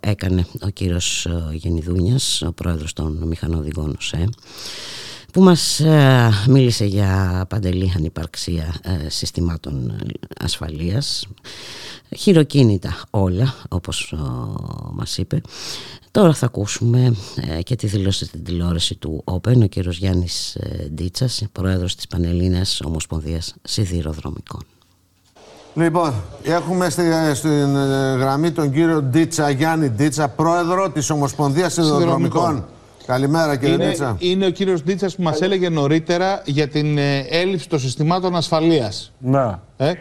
έκανε ο κύριος Γενιδούνιας, ο πρόεδρος των μηχανοδηγών ΟΣΕ, που μας ε, μίλησε για παντελή ανυπαρξία ε, συστημάτων ασφαλείας. Χειροκίνητα όλα, όπως ε, μας είπε. Τώρα θα ακούσουμε ε, και τη δηλώση στην τηλεόραση του Όπεν, ο κύριος Γιάννης Ντίτσας, πρόεδρος της Πανελλήνιας Ομοσπονδίας Σιδηροδρομικών. Λοιπόν, έχουμε στην, στην γραμμή τον κύριο Ντίτσα, Γιάννη Ντίτσα, πρόεδρο της Ομοσπονδίας Σιδηροδρομικών. Καλημέρα κύριε είναι, Ντίτσα. Είναι ο κύριος Ντίτσας που μας έλεγε νωρίτερα για την ε, έλλειψη των συστημάτων ασφαλείας. Ναι. Ε?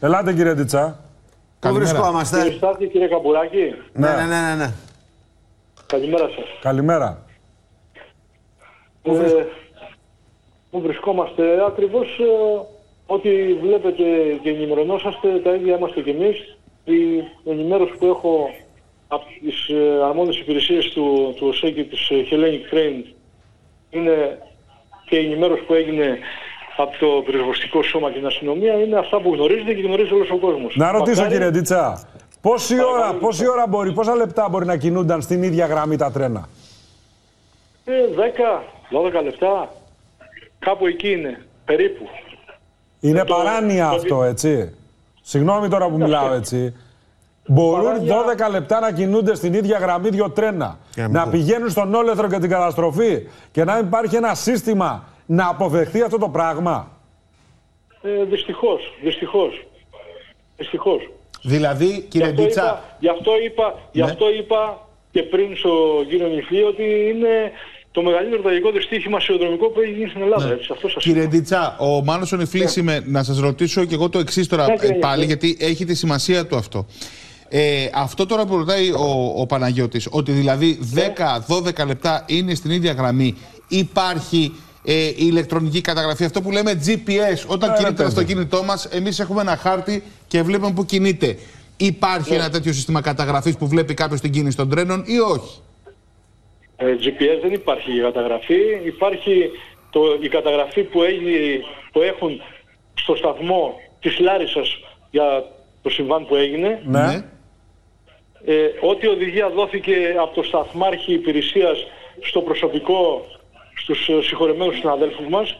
Ελάτε κύριε Ντίτσα. Πού βρισκόμαστε? Κύριε Στάθη, κύριε Καμπουράκη. Ναι, ναι, ναι, ναι, ναι. Καλημέρα σας. Καλημέρα. Ε, ε, Πού βρισκόμαστε? Ακριβώς ε, ό,τι βλέπετε και ενημερωνόσαστε, τα ίδια είμαστε κι εμείς. Η ενημέρωση που έχω από τις αρμόδιες υπηρεσίες του, του ΟΣΕ και της Hellenic Train είναι και η ενημέρωση που έγινε από το πυροσβεστικό σώμα και την αστυνομία είναι αυτά που γνωρίζετε και γνωρίζει όλος ο κόσμος. Να ρωτήσω Μακάρι... κύριε Ντίτσα, πόση, ώρα, πόση ώρα μπορεί, πόσα λεπτά μπορεί να κινούνταν στην ίδια γραμμή τα τρένα? δέκα δώδεκα λεπτά, κάπου εκεί είναι, περίπου. Είναι το... παράνοια το... αυτό, έτσι. Συγγνώμη τώρα που μιλάω έτσι. Μπορούν δώδεκα λεπτά να κινούνται στην ίδια γραμμή δύο τρένα, να πηγαίνουν στον όλεθρο και την καταστροφή και να υπάρχει ένα σύστημα να αποδεχθεί αυτό το πράγμα. Ε, δυστυχώς, δυστυχώς, δυστυχώς. Δηλαδή, κύριε Ντίτσα... Γι' αυτό είπα, γι' αυτό ναι. είπα και πριν στον κύριο Νιφλή ότι είναι... το μεγαλύτερο τραγικό δυστύχημα σιδηροδρομικό που έχει γίνει στην Ελλάδα. Ναι. Έτσι, αυτό σας Κύριε Ντίτσα, ο Μάνος ο Νιφλής ναι. είμαι, να σας ρωτήσω και εγώ το εξής τώρα ναι, ε, πάλι, ναι. γιατί έχει τη σημασία του αυτό. Ε, αυτό τώρα που ρωτάει ο, ο Παναγιώτης, ότι δηλαδή δέκα δώδεκα λεπτά είναι στην ίδια γραμμή, υπάρχει ε, η ηλεκτρονική καταγραφή, αυτό που λέμε τζι πι ες, όταν ναι, κινείται ναι. στο κινητό μας, εμείς έχουμε ένα χάρτη και βλέπουμε που κινείται. Υπάρχει ναι. ένα τέτοιο σύστημα καταγραφής που βλέπει κάποιος την κίνηση των τρένων ή όχι? τζι πι ες δεν υπάρχει η καταγραφή, υπάρχει το, η καταγραφή που, έγινε, που έχουν στο σταθμό της Λάρισσας για το συμβάν που έγινε. Ναι. Ε, ό,τι οδηγία δόθηκε από το σταθμάρχη υπηρεσίας στο προσωπικό, στους συγχωρεμένους συναδέλφους μας,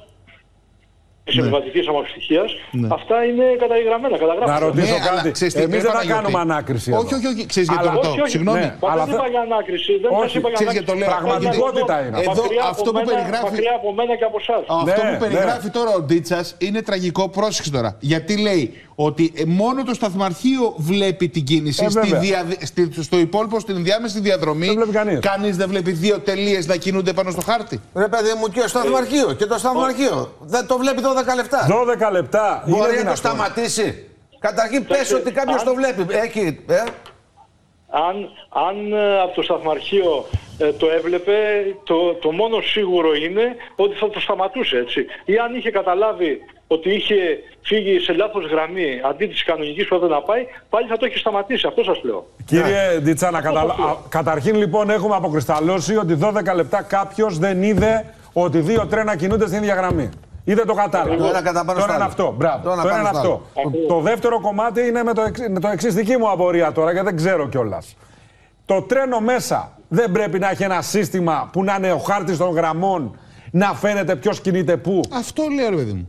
της ναι. επιβατικής αμαξιστοιχίας, ναι. αυτά είναι καταγεγραμμένα, καταγράφονται. Να ρωτήσω ναι, κάτι, ξέρετε, εμείς δεν θα κάνουμε ανάκριση. Όχι, όχι, όχι, ξέρεις γιατί το ρωτώ, συγγνώμη. Ναι. Αλλά δεν είπα για ανάκριση, δεν μας είπα για ανάκριση. Ξέρεις πραγματικότητα είναι. Εδώ αυτό που περιγράφει... Μακριά από μένα και από εσάς. Αυτό που περιγράφει τώρα ο Ντίτσας είναι τραγικό, πρόσεξε τώρα. Γιατί λέει ότι μόνο το σταθμαρχείο βλέπει την κίνηση, στο υπόλοιπο, στην διάμεση διαδρομή, κανείς δεν βλέπει δύο τελείες να κινούνται πάνω στο χάρτη. Ρε παιδί μου, και το σταθμαρχείο, και το σταθμαρχείο, δεν το βλέπει δώδεκα λεπτά. δώδεκα λεπτά. Μπορεί να το σταματήσει. Καταρχήν πες ότι κάποιος αν... το βλέπει. Έχει, ε? Αν, αν από το σταθμαρχείο ε, το έβλεπε, το, το μόνο σίγουρο είναι ότι θα το σταματούσε, έτσι. Ή αν είχε καταλάβει ότι είχε φύγει σε λάθος γραμμή αντί της κανονικής που έπρεπε να πάει, πάλι θα το είχε σταματήσει. Αυτό σας λέω. Κύριε Ντίτσα, να καταλα... καταρχήν λοιπόν έχουμε αποκρισταλώσει ότι δώδεκα λεπτά κάποιος δεν είδε ότι δύο τρένα κινούνται στην ίδια γραμμή. Είδε το κατάλαβε. Τώρα είναι αυτό. Μπράβο. Τώρα είναι αυτό. Το δεύτερο κομμάτι είναι με το, εξ... με το εξής, δική μου απορία τώρα, γιατί δεν ξέρω κιόλας. Το τρένο μέσα δεν πρέπει να έχει ένα σύστημα που να είναι ο χάρτης των γραμμών, να φαίνεται ποιος κινείται πού. Αυτό λέω, ρε παιδί μου.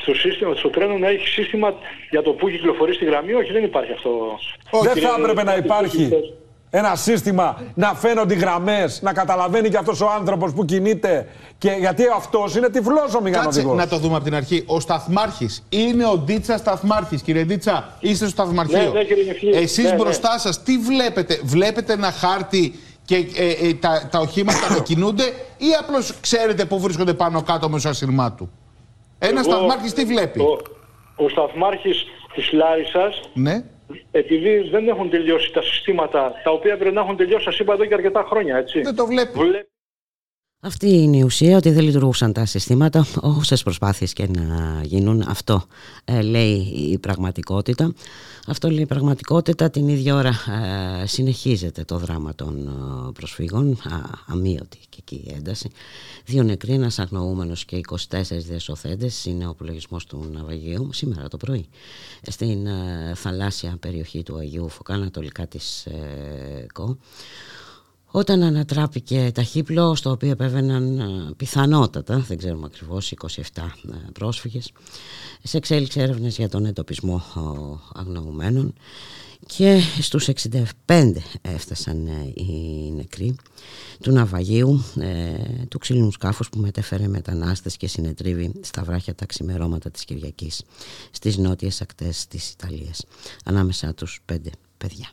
Στο, σύστημα, στο τρένο να έχει σύστημα για το που κυκλοφορεί στη γραμμή, όχι, δεν υπάρχει αυτό. Όχι, δεν θα έπρεπε να υπάρχει ένα σύστημα να φαίνονται οι γραμμές, να καταλαβαίνει και αυτός ο άνθρωπος που κινείται, και γιατί αυτός είναι τυφλός ο μηχανοδηγός. Να το δούμε από την αρχή. Ο σταθμάρχης είναι ο Ντίτσα σταθμάρχης. Κύριε Ντίτσα, είστε στο σταθμαρχείο. Ναι, εσείς ναι, μπροστά ναι. σας τι βλέπετε? Βλέπετε ένα χάρτη και ε, ε, τα, τα οχήματα κινούνται, ή απλώς ξέρετε που βρίσκονται πάνω κάτω με το ασύρμά του? Ένας σταθμάρχης τι βλέπει? Ο, ο σταθμάρχης της Λάρισας, ναι. επειδή δεν έχουν τελειώσει τα συστήματα τα οποία πρέπει να έχουν τελειώσει, σας είπα εδώ και αρκετά χρόνια, έτσι. Δεν το βλέπει. Βλέ... Αυτή είναι η ουσία, ότι δεν λειτουργούσαν τα συστήματα, όσες προσπάθειες και να γίνουν. Αυτό ε, λέει η πραγματικότητα. Αυτό λέει η πραγματικότητα. Την ίδια ώρα ε, συνεχίζεται το δράμα των ε, προσφύγων, α, αμύωτη και εκεί η ένταση. Δύο νεκροί, ένας αγνοούμενος και είκοσι τέσσερις διασωθέντες είναι ο απολογισμός του ναυαγίου σήμερα το πρωί στην ε, θαλάσσια περιοχή του Αγίου Φωκά, ανατολικά της ε, ΚΟ. Όταν ανατράπηκε ταχύπλο, στο οποίο επέβαιναν πιθανότατα, δεν ξέρουμε ακριβώς, είκοσι επτά πρόσφυγες, σε εξέλιξη έρευνες για τον εντοπισμό αγνοωμένων, και στους εξήντα πέντε έφτασαν οι νεκροί του ναυαγίου, του ξύλινου σκάφους που μετέφερε μετανάστες και συνετρίβει στα βράχια τα ξημερώματα της Κυριακής στις νότιες ακτές της Ιταλίας. Ανάμεσά τους πέντε παιδιά.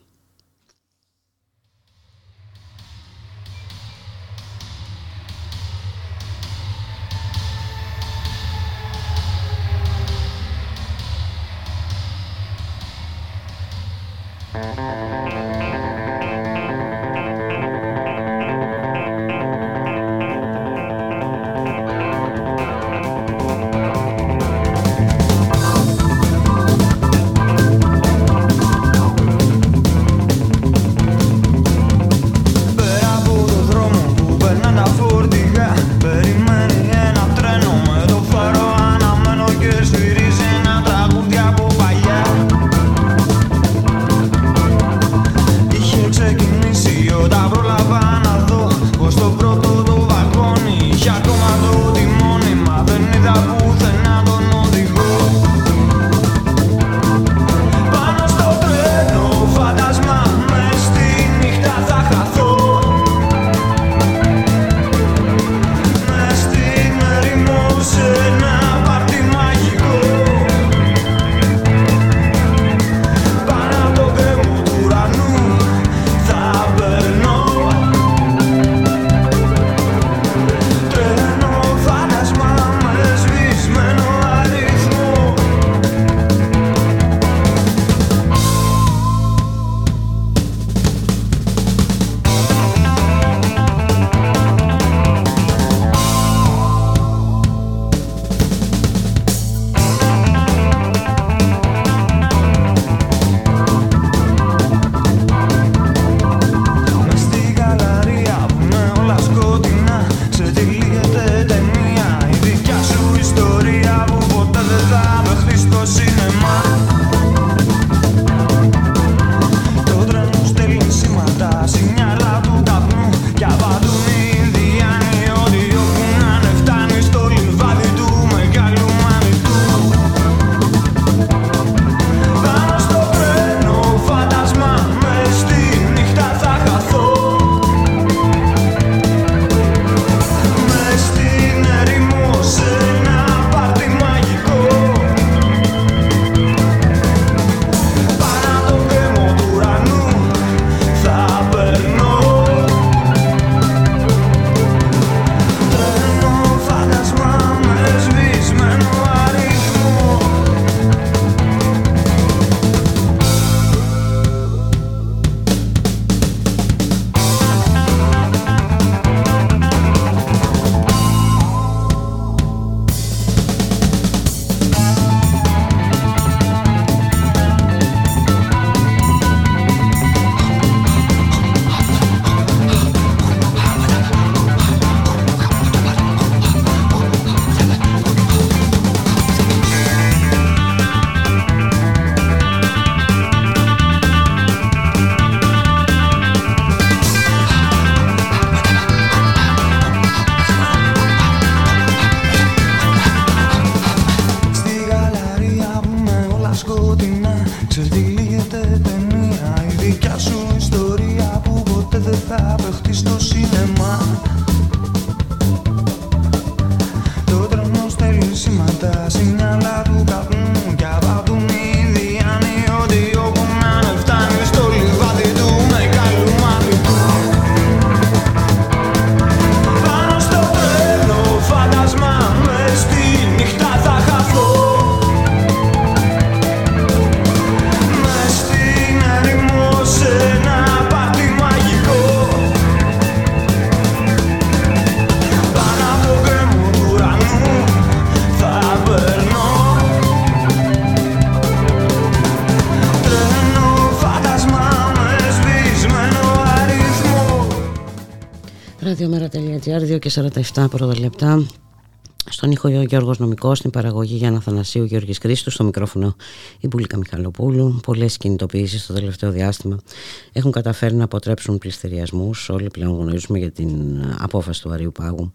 ραδιομέρα.gr, δύο και σαράντα επτά πρώτα λεπτά. Στον ήχο Γιώργος Νομικός, στην παραγωγή Γιάννα Θανασίου, Γιώργης Χρήστου, στο μικρόφωνο η Μπούλκα Μιχαλοπούλου. Πολλές κινητοποιήσεις στο τελευταίο διάστημα έχουν καταφέρει να αποτρέψουν πληστηριασμούς. Όλοι πλέον γνωρίζουμε για την απόφαση του Αρείου Πάγου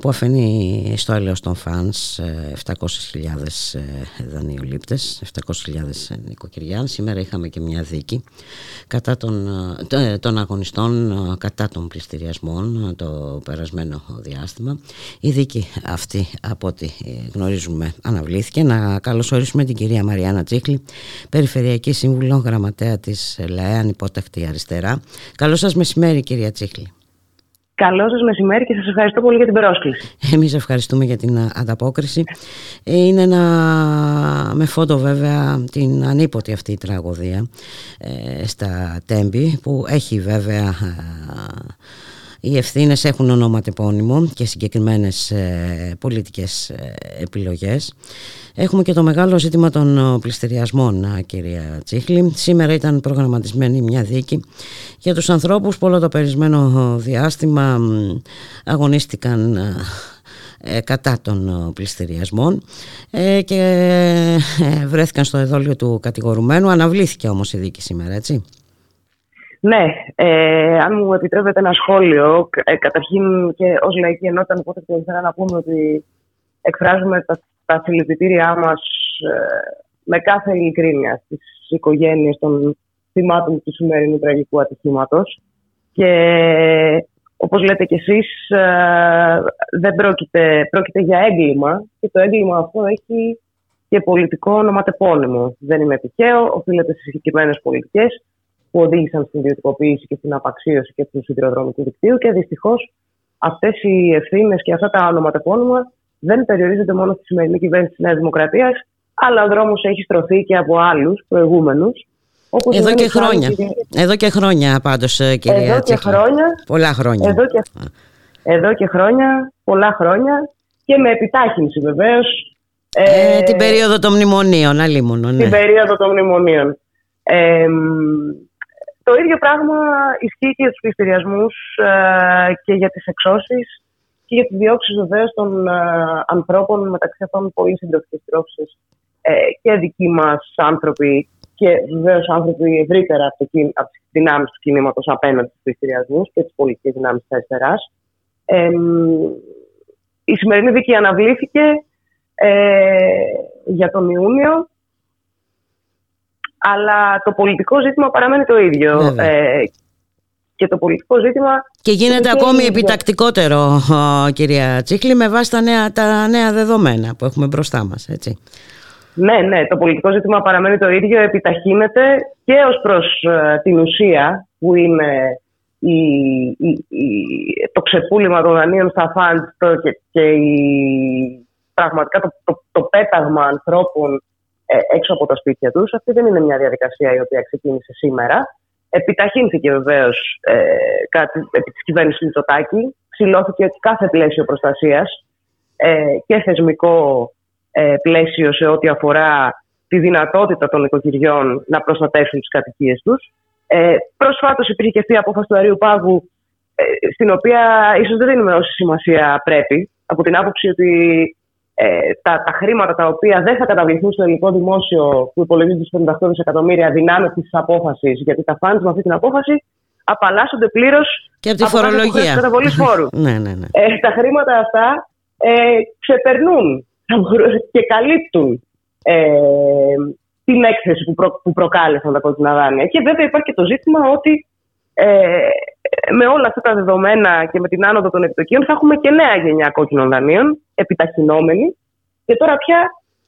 που αφήνει στο έλεος των φανς επτακόσιες χιλιάδες δανειολήπτες, επτακόσιες χιλιάδες νοικοκυριά. Σήμερα είχαμε και μια δίκη κατά των, των αγωνιστών κατά των πληστηριασμών το περασμένο διάστημα. Η δίκη αυτή, από ό,τι γνωρίζουμε, αναβλήθηκε. Να καλωσορίσουμε την κυρία Μαριάννα Τσίχλη, Περιφερειακή Σύμβουλο, Γραμματέα της ΛΑΕ, Ανυπότακτη Αριστερά. Καλώς σας μεσημέρι, κυρία Τσίχλη. Καλό σας μεσημέρι και σας ευχαριστώ πολύ για την πρόσκληση. Εμείς ευχαριστούμε για την ανταπόκριση. Είναι ένα, με φόντο βέβαια την ανίποτη αυτή η τραγωδία ε, στα Τέμπη, που έχει βέβαια... Ε, οι ευθύνες έχουν ονοματεπώνυμο και συγκεκριμένες ε, πολιτικές ε, επιλογές. Έχουμε και το μεγάλο ζήτημα των πληστηριασμών, κυρία Τσίχλη. Σήμερα ήταν προγραμματισμένη μια δίκη για τους ανθρώπους που όλο το περισμένο διάστημα αγωνίστηκαν ε, κατά των πληστηριασμών ε, και ε, βρέθηκαν στο εδόλιο του κατηγορουμένου. Αναβλήθηκε όμως η δίκη σήμερα, έτσι. Ναι, ε, αν μου επιτρέπετε ένα σχόλιο, ε, καταρχήν και ως λαϊκή ενότητα, οπότε θέλω να πούμε ότι εκφράζουμε τα, τα συλληπιτήριά μας ε, με κάθε ειλικρίνεια στις οικογένειες των θυμάτων του σημερινού τραγικού ατυχήματος. Και όπως λέτε κι εσείς, ε, δεν πρόκειται, πρόκειται για έγκλημα και το έγκλημα αυτό έχει και πολιτικό ονοματεπώνυμο. Δεν είναι τυχαίο, οφείλεται στις συγκεκριμένες πολιτικές που οδήγησαν στην ιδιωτικοποίηση και στην απαξίωση και του σιδηροδρομικού δικτύου. Και δυστυχώς αυτές οι ευθύνες και αυτά τα ονοματεπώνυμα δεν περιορίζονται μόνο στη σημερινή κυβέρνηση της Νέας Δημοκρατίας, αλλά ο δρόμος έχει στρωθεί και από άλλους προηγούμενους. Εδώ και χρόνια. Και... Εδώ και χρόνια, πάντως, κυρία Εδώ και Τσίχλη. Χρόνια. Πολλά χρόνια. Εδώ και... Εδώ και χρόνια, πολλά χρόνια. Και με επιτάχυνση, βεβαίως. Ε, ε, την περίοδο των μνημονίων, αλίμονο. Ναι. Την περίοδο των μνημονίων. Ε, Το ίδιο πράγμα ισχύει και για τους πληστηριασμούς ε, και για τις εξώσεις και για τις διώξεις βεβαίως των ε, ανθρώπων, μεταξύ αυτών πολύ συντροφικές διώξεις ε, και δικοί μας άνθρωποι και βεβαίως άνθρωποι ευρύτερα από, το, από τις δυνάμεις του κινήματος απέναντι στους πληστηριασμούς και τις πολιτικές δυνάμεις της αριστεράς. Ε, η σημερινή δίκη αναβλήθηκε ε, για τον Ιούνιο. Αλλά το πολιτικό ζήτημα παραμένει το ίδιο. Ε, και το πολιτικό ζήτημα... Και γίνεται και ακόμη επιτακτικότερο, κυρία Τσίχλη, με βάση τα νέα, τα νέα δεδομένα που έχουμε μπροστά μας, έτσι. Ναι, ναι, το πολιτικό ζήτημα παραμένει το ίδιο, επιταχύνεται και ως προς την ουσία, που είναι η, η, η, το ξεπούλημα των δανείων στα φαντ και, και η, πραγματικά το, το, το πέταγμα ανθρώπων έξω από τα σπίτια τους. Αυτή δεν είναι μια διαδικασία η οποία ξεκίνησε σήμερα. Επιταχύνθηκε βεβαίως ε, κάτι επί της κυβέρνησης Μητσοτάκη. Ξυλώθηκε κάθε πλαίσιο προστασίας ε, και θεσμικό ε, πλαίσιο σε ό,τι αφορά τη δυνατότητα των οικοκυριών να προστατεύσουν τις κατοικίες τους. Ε, Προσφάτως υπήρχε και αυτή η απόφαση του Αρείου Πάγου, ε, στην οποία ίσως δεν δίνουμε όση σημασία πρέπει, από την άποψη ότι Ε, τα, τα χρήματα τα οποία δεν θα καταβληθούν στο ελληνικό δημόσιο, που υπολογίζονται στους πενήντα οκτώ δισεκατομμύρια δυνάμει της απόφασης, γιατί τα φαντ με αυτή την απόφαση απαλλάσσονται πλήρως και από τη φορολογία. Από φόρου. ναι, ναι, ναι. Ε, τα χρήματα αυτά ε, ξεπερνούν και καλύπτουν ε, την έκθεση που, προ, που προκάλεσαν τα κόκκινα δάνεια. Και βέβαια υπάρχει και το ζήτημα ότι ε, με όλα αυτά τα δεδομένα και με την άνοδο των επιτοκίων θα έχουμε και νέα γενιά κόκκινων δανείων, επιταχυνόμενοι, και τώρα πια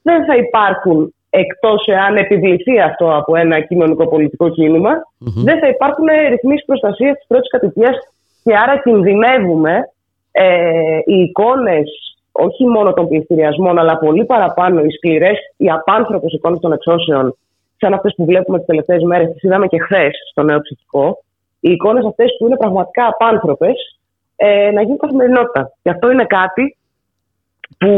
δεν θα υπάρχουν, εκτός εάν επιβληθεί αυτό από ένα κοινωνικοπολιτικό κίνημα, mm-hmm. δεν θα υπάρχουν ρυθμίσεις προστασίας της πρώτης κατοικίας και άρα κινδυνεύουμε ε, οι εικόνες όχι μόνο των πληστηριασμών αλλά πολύ παραπάνω οι σκληρές, οι απάνθρωπες εικόνες των εξώσεων, σαν αυτές που βλέπουμε τις τελευταίες μέρες, τις είδαμε και χθες στο Νέο Ψυχικό. Οι εικόνες αυτές που είναι πραγματικά απάνθρωπες ε, να γίνουν καθημερινότητα. Και αυτό είναι κάτι που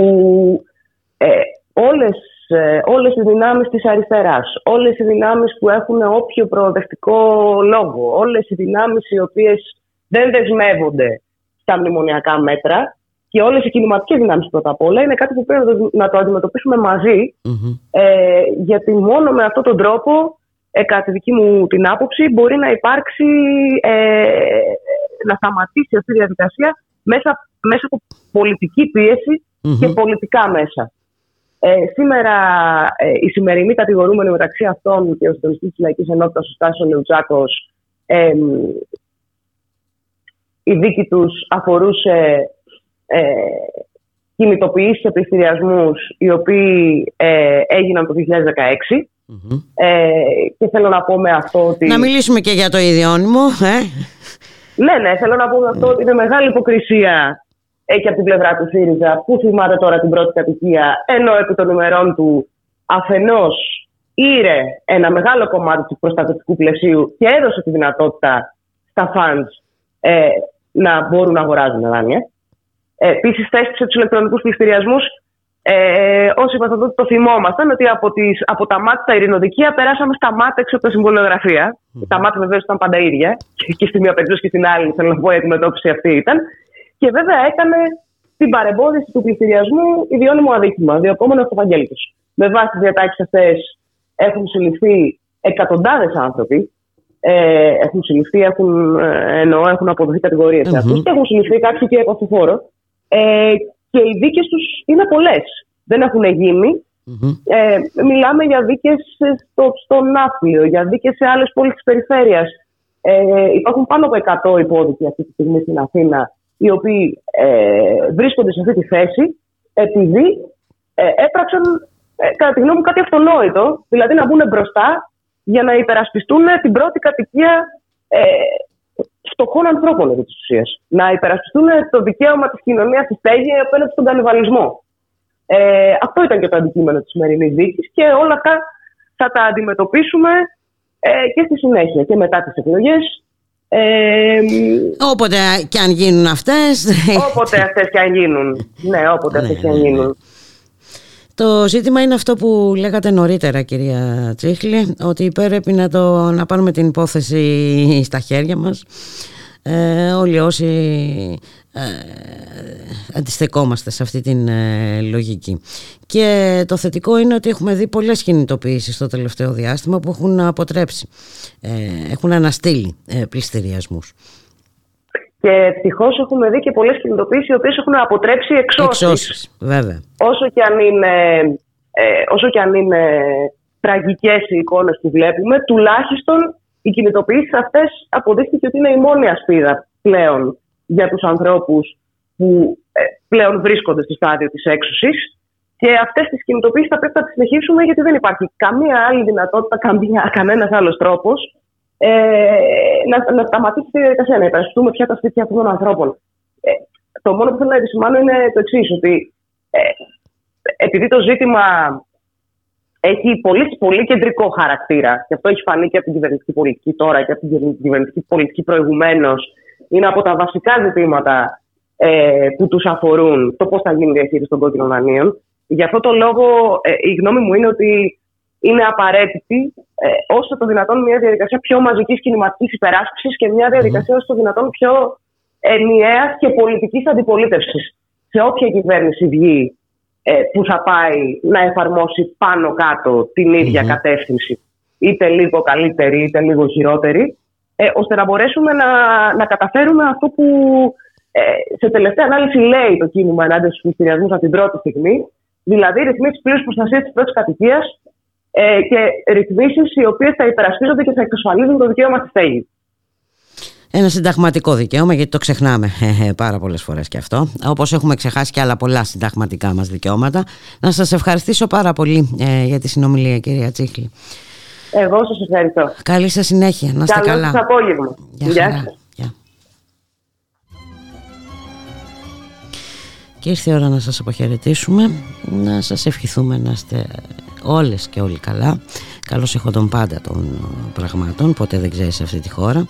ε, όλες, ε, όλες οι δυνάμεις της αριστεράς, όλες οι δυνάμεις που έχουν όποιο προοδευτικό λόγο, όλες οι δυνάμεις οι οποίες δεν δεσμεύονται τα μνημονιακά μέτρα και όλες οι κινηματικές δυνάμεις πρώτα απ' όλα είναι κάτι που πρέπει να το αντιμετωπίσουμε μαζί, mm-hmm. ε, γιατί μόνο με αυτόν τον τρόπο, ε, κατά τη δική μου την άποψη, μπορεί να υπάρξει, ε, να σταματήσει αυτή η διαδικασία μέσα, μέσα από πολιτική πίεση mm-hmm. και πολιτικά μέσα. Ε, σήμερα ε, οι σημερινοί κατηγορούμενοι μεταξύ αυτών και ο συντονιστής της Λαϊκής Ενότητας, ο Στάσιος Λεουτσάκος, ε, η δίκη τους αφορούσε ε, κινητοποιήσεις και πληστηριασμούς οι οποίοι ε, έγιναν το δύο χιλιάδες δεκαέξι mm-hmm. ε, και θέλω να πω με αυτό ότι... Να μιλήσουμε και για το ιδιώνυμο. Ε. Ναι, ναι, θέλω να πω με αυτό ότι είναι μεγάλη υποκρισία και από την πλευρά του ΣΥΡΙΖΑ, που θυμάται τώρα την πρώτη κατοικία, ενώ επί των ημερών του αφενός ήρε ένα μεγάλο κομμάτι του προστατευτικού πλαισίου και έδωσε τη δυνατότητα στα φαντς ε, να μπορούν να αγοράζουν δάνεια. Ε, Επίσης, θέσπισε τους ηλεκτρονικούς πληστηριασμούς. Ε, όσοι είπα τότε, το θυμόμασταν ότι από, τις, από τα ΜΑΤ τα ειρηνοδικεία περάσαμε στα ΜΑΤ έξω από τα συμβολιογραφία. Mm. Τα ΜΑΤ βεβαίως ήταν πάντα ίδια, και, και στη μία περίπτωση και στην άλλη, θέλω να πω, η αντιμετώπιση αυτή ήταν. Και βέβαια έκανε την παρεμπόδιση του πληστηριασμού ιδιώνυμο αδίκημα, διοκόμενο αυτοφαγγέλτος. Με βάση τις διατάξεις αυτές έχουν συλληφθεί εκατοντάδες άνθρωποι. Ε, έχουν συλληφθεί, έχουν, εννοώ, έχουν αποδοθεί κατηγορίες mm-hmm. αυτούς και έχουν συλληφθεί κάποιοι και από αυτόν τον χώρο. Ε, και οι δίκες τους είναι πολλές. Δεν έχουν γίνει. Mm-hmm. Ε, μιλάμε για δίκες στο, στο Ναύπλιο, για δίκες σε άλλες πόλεις της περιφέρειας. Ε, υπάρχουν πάνω από εκατό υπόδικοι αυτή τη στιγμή στην Αθήνα, οι οποίοι ε, βρίσκονται σε αυτή τη θέση επειδή ε, έπραξαν, ε, κατά τη γνώμη μου, κάτι αυτονόητο, δηλαδή να μπουν μπροστά για να υπερασπιστούν την πρώτη κατοικία ε, φτωχών ανθρώπων επί της ουσίας. Να υπερασπιστούν το δικαίωμα της κοινωνίας στη στέγη απέναντι στον κανιβαλισμό. Ε, αυτό ήταν και το αντικείμενο της σημερινής δίκης και όλα αυτά θα τα αντιμετωπίσουμε ε, και στη συνέχεια και μετά τις εκλογές. Ε, όποτε και αν γίνουν αυτές. Όποτε αυτές και αν γίνουν. Ναι, όποτε αυτές και αν γίνουν. Το ζήτημα είναι αυτό που λέγατε νωρίτερα, κυρία Τσίχλη, ότι πρέπει να, το, να πάρουμε την υπόθεση στα χέρια μας. Ε, όλοι όσοι ε, αντιστεκόμαστε σε αυτή την ε, λογική. Και το θετικό είναι ότι έχουμε δει πολλές κινητοποιήσεις το τελευταίο διάστημα που έχουν αποτρέψει, ε, έχουν αναστείλει ε, πληστηριασμούς. Και ευτυχώς έχουμε δει και πολλές κινητοποιήσεις οι οποίες έχουν αποτρέψει εξώσεις. Εξώσεις, βέβαια. Όσο και αν είναι, ε, όσο και αν είναι τραγικές οι εικόνες που βλέπουμε, τουλάχιστον οι κινητοποιήσεις αυτές αποδείχθηκε ότι είναι η μόνη ασπίδα πλέον για τους ανθρώπους που ε, πλέον βρίσκονται στο στάδιο της έξωσης. Και αυτές τις κινητοποιήσεις θα πρέπει να τις συνεχίσουμε, γιατί δεν υπάρχει καμία άλλη δυνατότητα, καμία, κανένας άλλος τρόπος ε, να, να σταματήσει τη διαδικασία, να υπερασπιστούμε πια τα σπίτια αυτών των ανθρώπων. Ε, το μόνο που θέλω να επισημάνω είναι το εξής, ότι ε, επειδή το ζήτημα έχει πολύ, πολύ κεντρικό χαρακτήρα, και αυτό έχει φανεί και από την κυβερνητική πολιτική τώρα και από την κυβερνητική πολιτική προηγουμένως. Είναι από τα βασικά ζητήματα ε, που τους αφορούν το πώς θα γίνει η διαχείριση των κόκκινων δανείων. Γι' αυτό το λόγο ε, η γνώμη μου είναι ότι είναι απαραίτητη ε, όσο το δυνατόν μια διαδικασία πιο μαζικής κινηματικής υπεράσπισης και μια διαδικασία mm. όσο το δυνατόν πιο ενιαίας και πολιτικής αντιπολίτευσης σε όποια κυβέρνηση βγει, που θα πάει να εφαρμόσει πάνω κάτω την ίδια mm-hmm. κατεύθυνση, είτε λίγο καλύτερη είτε λίγο χειρότερη, ε, ώστε να μπορέσουμε να, να καταφέρουμε αυτό που ε, σε τελευταία ανάλυση λέει το κίνημα ενάντια στους πληστηριασμούς από την πρώτη στιγμή, δηλαδή ρυθμίσεις πλήρους προστασίας της πρώτης κατοικίας ε, και ρυθμίσεις οι οποίες θα υπερασπίζονται και θα εξασφαλίζουν το δικαίωμα στη στέγη. Ένα συνταγματικό δικαίωμα, γιατί το ξεχνάμε πάρα πολλές φορές και αυτό. Όπως έχουμε ξεχάσει και άλλα πολλά συνταγματικά μας δικαιώματα. Να σας ευχαριστήσω πάρα πολύ ε, για τη συνομιλία, κυρία Τσίχλη. Εγώ σας ευχαριστώ. Καλή σας συνέχεια. Να είστε καλά. Καλό σας απόγευμα. Γεια σας. Και ήρθε η ώρα να σας αποχαιρετήσουμε. Να σας ευχηθούμε να είστε όλες και όλοι καλά. Καλώς έχω τον πάντα των πραγμάτων, ποτέ δεν ξέρεις αυτή τη χώρα.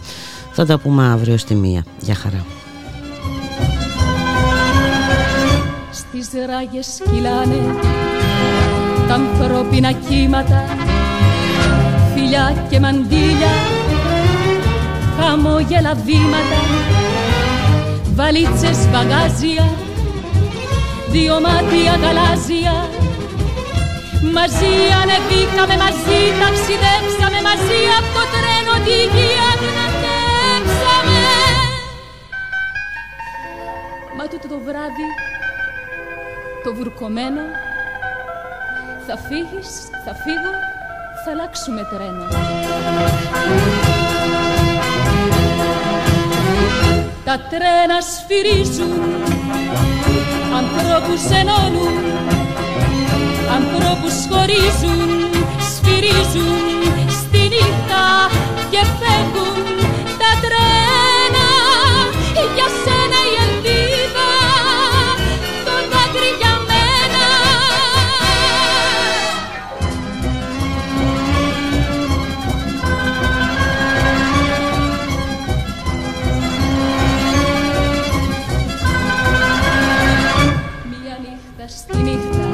Θα τα πούμε αύριο στη μία. Γεια χαρά. Στις ράγες κυλάνε τα ανθρώπινα κύματα, φιλιά και μαντήλια, χαμόγελα βήματα. βαλίτσες βαγάζια, δύο μάτια γαλάζια. Μαζί ανεβήκαμε, μαζί ταξιδέψαμε, μαζί από το τρένο τη γη ανατέψαμε. Μα τούτο το βράδυ, το βουρκωμένο, θα φύγεις, θα φύγω, θα αλλάξουμε τρένο. Τα τρένα σφυρίζουν, ανθρώπους ενώνουν, ανθρώπους χωρίζουν, σφυρίζουν στη νύχτα και φεύγουν τα τρένα. Για σένα η ελπίδα, το δάκρυ για μένα. Μια νύχτα στη νύχτα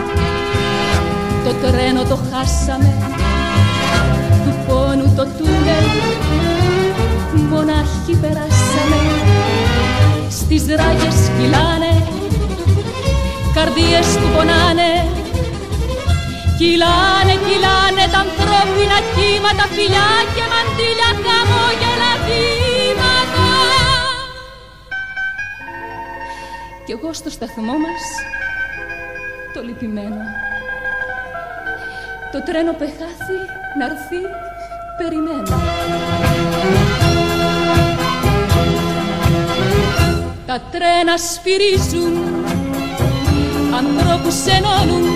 το τρένο το χάσαμε, του πόνου το τούνελ μονάχοι περάσαμε. Στις ράγες κυλάνε, καρδίες που πονάνε. Κυλάνε, κυλάνε τα ανθρώπινα κύματα, φιλιά και μαντήλια, χαμόγελα βήματα. Κι εγώ στο σταθμό μας το λυπημένο, το τρένο πεχάθη να'ρθεί περιμένω. Τα τρένα σφυρίζουν, ανθρώπους ενώνουν,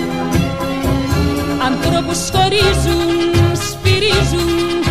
ανθρώπους χωρίζουν, σφυρίζουν